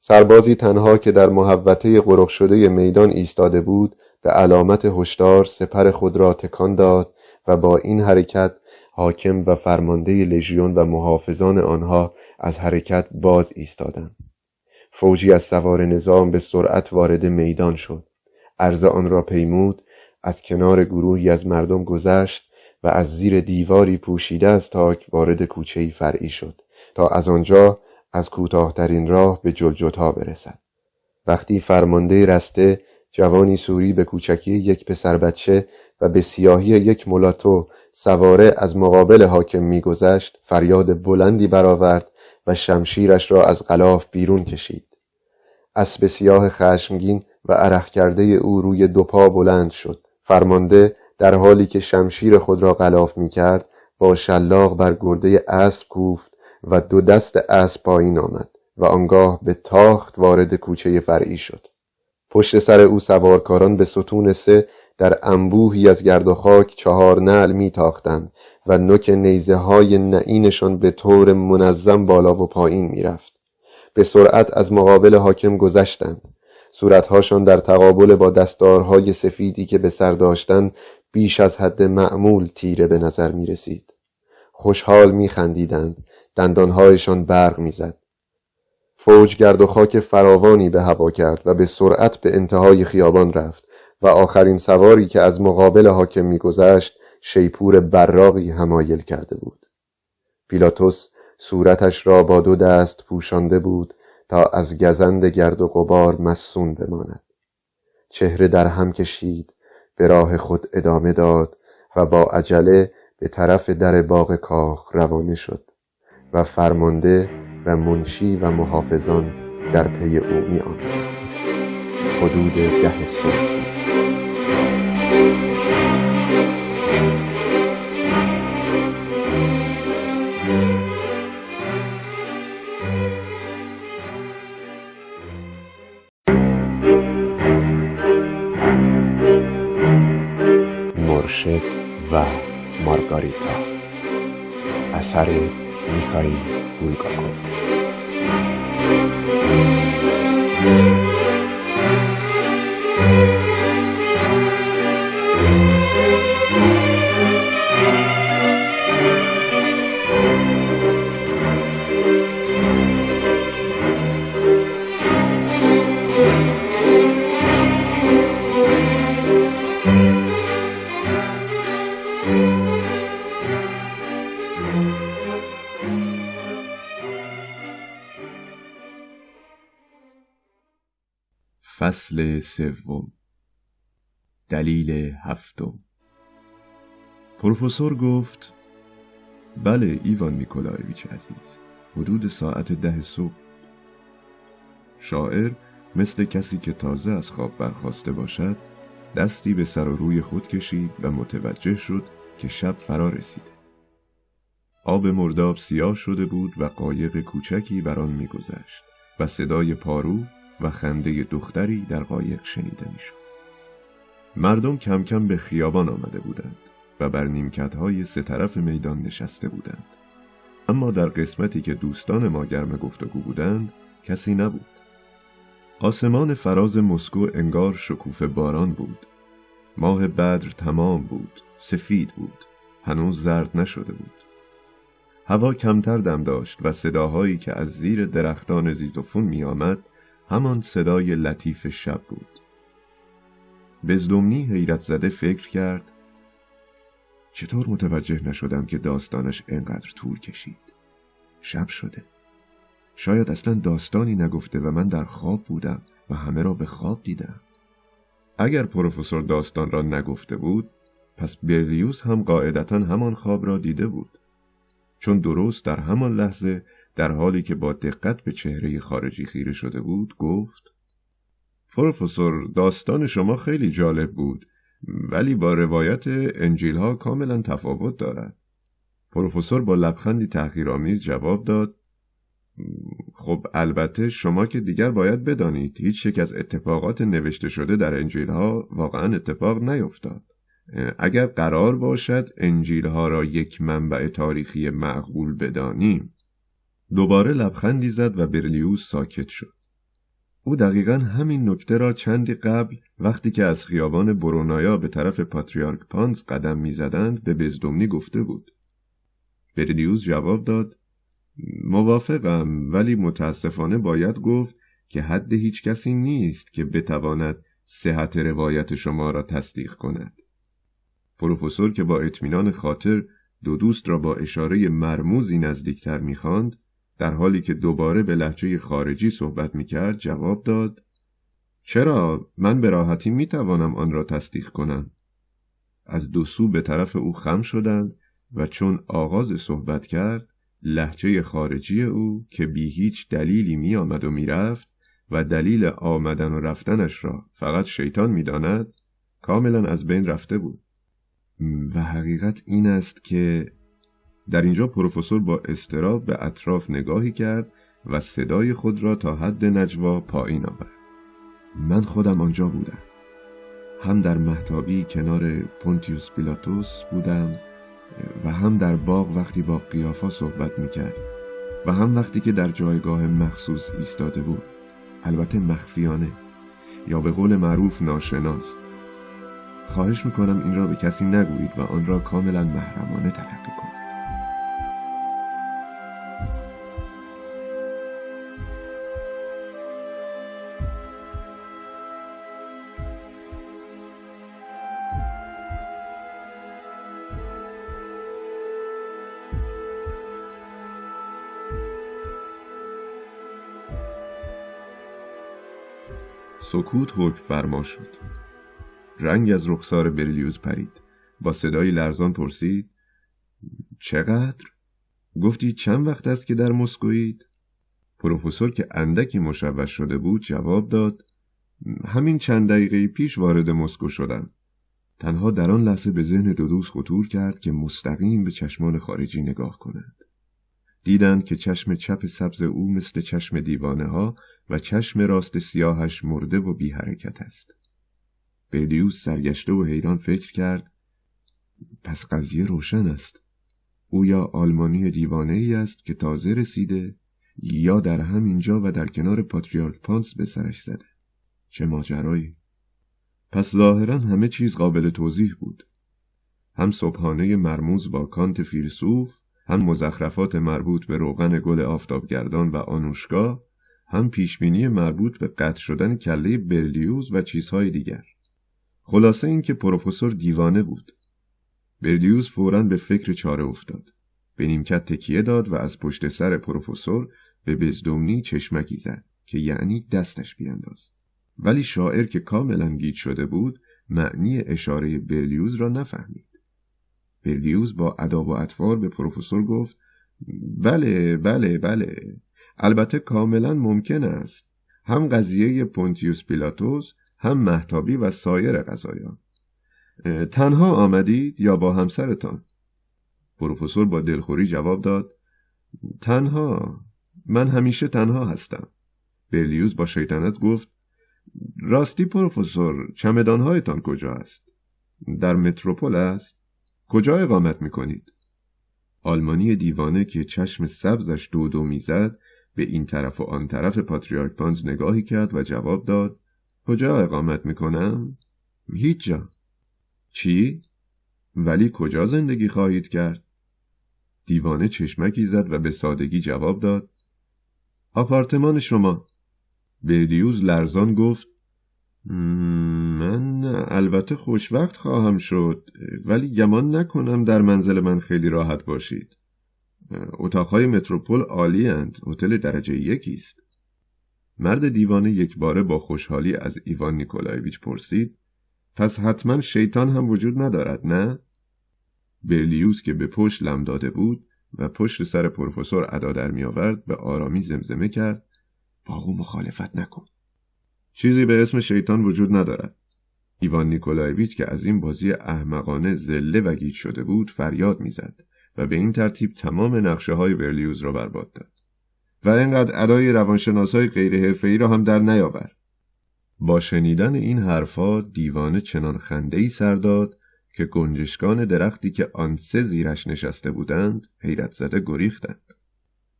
سربازی تنها که در محوطه غرق شده میدان ایستاده بود به علامت هشدار سپر خود را تکان داد و با این حرکت حاکم و فرمانده لژیون و محافظان آنها از حرکت باز ایستادند. فوجی از سوار نظام به سرعت وارد میدان شد، عرض آن را پیمود، از کنار گروهی از مردم گذشت و از زیر دیواری پوشیده از تاک وارد کوچه‌ای فرعی شد تا از آنجا از کوتاه‌ترین راه به جلجتا برسد. وقتی فرمانده رسته جوانی سوری به کوچکی یک پسر بچه و به سیاهی یک مولاتو سواره از مقابل حاکم میگذشت فریاد بلندی برآورد و شمشیرش را از غلاف بیرون کشید. اسب سیاه خشمگین و عرق کرده او روی 2 پا بلند شد. فرمانده در حالی که شمشیر خود را غلاف میکرد با شلاق بر گرده اسب کوفت و 2 دست اسب پایین آمد و آنگاه به تاخت وارد کوچه فرعی شد. پشت سر او سوارکاران به ستون 3 در انبوهی از گرد و خاک 4 نعل میتاختند و نوک نیزه های نعینشان به طور منظم بالا و پایین میرفت. به سرعت از مقابل حاکم گذشتند. صورتهاشان در تقابل با دستارهای سفیدی که به سر داشتند بیش از حد معمول تیره به نظر می رسید. خوشحال می خندیدند. دندانهایشان برق می زد. فوج گرد و خاک فراوانی به هوا کرد و به سرعت به انتهای خیابان رفت و آخرین سواری که از مقابل حاکم می گذشت شیپور براقی حمایل کرده بود. پیلاتوس صورتش را با 2 دست پوشانده بود تا از گزند گرد و غبار مسون بماند. چهره در هم کشید، به راه خود ادامه داد و با عجله به طرف در باغ کاخ روانه شد و فرمانده و منشی و محافظان در پی او می آمدند. حدود 10 صبح. مرشد و مارگاریتا، اثر میخائیل بولگاکوف. فصل 3، دلیل 7. پروفسور گفت: بله ایوان نیکولایویچ عزیز، حدود ساعت 10 صبح. شاعر مثل کسی که تازه از خواب برخاسته باشد دستی به سر و روی خود کشید و متوجه شد که شب فرا رسیده. آب مرداب سیاه شده بود و قایق کوچکی بر آن می‌گذشت و صدای پارو و خنده دختری در قایق شنیده میشد. مردم کم کم به خیابان آمده بودند و بر نیمکت‌های 3 طرف میدان نشسته بودند. اما در قسمتی که دوستان ما گرم گفتگو بودند کسی نبود. آسمان فراز مسکو انگار شکوفه باران بود. ماه بدر تمام بود، سفید بود، هنوز زرد نشده بود. هوا کمتر دم داشت و صداهایی که از زیر درختان زیتوفون می آمد همان صدای لطیف شب بود. بزدمنی حیرت زده فکر کرد: چطور متوجه نشدم که داستانش انقدر طول کشید؟ شب شده. شاید اصلا داستانی نگفته و من در خواب بودم و همه را به خواب دیدم. اگر پروفسور داستان را نگفته بود، پس برلیوس هم قاعدتاً همان خواب را دیده بود. چون درست در همان لحظه، در حالی که با دقت به چهره خارجی خیره شده بود، گفت: پروفسور، داستان شما خیلی جالب بود، ولی با روایت انجیل ها کاملا تفاوت دارد. پروفسور با لبخندی تحقیرآمیز جواب داد: خب البته شما که دیگر باید بدانید هیچ یک از اتفاقات نوشته شده در انجیل ها واقعا اتفاق نیفتاد. اگر قرار باشد انجیل ها را یک منبع تاریخی معقول بدانیم. دوباره لبخندی زد و برلیوس ساکت شد. او دقیقاً همین نکته را چندی قبل وقتی که از خیابان برونایا به طرف پاتریارک پانز قدم می‌زدند به بزدمنی گفته بود. برلیوس جواب داد: موافقم، ولی متاسفانه باید گفت که حد هیچ کسی نیست که بتواند صحت روایت شما را تصدیق کند. پروفسور که با اطمینان خاطر 2 دوست را با اشاره مرموزی نزدیکتر می‌خواند، در حالی که دوباره به لهجه خارجی صحبت می‌کرد جواب داد: چرا، من به راحتی می‌توانم آن را تصدیق کنم. از 2 سو به طرف او خم شدند و چون آغاز صحبت کرد لهجه خارجی او که بی هیچ دلیلی می‌آمد و می‌رفت و دلیل آمدن و رفتنش را فقط شیطان می‌داند کاملا از بین رفته بود. و حقیقت این است که در اینجا پروفسور با اضطراب به اطراف نگاهی کرد و صدای خود را تا حد نجوا پایین آورد: من خودم آنجا بودم. هم در مهتابی کنار پونتیوس پیلاتوس بودم و هم در باغ وقتی با قیافا صحبت میکرد و هم وقتی که در جایگاه مخصوص ایستاده بود، البته مخفیانه یا به قول معروف ناشناس. خواهش میکنم این را به کسی نگویید و آن را کاملا محرمانه تلقی کنید. سکوت حکم فرما شد. رنگ از رخسار برلیوز پرید. با صدای لرزان پرسید: چقدر؟ گفتی چند وقت است که در مسکویید؟ پروفسور که اندکی مشوش شده بود جواب داد: همین چند دقیقه پیش وارد مسکو شدم. تنها در آن لحظه به ذهن دو دوست خطور کرد که مستقیم به چشمان خارجی نگاه کنند. دیدند که چشم چپ سبز او مثل چشم دیوانه ها و چشم راست سیاهش مرده و بی حرکت است. برلیوز سرگشته و حیران فکر کرد: پس قضیه روشن است. او یا آلمانی دیوانه ای است که تازه رسیده یا در همینجا و در کنار پاتریارک پانس به سرش زده. چه ماجرایی؟ پس ظاهرا همه چیز قابل توضیح بود. هم صبحانه مرموز با کانت فیلسوف، هم مزخرفات مربوط به روغن گل آفتابگردان و آنوشکا، هم پیشبینی مربوط به قطع شدن کله برلیوز و چیزهای دیگر. خلاصه این که پروفسور دیوانه بود. برلیوز فوراً به فکر چاره افتاد. به نیمکت تکیه داد و از پشت سر پروفسور به بزدومنی چشمکی زد که یعنی دستش بیانداز. ولی شاعر که کاملاً گیج شده بود معنی اشاره برلیوز را نفهمید. برلیوز با اداب و اطوار به پروفسور گفت: بله بله بله، البته کاملا ممکن است. هم قضیه پونتیوس پیلاتوس، هم مهتابی و سایر قضایا. تنها آمدید یا با همسرتان؟ پروفسور با دلخوری جواب داد: تنها، من همیشه تنها هستم. برلیوز با شیطنت گفت: راستی پروفسور، چمدانهایتان کجا است؟ در متروپول است؟ کجا اقامت میکنید؟ آلمانی دیوانه که چشم سبزش دو میزد به این طرف و آن طرف پاتریارک پانز نگاهی کرد و جواب داد: کجا اقامت میکنم؟ هیچ جا. چی؟ ولی کجا زندگی خواهید کرد؟ دیوانه چشمکی زد و به سادگی جواب داد: آپارتمان شما. برلیوز لرزان گفت: من البته خوشوقت خواهم شد، ولی گمان نکنم در منزل من خیلی راحت باشید. اتاقهای متروپول عالی اند، هتل درجه یکی است. مرد دیوانه یک باره با خوشحالی از ایوان نیکولایویچ پرسید: پس حتما شیطان هم وجود ندارد، نه؟ برلیوز که به پشت لم داده بود و پشت سر پروفسور ادا در می آورد به آرامی زمزمه کرد: با او مخالفت نکن. چیزی به اسم شیطان وجود ندارد. ایوان نیکولایویچ که از این بازی احمقانه ذله و گیج شده بود فریاد میزد و به این ترتیب تمام نقشه های برلیوز را برباد داد. و اینقدر ادای روانشناسای غیرحرفه‌ای را هم در نیاور. با شنیدن این حرفا دیوانه چنان خنده‌ای سر داد که گنجشکان درختی که آن سه زیرش نشسته بودند حیرت زده گریختند.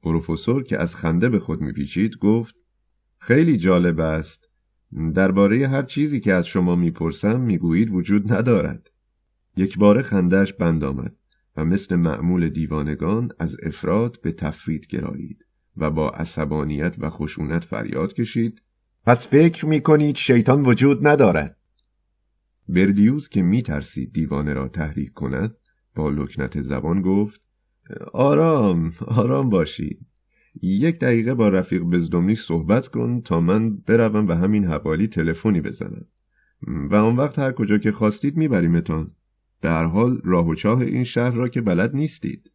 پروفسور که از خنده به خود میپیچید گفت: خیلی جالب است. درباره هر چیزی که از شما میپرسم میگویید وجود ندارد. یک بار خنده‌اش بند آمد و مثل معمول دیوانگان از افراد به تفرید گرایید و با عصبانیت و خشونت فریاد کشید: پس فکر میکنید شیطان وجود ندارد؟ برلیوز که میترسید دیوانه را تحریک کند با لکنت زبان گفت: آرام آرام باشید. یک دقیقه با رفیق بزدومنی صحبت کن تا من بروم و همین حوالی تلفنی بزنم و آن وقت هر کجا که خواستید میبریمتان. در حال راه و چاه این شهر را که بلد نیستید.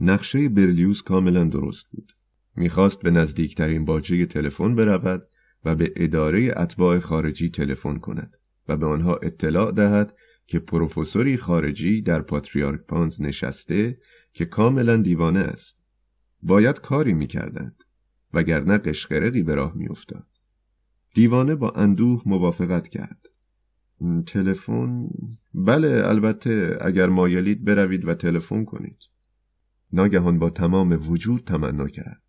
نقشه برلیوز کاملا درست بود. میخواست به نزدیکترین باجه تلفن برود و به اداره اتباع خارجی تلفن کند و به آنها اطلاع دهد که پروفسوری خارجی در پاتریارک پانز نشسته که کاملا دیوانه است. باید کاری می‌کردند وگرنه قشقرقی به راه می‌افتاد. دیوانه با اندوه موافقت کرد. تلفن؟ بله البته، اگر مایلید بروید و تلفن کنید. ناگهان با تمام وجود تمنا کرد.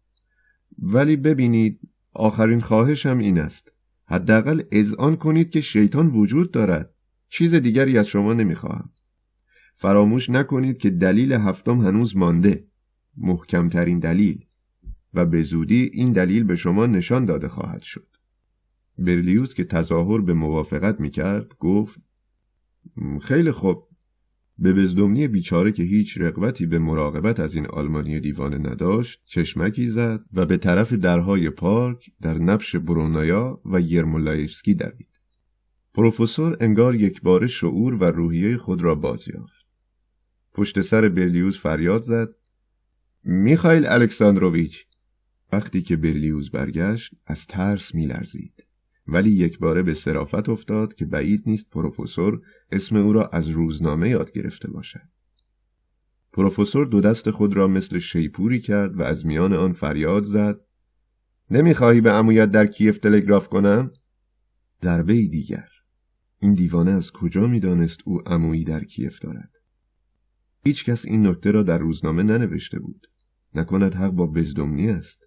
ولی ببینید، آخرین خواهشم این است، حداقل اذعان کنید که شیطان وجود دارد. چیز دیگری از شما نمیخواهم. فراموش نکنید که دلیل هفتم هنوز مانده، محکمترین دلیل، و به زودی این دلیل به شما نشان داده خواهد شد. برلیوز که تظاهر به موافقت میکرد گفت: خیلی خوب. به بزدمنی بیچاره که هیچ رغبتی به مراقبت از این آلمانی دیوانه نداشت چشمکی زد و به طرف درهای پارک در نبش برونایا و یرمولایفسکی دوید. پروفسور انگار یکباره شعور و روحیه خود را بازیافت. پشت سر برلیوز فریاد زد: میخائیل الکساندروویچ! وقتی که برلیوز برگشت از ترس میلرزید، ولی یکباره به صرافت افتاد که بعید نیست پروفسور اسم او را از روزنامه یاد گرفته باشد. پروفسور دو دست خود را مثل شیپوری کرد و از میان آن فریاد زد: نمیخواهی به عمویت در کیف تلگراف کنم؟ ضربه دیگر. این دیوانه از کجا میدانست او عمویی در کیف دارد؟ هیچ کس این نکته را در روزنامه ننوشته بود. نکند حق با بزدمنی است؟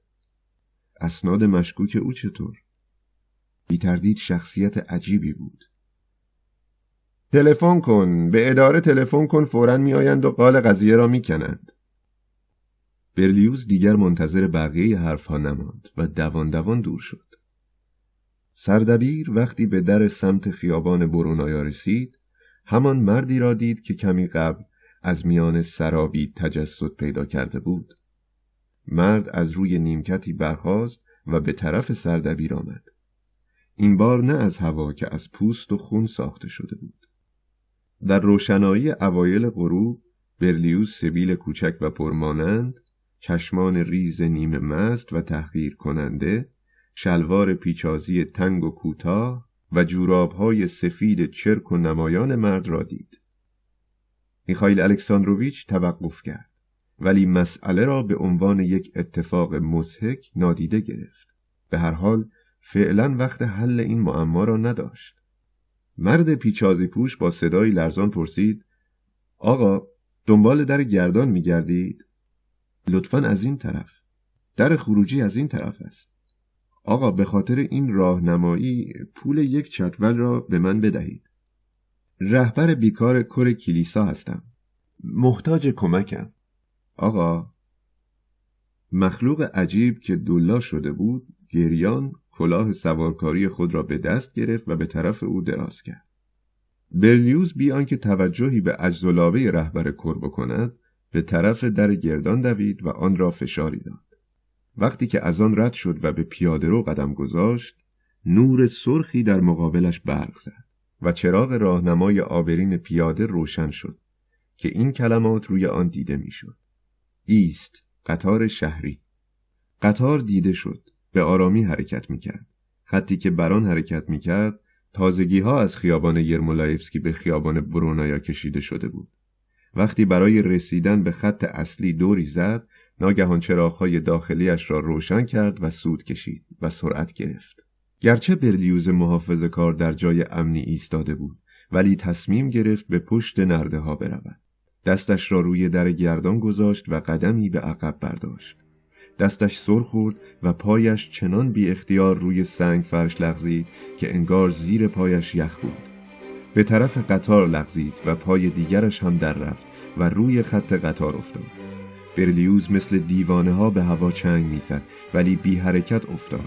اسناد مشکوک او چطور؟ بی تردید شخصیت عجیبی بود. تلفن کن، به اداره تلفن کن، فوراً میآیند و قال قضیه را میکنند. برلیوز دیگر منتظر بقیه حرفها نماند و دوان دوان دور شد. سردبیر وقتی به در سمت خیابان برونایا رسید، همان مردی را دید که کمی قبل از میان سرابی تجسد پیدا کرده بود. مرد از روی نیمکتی برخاست و به طرف سردبیر آمد. این بار نه از هوا که از پوست و خون ساخته شده بود. در روشنایی اوایل غروب، برلیوز سبیل کوچک و پرمانند، چشمان ریز نیمه مست و تحقیر کننده، شلوار پیچازی تنگ و کوتاه و جورابهای سفید چرک و نمایان مرد را دید. میخائیل الکساندروویچ توقف کرد، ولی مسئله را به عنوان یک اتفاق مضحک نادیده گرفت. به هر حال فعلا وقت حل این معما را نداشت. مرد پیچازی پوش با صدای لرزان پرسید: آقا، دنبال در گردان می‌گردید؟ لطفاً از این طرف. در خروجی از این طرف است. آقا، به خاطر این راهنمایی پول یک چتول را به من بدهید. رهبر بیکار کور کلیسا هستم. محتاج کمکم. آقا. مخلوق عجیب که دولا شده بود، گریان کلاه سوارکاری خود را به دست گرفت و به طرف او دراز کرد. برلیوز بی آنکه توجهی به عجزالابه رهبر کور بکند، به طرف در گردان دوید و آن را فشاری داد. وقتی که از آن رد شد و به پیاده رو قدم گذاشت، نور سرخی در مقابلش برق زد و چراغ راهنمای آبرین پیاده روشن شد که این کلمات روی آن دیده میشد: ایست، قطار شهری. قطار دیده شد، به آرامی حرکت میکرد. خطی که بران حرکت میکرد، تازگی ها از خیابان یرمولایفسکی به خیابان برونایا کشیده شده بود. وقتی برای رسیدن به خط اصلی دوری زد، ناگهان چراغ‌های داخلیش را روشن کرد و سود کشید و سرعت گرفت. گرچه برلیوز محافظه‌کار در جای امنی ایستاده بود، ولی تصمیم گرفت به پشت نرده‌ها برود. دستش را روی در گردان گذاشت و قدمی به عقب برداشت. دستش سر خورد و پایش چنان بی اختیار روی سنگ فرش لغزید که انگار زیر پایش یخ بود. به طرف قطار لغزید و پای دیگرش هم در رفت و روی خط قطار افتاد. برلیوز مثل دیوانه ها به هوا چنگ میزد، ولی بی حرکت افتاد.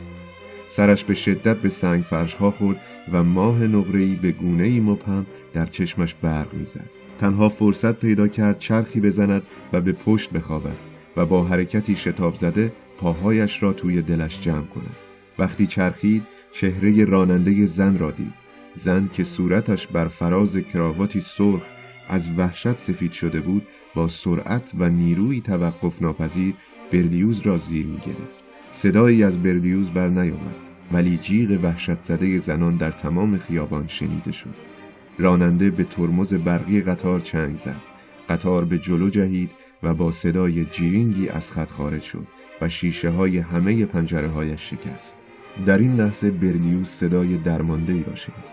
سرش به شدت به سنگ فرش ها خورد و ماه نقره‌ای به گونه‌ای مبهم در چشمش برق میزد. تنها فرصت پیدا کرد چرخی بزند و به پشت بخوابد و با حرکتی شتاب زده پاهایش را توی دلش جمع کند. وقتی چرخید، چهره راننده زن را دید. زن که صورتش بر فراز کراواتی سرخ از وحشت سفید شده بود، با سرعت و نیروی توقف ناپذیر برلیوز را زیر می‌گرفت. صدایی از برلیوز بر نیامد، ولی جیغ وحشت زده زنان در تمام خیابان شنیده شد. راننده به ترمز برقی قطار چنگ زد. قطار به جلو جهید و با صدای جیرینگی از خط خارج شد و شیشه های همه پنجره هایش شکست. در این لحظه برلیوز صدای درمانده‌ای را شنید.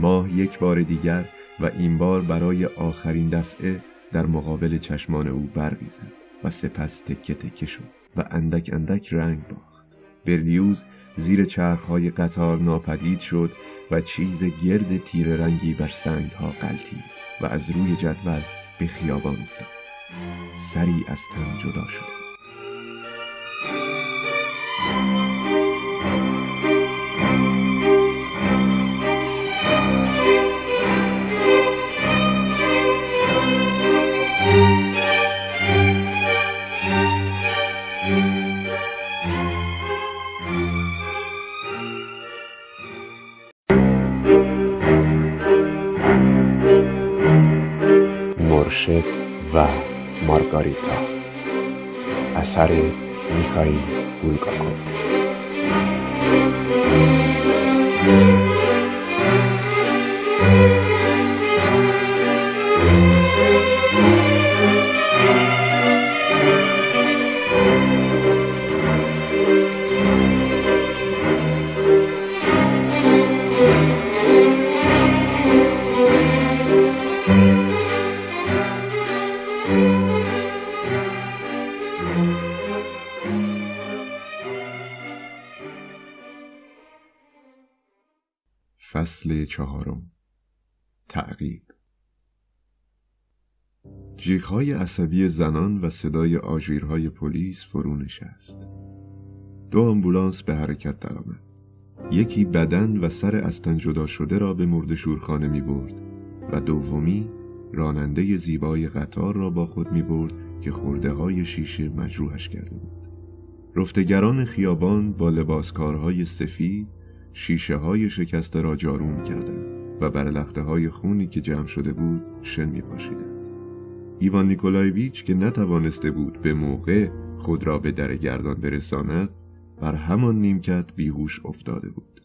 ماه یک بار دیگر و این بار برای آخرین دفعه در مقابل چشمان او برریزد و سپس تکه تکه شد و اندک اندک رنگ باخت. برلیوز زیر چرخهای قطار ناپدید شد و چیز گرد تیره رنگی بر سنگها غلتید و از روی جدول به خیابان افتاد. سری از تن جدا شد. مرشد و مارگاریتا، اثر میخائیل بولگاکوف. فصل چهارم، تعقیب. جیغ‌های عصبی زنان و صدای آژیرهای پلیس فرو نشست. دو آمبولانس به حرکت درآمد. یکی بدن و سر از تن جدا شده را به مرده شورخانه می‌برد و دومی راننده زیبای قطار را با خود می‌برد که خرده‌های شیشه مجروحش کرده بود. رفتگران خیابان با لباسکارهای سفید شیشه های شکسته را جارو می کردند و بر لخته های خونی که جمع شده بود شن می پاشیدند. ایوان نیکولایویچ که نتوانسته بود به موقع خود را به در گردان برساند، بر همان نیمکت بیهوش افتاده بود.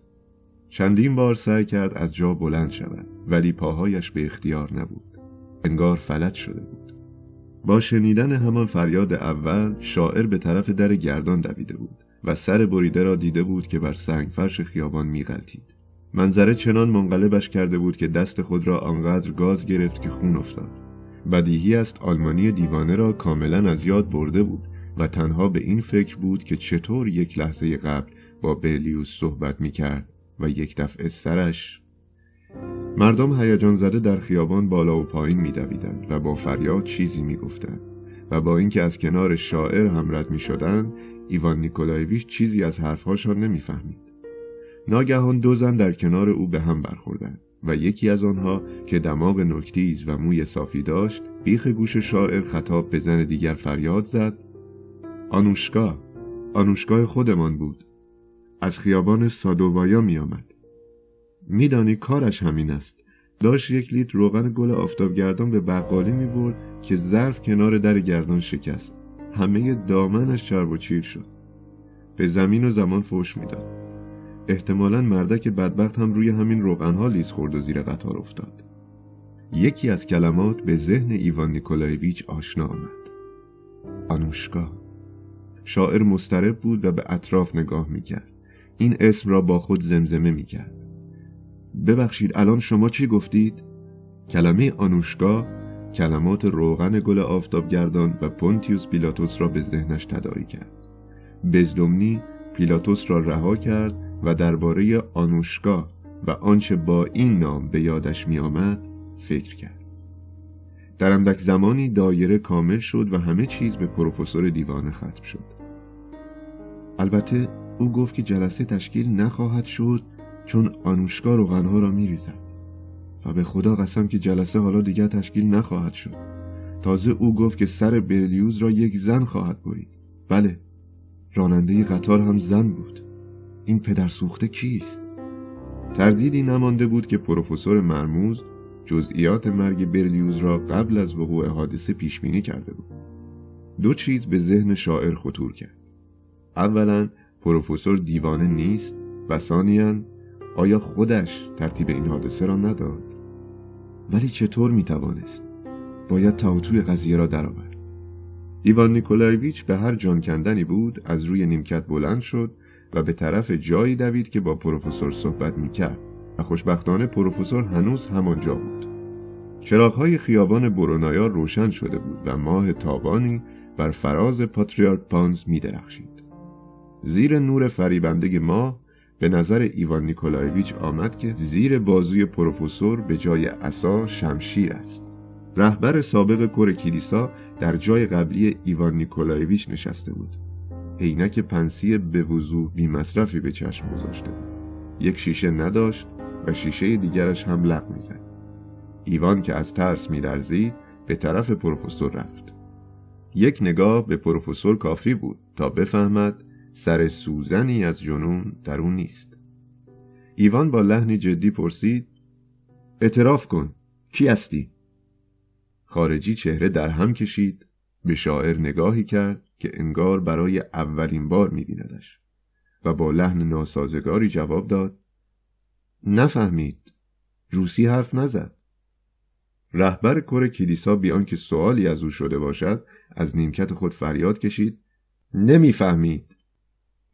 چندین بار سعی کرد از جا بلند شود ولی پاهایش به اختیار نبود. انگار فلج شده بود. با شنیدن همان فریاد اول شاعر به طرف در گردان دویده بود و سر بریده را دیده بود که بر سنگ فرش خیابان می‌غلتید. منظره چنان منقلبش کرده بود که دست خود را آنقدر گاز گرفت که خون افتاد. بدیهی است آلمانی دیوانه را کاملا از یاد برده بود و تنها به این فکر بود که چطور یک لحظه قبل با برلیوز صحبت می‌کرد و یک دفعه سرش. مردم هیجان زده در خیابان بالا و پایین می‌دویدند و با فریاد چیزی می‌گفتند و با اینکه از کنار شاعر هم رد می‌شدند، ایوان نیکولایویچ چیزی از حرفهاشان نمیفهمید. ناگهان دو زن در کنار او به هم برخوردند و یکی از آنها که دماغ نوکتیز و موی صافی داشت، بیخ گوش شاعر خطاب به زن دیگر فریاد زد: آنوشکا، آنوشکای خودمان بود. از خیابان سادووایا می آمد. می دانی کارش همین است. داشت یک لیتر روغن گل آفتابگردان به بقالی می برد که ظرف کنار در گردان شکست. همه دامنش چرب و چیر شد. به زمین و زمان فوش میداد. احتمالاً مردک بدبخت هم روی همین روغنها لیز خورد و زیر قطار افتاد. یکی از کلمات به ذهن ایوان نیکولایویچ آشنا آمد: آنوشکا. شاعر مضطرب بود و به اطراف نگاه میکرد. این اسم را با خود زمزمه میکرد. ببخشید، الان شما چی گفتید؟ کلمه آنوشکا کلمات روغن گل آفتابگردان و پونتیوس پیلاتوس را به ذهنش تداعی کرد. بزدمنی پیلاتوس را رها کرد و درباره آنوشکا و آنچه با این نام به یادش می آمد فکر کرد. در اندک زمانی دایره کامل شد و همه چیز به پروفسور دیوانه ختم شد. البته او گفت که جلسه تشکیل نخواهد شد چون آنوشکا روغنها را می ریزد. و به خدا قسم که جلسه حالا دیگر تشکیل نخواهد شد. تازه او گفت که سر برلیوز را یک زن خواهد برید. بله، راننده قطار هم زن بود. این پدر سوخته کیست؟ تردیدی نمانده بود که پروفسور مرموز جزئیات مرگ برلیوز را قبل از وقوع حادثه پیش بینی کرده بود. دو چیز به ذهن شاعر خطور کرد: اولا پروفسور دیوانه نیست و ثانیاً آیا خودش ترتیب این حادثه را نداد؟ ولی چطور میتوانست؟ باید تاوتوی قضیه را درآورد. ایوان نیکولایویچ به هر جان کندنی بود از روی نیمکت بلند شد و به طرف جایی دوید که با پروفسور صحبت میکرد و خوشبختانه پروفسور هنوز همانجا بود. چراغ‌های خیابان برونایا روشن شده بود و ماه تابانی بر فراز پاتریارک پاندز می‌درخشید. زیر نور فریبنده ماه به نظر ایوان نیکولایویچ آمد که زیر بازوی پروفسور به جای عصا شمشیر است. رهبر سابق کور کلیسا در جای قبلی ایوان نیکولایویچ نشسته بود. عینک پنسی به وضوح بی‌مصرفی به چشم گذاشته بود. یک شیشه نداشت و شیشه دیگرش هم لق می‌زد. ایوان که از ترس می‌لرزید به طرف پروفسور رفت. یک نگاه به پروفسور کافی بود تا بفهمد سر سوزنی از جنون در اون نیست. ایوان با لحنی جدی پرسید: اعتراف کن، کی هستی؟ خارجی چهره در هم کشید، به شاعر نگاهی کرد که انگار برای اولین بار می‌بیندش و با لحن ناسازگاری جواب داد: نفهمید، روسی حرف نزد. رهبر کور کلیسا بیان که سوالی از او شده باشد از نیمکت خود فریاد کشید: نمی‌فهمید.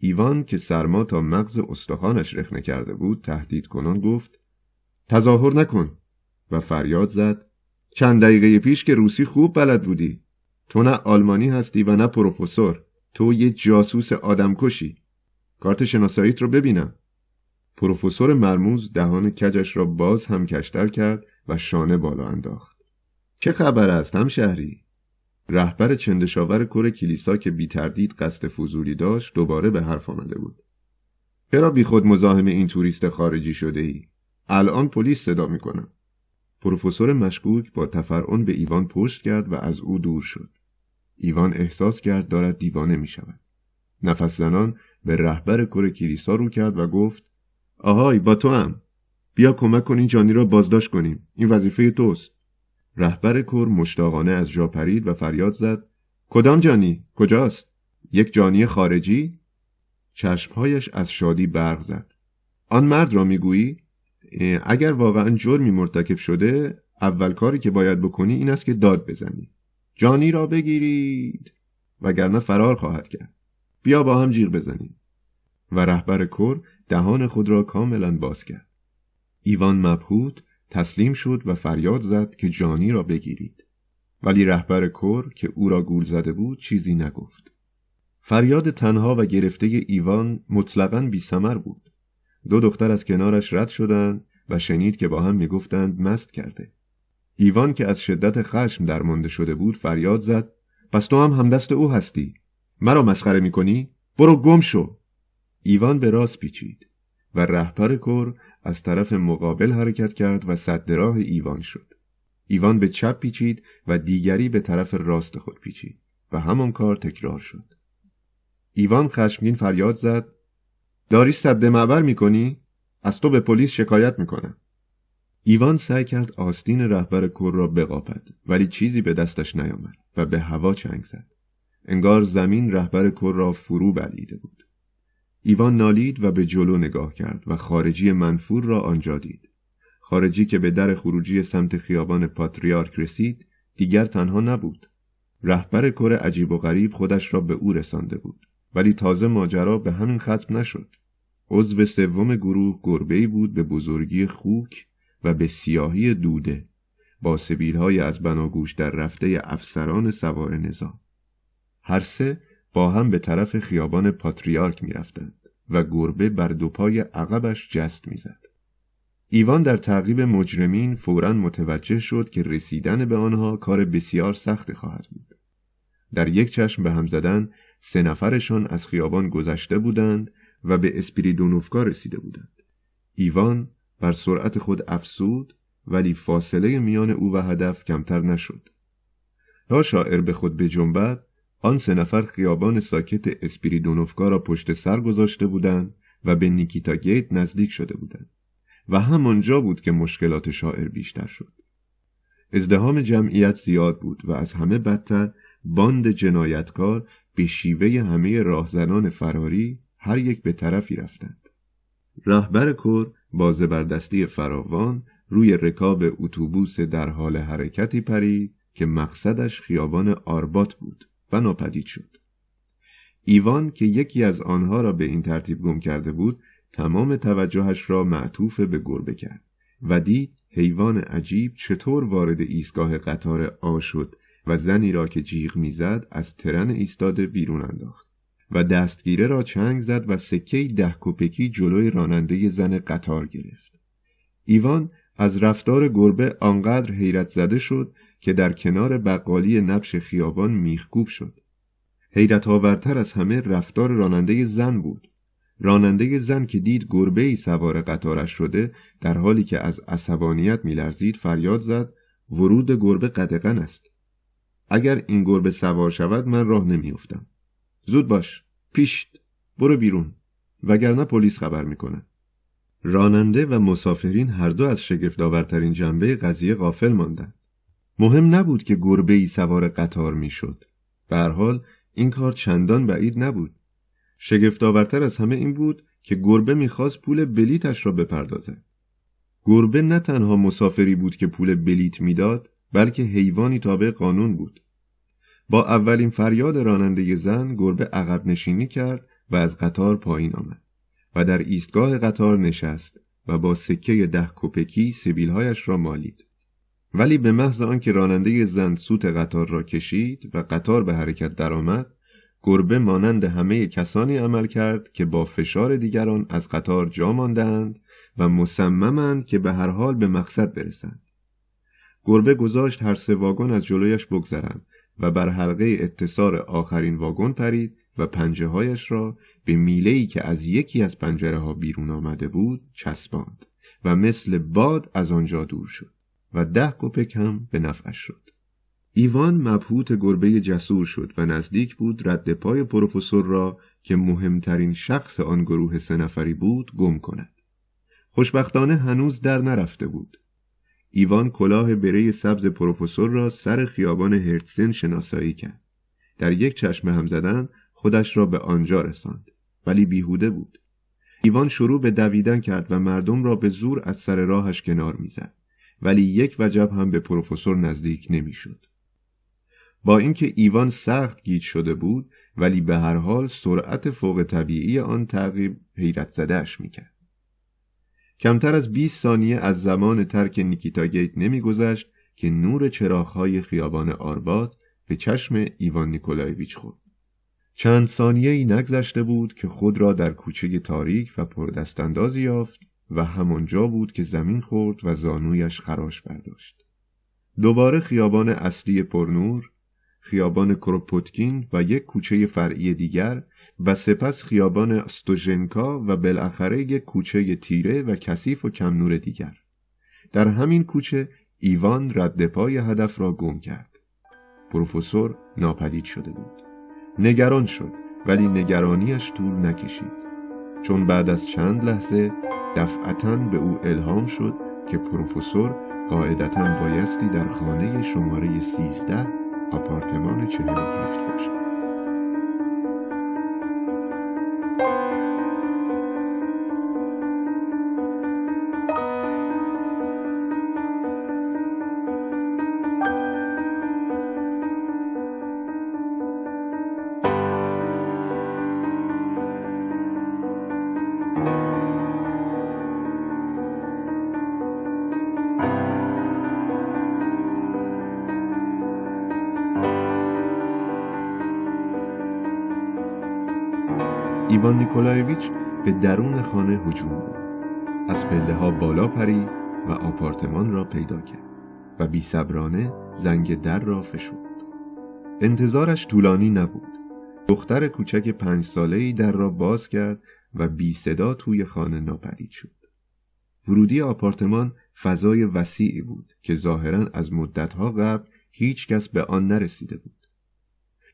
ایوان که سرما تا مغز استخوانش رخنه کرده بود تهدید کنان گفت: تظاهر نکن، و فریاد زد: چند دقیقه پیش که روسی خوب بلد بودی. تو نه آلمانی هستی و نه پروفسور، تو یه جاسوس آدمکشی. کارت شناساییت رو ببینم. پروفسور مرموز دهان کجش را باز هم کشتر کرد و شانه بالا انداخت. چه خبر است همشهری؟ رهبر چندشاور کور کلیسا که بی تردید قصد فضولی داشت دوباره به حرف آمده بود. چرا بی خود مزاحم این توریست خارجی شده ای؟ الان پلیس صدا می کنم. پروفسور مشکوک با تفرعن به ایوان پشت کرد و از او دور شد. ایوان احساس کرد دارد دیوانه می شود. نفس زنان به رهبر کور کلیسا رو کرد و گفت: آهای با تو هم، بیا کمک کن این جانی را بازداشت کنیم، این وظیفه توست. رهبر کور مشتاقانه از جا پرید و فریاد زد: کدام جانی؟ کجاست؟ یک جانی خارجی؟ چشمهایش از شادی برق زد. آن مرد را میگویی؟ اگر واقعا جرمی مرتکب شده اول کاری که باید بکنی این است که داد بزنی: جانی را بگیرید، وگرنه فرار خواهد کرد. بیا با هم جیغ بزنیم. و رهبر کور دهان خود را کاملا باز کرد. ایوان مبهوت تسلیم شد و فریاد زد که جانی را بگیرید، ولی رهبر کور که او را گول زده بود چیزی نگفت. فریاد تنها و گرفته ایوان مطلقاً بی ثمر بود. دو دختر از کنارش رد شدند و شنید که با هم میگفتند مست کرده. ایوان که از شدت خشم درمانده شده بود فریاد زد: پس تو هم همدست او هستی؟ مرا مسخره میکنی؟ برو گم شو. ایوان به راست پیچید و رهبر کور از طرف مقابل حرکت کرد و سد راه ایوان شد. ایوان به چپ پیچید و دیگری به طرف راست خود پیچید و همان کار تکرار شد. ایوان خشمگین فریاد زد: داری سد معبر میکنی؟ از تو به پلیس شکایت میکنم. ایوان سعی کرد آستین رهبر کور را بقاپد، ولی چیزی به دستش نیامد و به هوا چنگ زد. انگار زمین رهبر کور را فرو بلعیده بود. ایوان نالید و به جلو نگاه کرد و خارجی منفور را آنجا دید. خارجی که به در خروجی سمت خیابان پاتریارک رسید دیگر تنها نبود. رهبر کور عجیب و غریب خودش را به او رسانده بود، ولی تازه ماجرا به همین ختم نشد. عضو سوم گروه گربه‌ای بود به بزرگی خوک و به سیاهی دوده، با سبیل‌های از بناگوش در رفته افسران سوار نظام. هر سه با هم به طرف خیابان پاتریارک می رفتند و گربه بر دو پای عقبش جست می زد. ایوان در تعقیب مجرمین فوراً متوجه شد که رسیدن به آنها کار بسیار سخت خواهد بود. در یک چشم به هم زدن سه نفرشان از خیابان گذشته بودند و به اسپیریدونوفکا رسیده بودند. ایوان بر سرعت خود افسود، ولی فاصله میان او و هدف کمتر نشد. تا شاعر به خود بجنبد، آن سه نفر خیابان ساکت اسپیریدونوفکا را پشت سر گذاشته بودند و به نیکیتا گیت نزدیک شده بودند و همانجا بود که مشکلات شاعر بیشتر شد. ازدحام جمعیت زیاد بود و از همه بدتر باند جنایتکار به شیوه همه راهزنان فراری هر یک به طرفی رفتند. رهبر کور با زبردستی فراوان روی رکاب اتوبوس در حال حرکتی پرید که مقصدش خیابان آربات بود و ناپدید شد. ایوان که یکی از آنها را به این ترتیب گم کرده بود تمام توجهش را معطوف به گربه کرد و دید حیوان عجیب چطور وارد ایستگاه قطار آ شد و زنی را که جیغ میزد از ترن ایستاده بیرون انداخت و دستگیره را چنگ زد و سکه 10 کوپکی جلوی راننده زن قطار گرفت. ایوان از رفتار گربه آنقدر حیرت زده شد که در کنار بقالی نبش خیابان میخکوب شد. حیرت آورتر از همه رفتار راننده زن بود. راننده زن که دید گربه‌ای سوار قطارش شده، در حالی که از عصبانیت میلرزید فریاد زد: ورود گربه قدغن است. اگر این گربه سوار شود من راه نمیافتم. زود باش، پیشت، برو بیرون، وگرنه پلیس خبر میکنه. راننده و مسافرین هر دو از شگفت‌آورترین جنبه قضیه غافل ماندند. مهم نبود که گربه‌ای سوار قطار میشد. به هر حال این کار چندان بعید نبود. شگفت‌آورتر از همه این بود که گربه میخواست پول بلیتش را بپردازه. گربه نه تنها مسافری بود که پول بلیت میداد، بلکه حیوانی تابع قانون بود. با اولین فریاد راننده زن گربه عقب نشینی کرد و از قطار پایین آمد و در ایستگاه قطار نشست و با سکه 10 کوپکی سبیلهایش را مالید. ولی به محض آنکه راننده زن سوت قطار را کشید و قطار به حرکت درآمد، گربه مانند همه کسانی عمل کرد که با فشار دیگران از قطار جا ماندند و مصممند که به هر حال به مقصد برسند. گربه گذاشت هر 3 واگن از جلویش بگذرند و بر حلقه اتصار آخرین واگن پرید و پنجه‌هایش را به میله‌ای که از یکی از پنجره‌ها بیرون آمده بود چسباند و مثل باد از آنجا دور شد و 10 کوپک هم به نفعش شد. ایوان مبهوت گربه جسور شد و نزدیک بود رد پای پروفسور را که مهمترین شخص آن گروه 3 نفری بود گم کند. خوشبختانه هنوز در نرفته بود. ایوان کلاه بره سبز پروفسور را سر خیابان هرتسن شناسایی کرد. در یک چشم هم زدن خودش را به آنجا رساند، ولی بیهوده بود. ایوان شروع به دویدن کرد و مردم را به زور از سر راهش کنار می‌زد، ولی یک وجب هم به پروفسور نزدیک نمی‌شد. با اینکه ایوان سخت گیج شده بود، ولی به هر حال سرعت فوق طبیعی آن تعقیب حیرت زده‌اش می‌کرد. کمتر از 20 ثانیه از زمان ترک نیکیتا گیت نمی‌گذشت که نور چراغ‌های خیابان آربات به چشم ایوان نیکولایویچ خورد. چند ثانیه‌ای نگذشته بود که خود را در کوچه تاریک و پردست‌اندازی یافت و همانجا بود که زمین خورد و زانویش خراش برداشت. دوباره خیابان اصلی پرنور، خیابان کروپوتکین و یک کوچه فرعی دیگر و سپس خیابان استوژنکا و بالاخره یک کوچه تیره و کثیف و کم نور دیگر. در همین کوچه ایوان رد پای هدف را گم کرد. پروفسور ناپدید شده بود. نگران شد، ولی نگرانیش طول نکشید، چون بعد از چند لحظه دفعتاً به او الهام شد که پروفسور قاعدتاً بایستی در خانه شماره 13 آپارتمان 47 باشد. ایوان نیکولایویچ به درون خانه هجوم برد. از پله‌ها بالا پرید و آپارتمان را پیدا کرد و بی‌صبرانه زنگ در را فشرد. انتظارش طولانی نبود. دختر کوچک 5 ساله‌ای در را باز کرد و بی صدا توی خانه ناپدید شد. ورودی آپارتمان فضای وسیعی بود که ظاهراً از مدت‌ها قبل هیچ کس به آن نرسیده بود.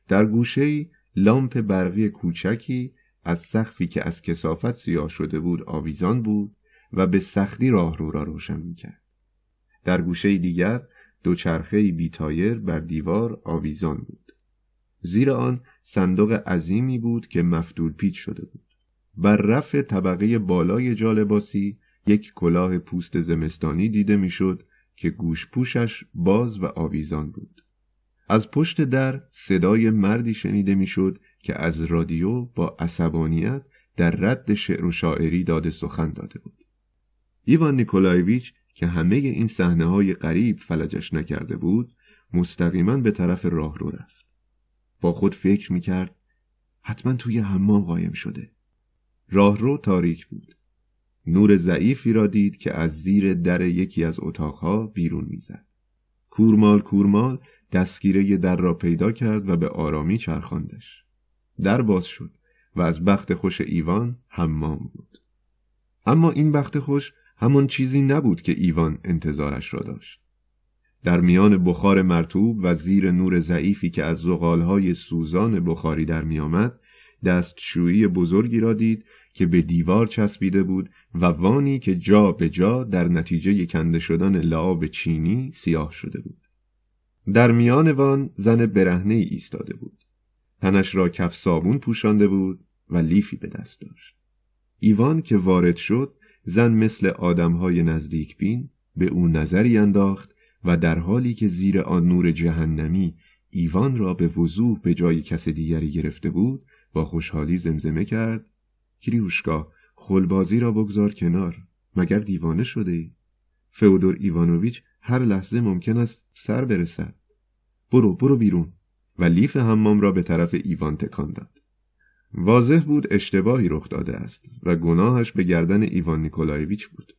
در گوشه‌ای لامپ برقی کوچکی از سقفی که از کثافت سیاه شده بود آویزان بود و به سختی راهرو را روشن می‌کرد. در گوشه دیگر 2 چرخه‌ای بی‌تایر بر دیوار آویزان بود. زیر آن صندوق عظیمی بود که مفتول پیچ شده بود. بر رف طبقه بالای جالباسی یک کلاه پوست زمستانی دیده می‌شد که گوشپوشش باز و آویزان بود. از پشت در صدای مردی شنیده می‌شد که از رادیو با عصبانیت در رد شعر و شاعری داده سخن داده بود. ایوان نیکولایویچ که همه این صحنه‌های غریب فلجش نکرده بود، مستقیما به طرف راهرو رفت. با خود فکر می‌کرد حتما توی حمام قایم شده. راهرو تاریک بود. نور ضعیفی را دید که از زیر در یکی از اتاقها بیرون می‌زد. کورمال کورمال دستگیره در را پیدا کرد و به آرامی چرخاندش. در باز شد و از بخت خوش ایوان حمام بود. اما این بخت خوش همان چیزی نبود که ایوان انتظارش را داشت. در میان بخار مرطوب و زیر نور ضعیفی که از زغالهای سوزان بخاری در می‌آمد، دستشویی بزرگی را دید که به دیوار چسبیده بود و وانی که جا به جا در نتیجه کنده شدن لعاب چینی سیاه شده بود. در میان وان زن برهنه‌ای ایستاده بود. تنش را کف صابون پوشانده بود و لیفی به دست داشت. ایوان که وارد شد، زن مثل آدم‌های نزدیک بین به او نظری انداخت و در حالی که زیر آن نور جهنمی ایوان را به وضوح به جای کس دیگری گرفته بود، با خوشحالی زمزمه کرد: کریوشکا، خلبازی را بگذار کنار، مگر دیوانه شده ای؟ فئودور ایوانوویچ هر لحظه ممکن است سر برسد. برو بیرون. و لیف حمام را به طرف ایوان تکان داد. واضح بود اشتباهی رخ داده است و گناهش به گردن ایوان نیکولایویچ بود.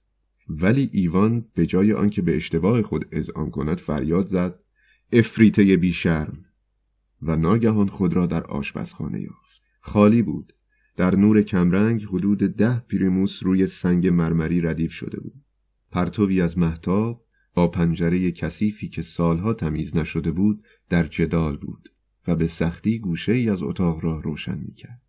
ولی ایوان به جای آنکه به اشتباه خود اذعان کند، فریاد زد: افریته بی شرم! و ناگهان خود را در آشپزخانه یافت. خالی بود. در نور کمرنگ حدود 10 پریموس روی سنگ مرمری ردیف شده بود. پرتوی از مهتاب با پنجره کثیفی که سالها تمیز نشده بود در جدال بود و به سختی گوشه ای از اتاق را روشن می‌کرد.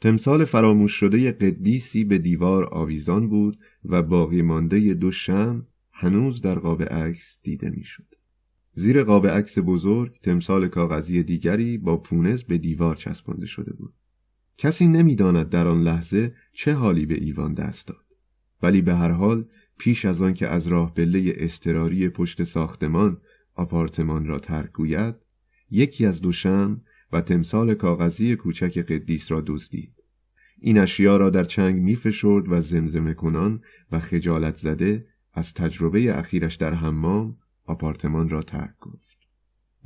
تمثال فراموش شده قدیسی به دیوار آویزان بود و باقی مانده 2 شمع هنوز در قاب عکس دیده می‌شد. زیر قاب عکس بزرگ تمثال کاغذی دیگری با پونز به دیوار چسبانده شده بود. کسی نمی‌داند در آن لحظه چه حالی به ایوان دست داد، ولی به هر حال پیش از آن که از راه پله اضطراری پشت ساختمان آپارتمان را ترک گوید، یکی از 2 شمع و تمثال کاغذی کوچک قدیس را دزدید. این اشیا را در چنگ می‌فشرد و زمزمه کنان و خجالت زده از تجربه اخیرش در حمام آپارتمان را ترک گفت.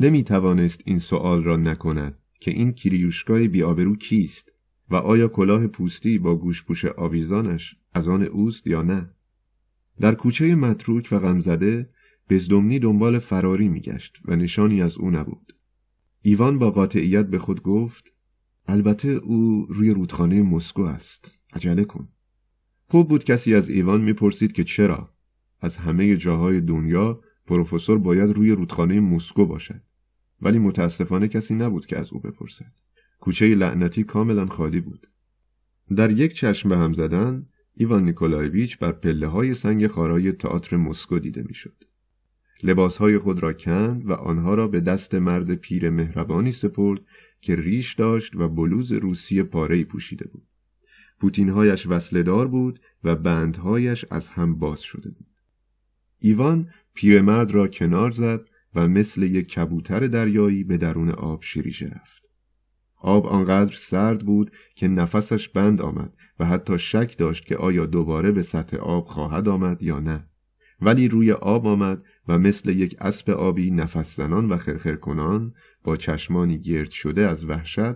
نمی‌توانست این سوال را نکند که این کیریوشکای بی‌آبرو کیست و آیا کلاه پوستی با گوشپوش آویزانش از آن اوست یا نه؟ در کوچه متروک و غمزده بزدمنی دنبال فراری میگشت و نشانی از او نبود. ایوان با قاطعیت به خود گفت: البته او روی رودخانه مسکو است. عجله کن. خوب بود کسی از ایوان میپرسید که چرا؟ از همه جاهای دنیا پروفسور باید روی رودخانه مسکو باشد. ولی متاسفانه کسی نبود که از او بپرسد. کوچه لعنتی کاملا خالی بود. در یک چشم به هم زدن، ایوان نیکولایویچ بر پله‌های سنگ خارای تئاتر مسکو دیده میشد. لباسهای خود را کند و آنها را به دست مرد پیر مهربانی سپرد که ریش داشت و بلوز روسی پاره‌ای پوشیده بود. پوتینهایش وصله‌دار بود و بندهایش از هم باز شده بود. ایوان پیرمرد را کنار زد و مثل یک کبوتر دریایی به درون آب شیریجه رفت. آب آنقدر سرد بود که نفسش بند آمد و حتی شک داشت که آیا دوباره به سطح آب خواهد آمد یا نه. ولی روی آب آمد و مثل یک اسب آبی نفس زنان و خرخر کنان با چشمانی گرد شده از وحشت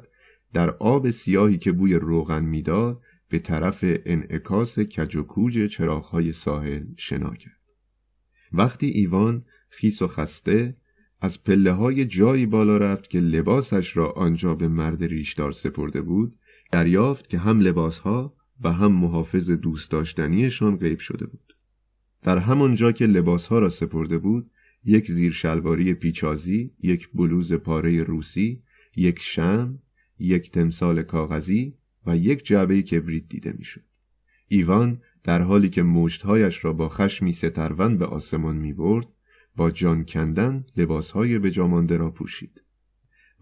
در آب سیاهی که بوی روغن میداد به طرف انعکاس کج و کوج چراغ‌های ساحل شنا کرد. وقتی ایوان خیس و خسته از پله‌های جایی بالا رفت که لباسش را آنجا به مرد ریشدار سپرده بود، دریافت که هم لباسها و هم محافظ دوست داشتنیشان غیب شده بود. در همانجا که لباسها را سپرده بود، یک زیر شلواری پیچازی، یک بلوز پاره روسی، یک شمع، یک تمثال کاغذی و یک جعبه کبریت دیده میشد. ایوان در حالی که مشت‌هایش را با خشمی سترون به آسمان می‌برد، با جان کندن لباسهای به جا مانده را پوشید.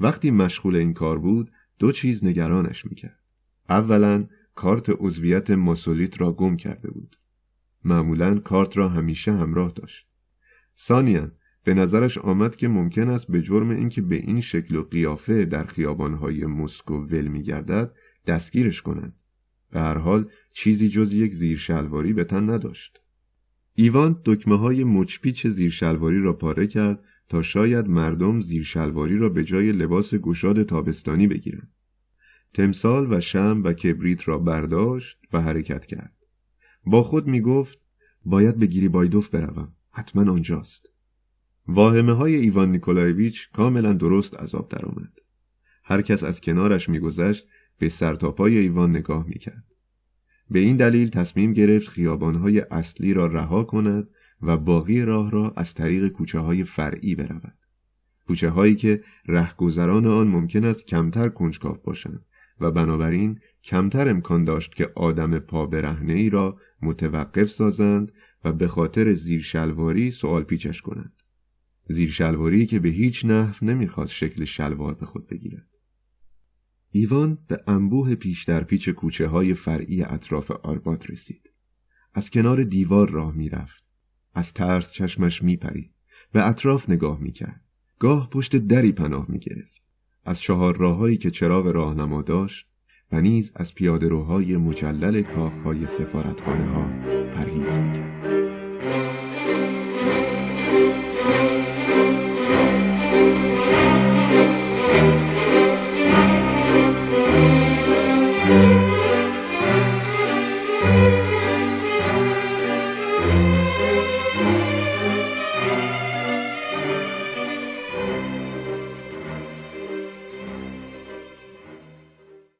وقتی مشغول این کار بود، 2 چیز نگرانش میکرد. اولا کارت عضویت ماسولیت را گم کرده بود. معمولاً کارت را همیشه همراه داشت. ثانیاً به نظرش آمد که ممکن است به جرم اینکه به این شکل و قیافه در خیابانهای مسکو ول میگردد دستگیرش کنند به هر حال چیزی جز یک زیرشلواری به تن نداشت. ایوان دکمه‌های مچپیچ زیرشلواری را پاره کرد تا شاید مردم زیرشلواری را به جای لباس گشاد تابستانی بگیرند. تمثال و شمع و کبریت را برداشت و حرکت کرد. با خود می گفت باید به گریبایدوف بروم، حتما آنجاست. واهمه های ایوان نیکولایویچ کاملا درست از آب در آمد. هر کس از کنارش می گذشت به سرتاپای ایوان نگاه می کرد. به این دلیل تصمیم گرفت خیابان‌های اصلی را رها کند و باقی راه را از طریق کوچه‌های فرعی برود. کوچه‌هایی که رهگذران آن ممکن است کمتر کنجکاو باشند و بنابراین کمتر امکان داشت که آدم پا برهنه‌ای را متوقف سازند و به خاطر زیرشلواری سوال پیچش کنند. زیرشلواری که به هیچ نحو نمی‌خواست شکل شلوار به خود بگیرد. ایوان به انبوه پیش در پیچ کوچه های فرعی اطراف آربات رسید. از کنار دیوار راه می رفت. از ترس چشمش می پرید. به اطراف نگاه می کرد. گاه پشت دری پناه می گرفت. از چهار راه‌هایی که چراغ راهنما داشت و نیز از پیاده‌روهای مجلل کاخهای سفارتخانه ها پرهیز می کرد.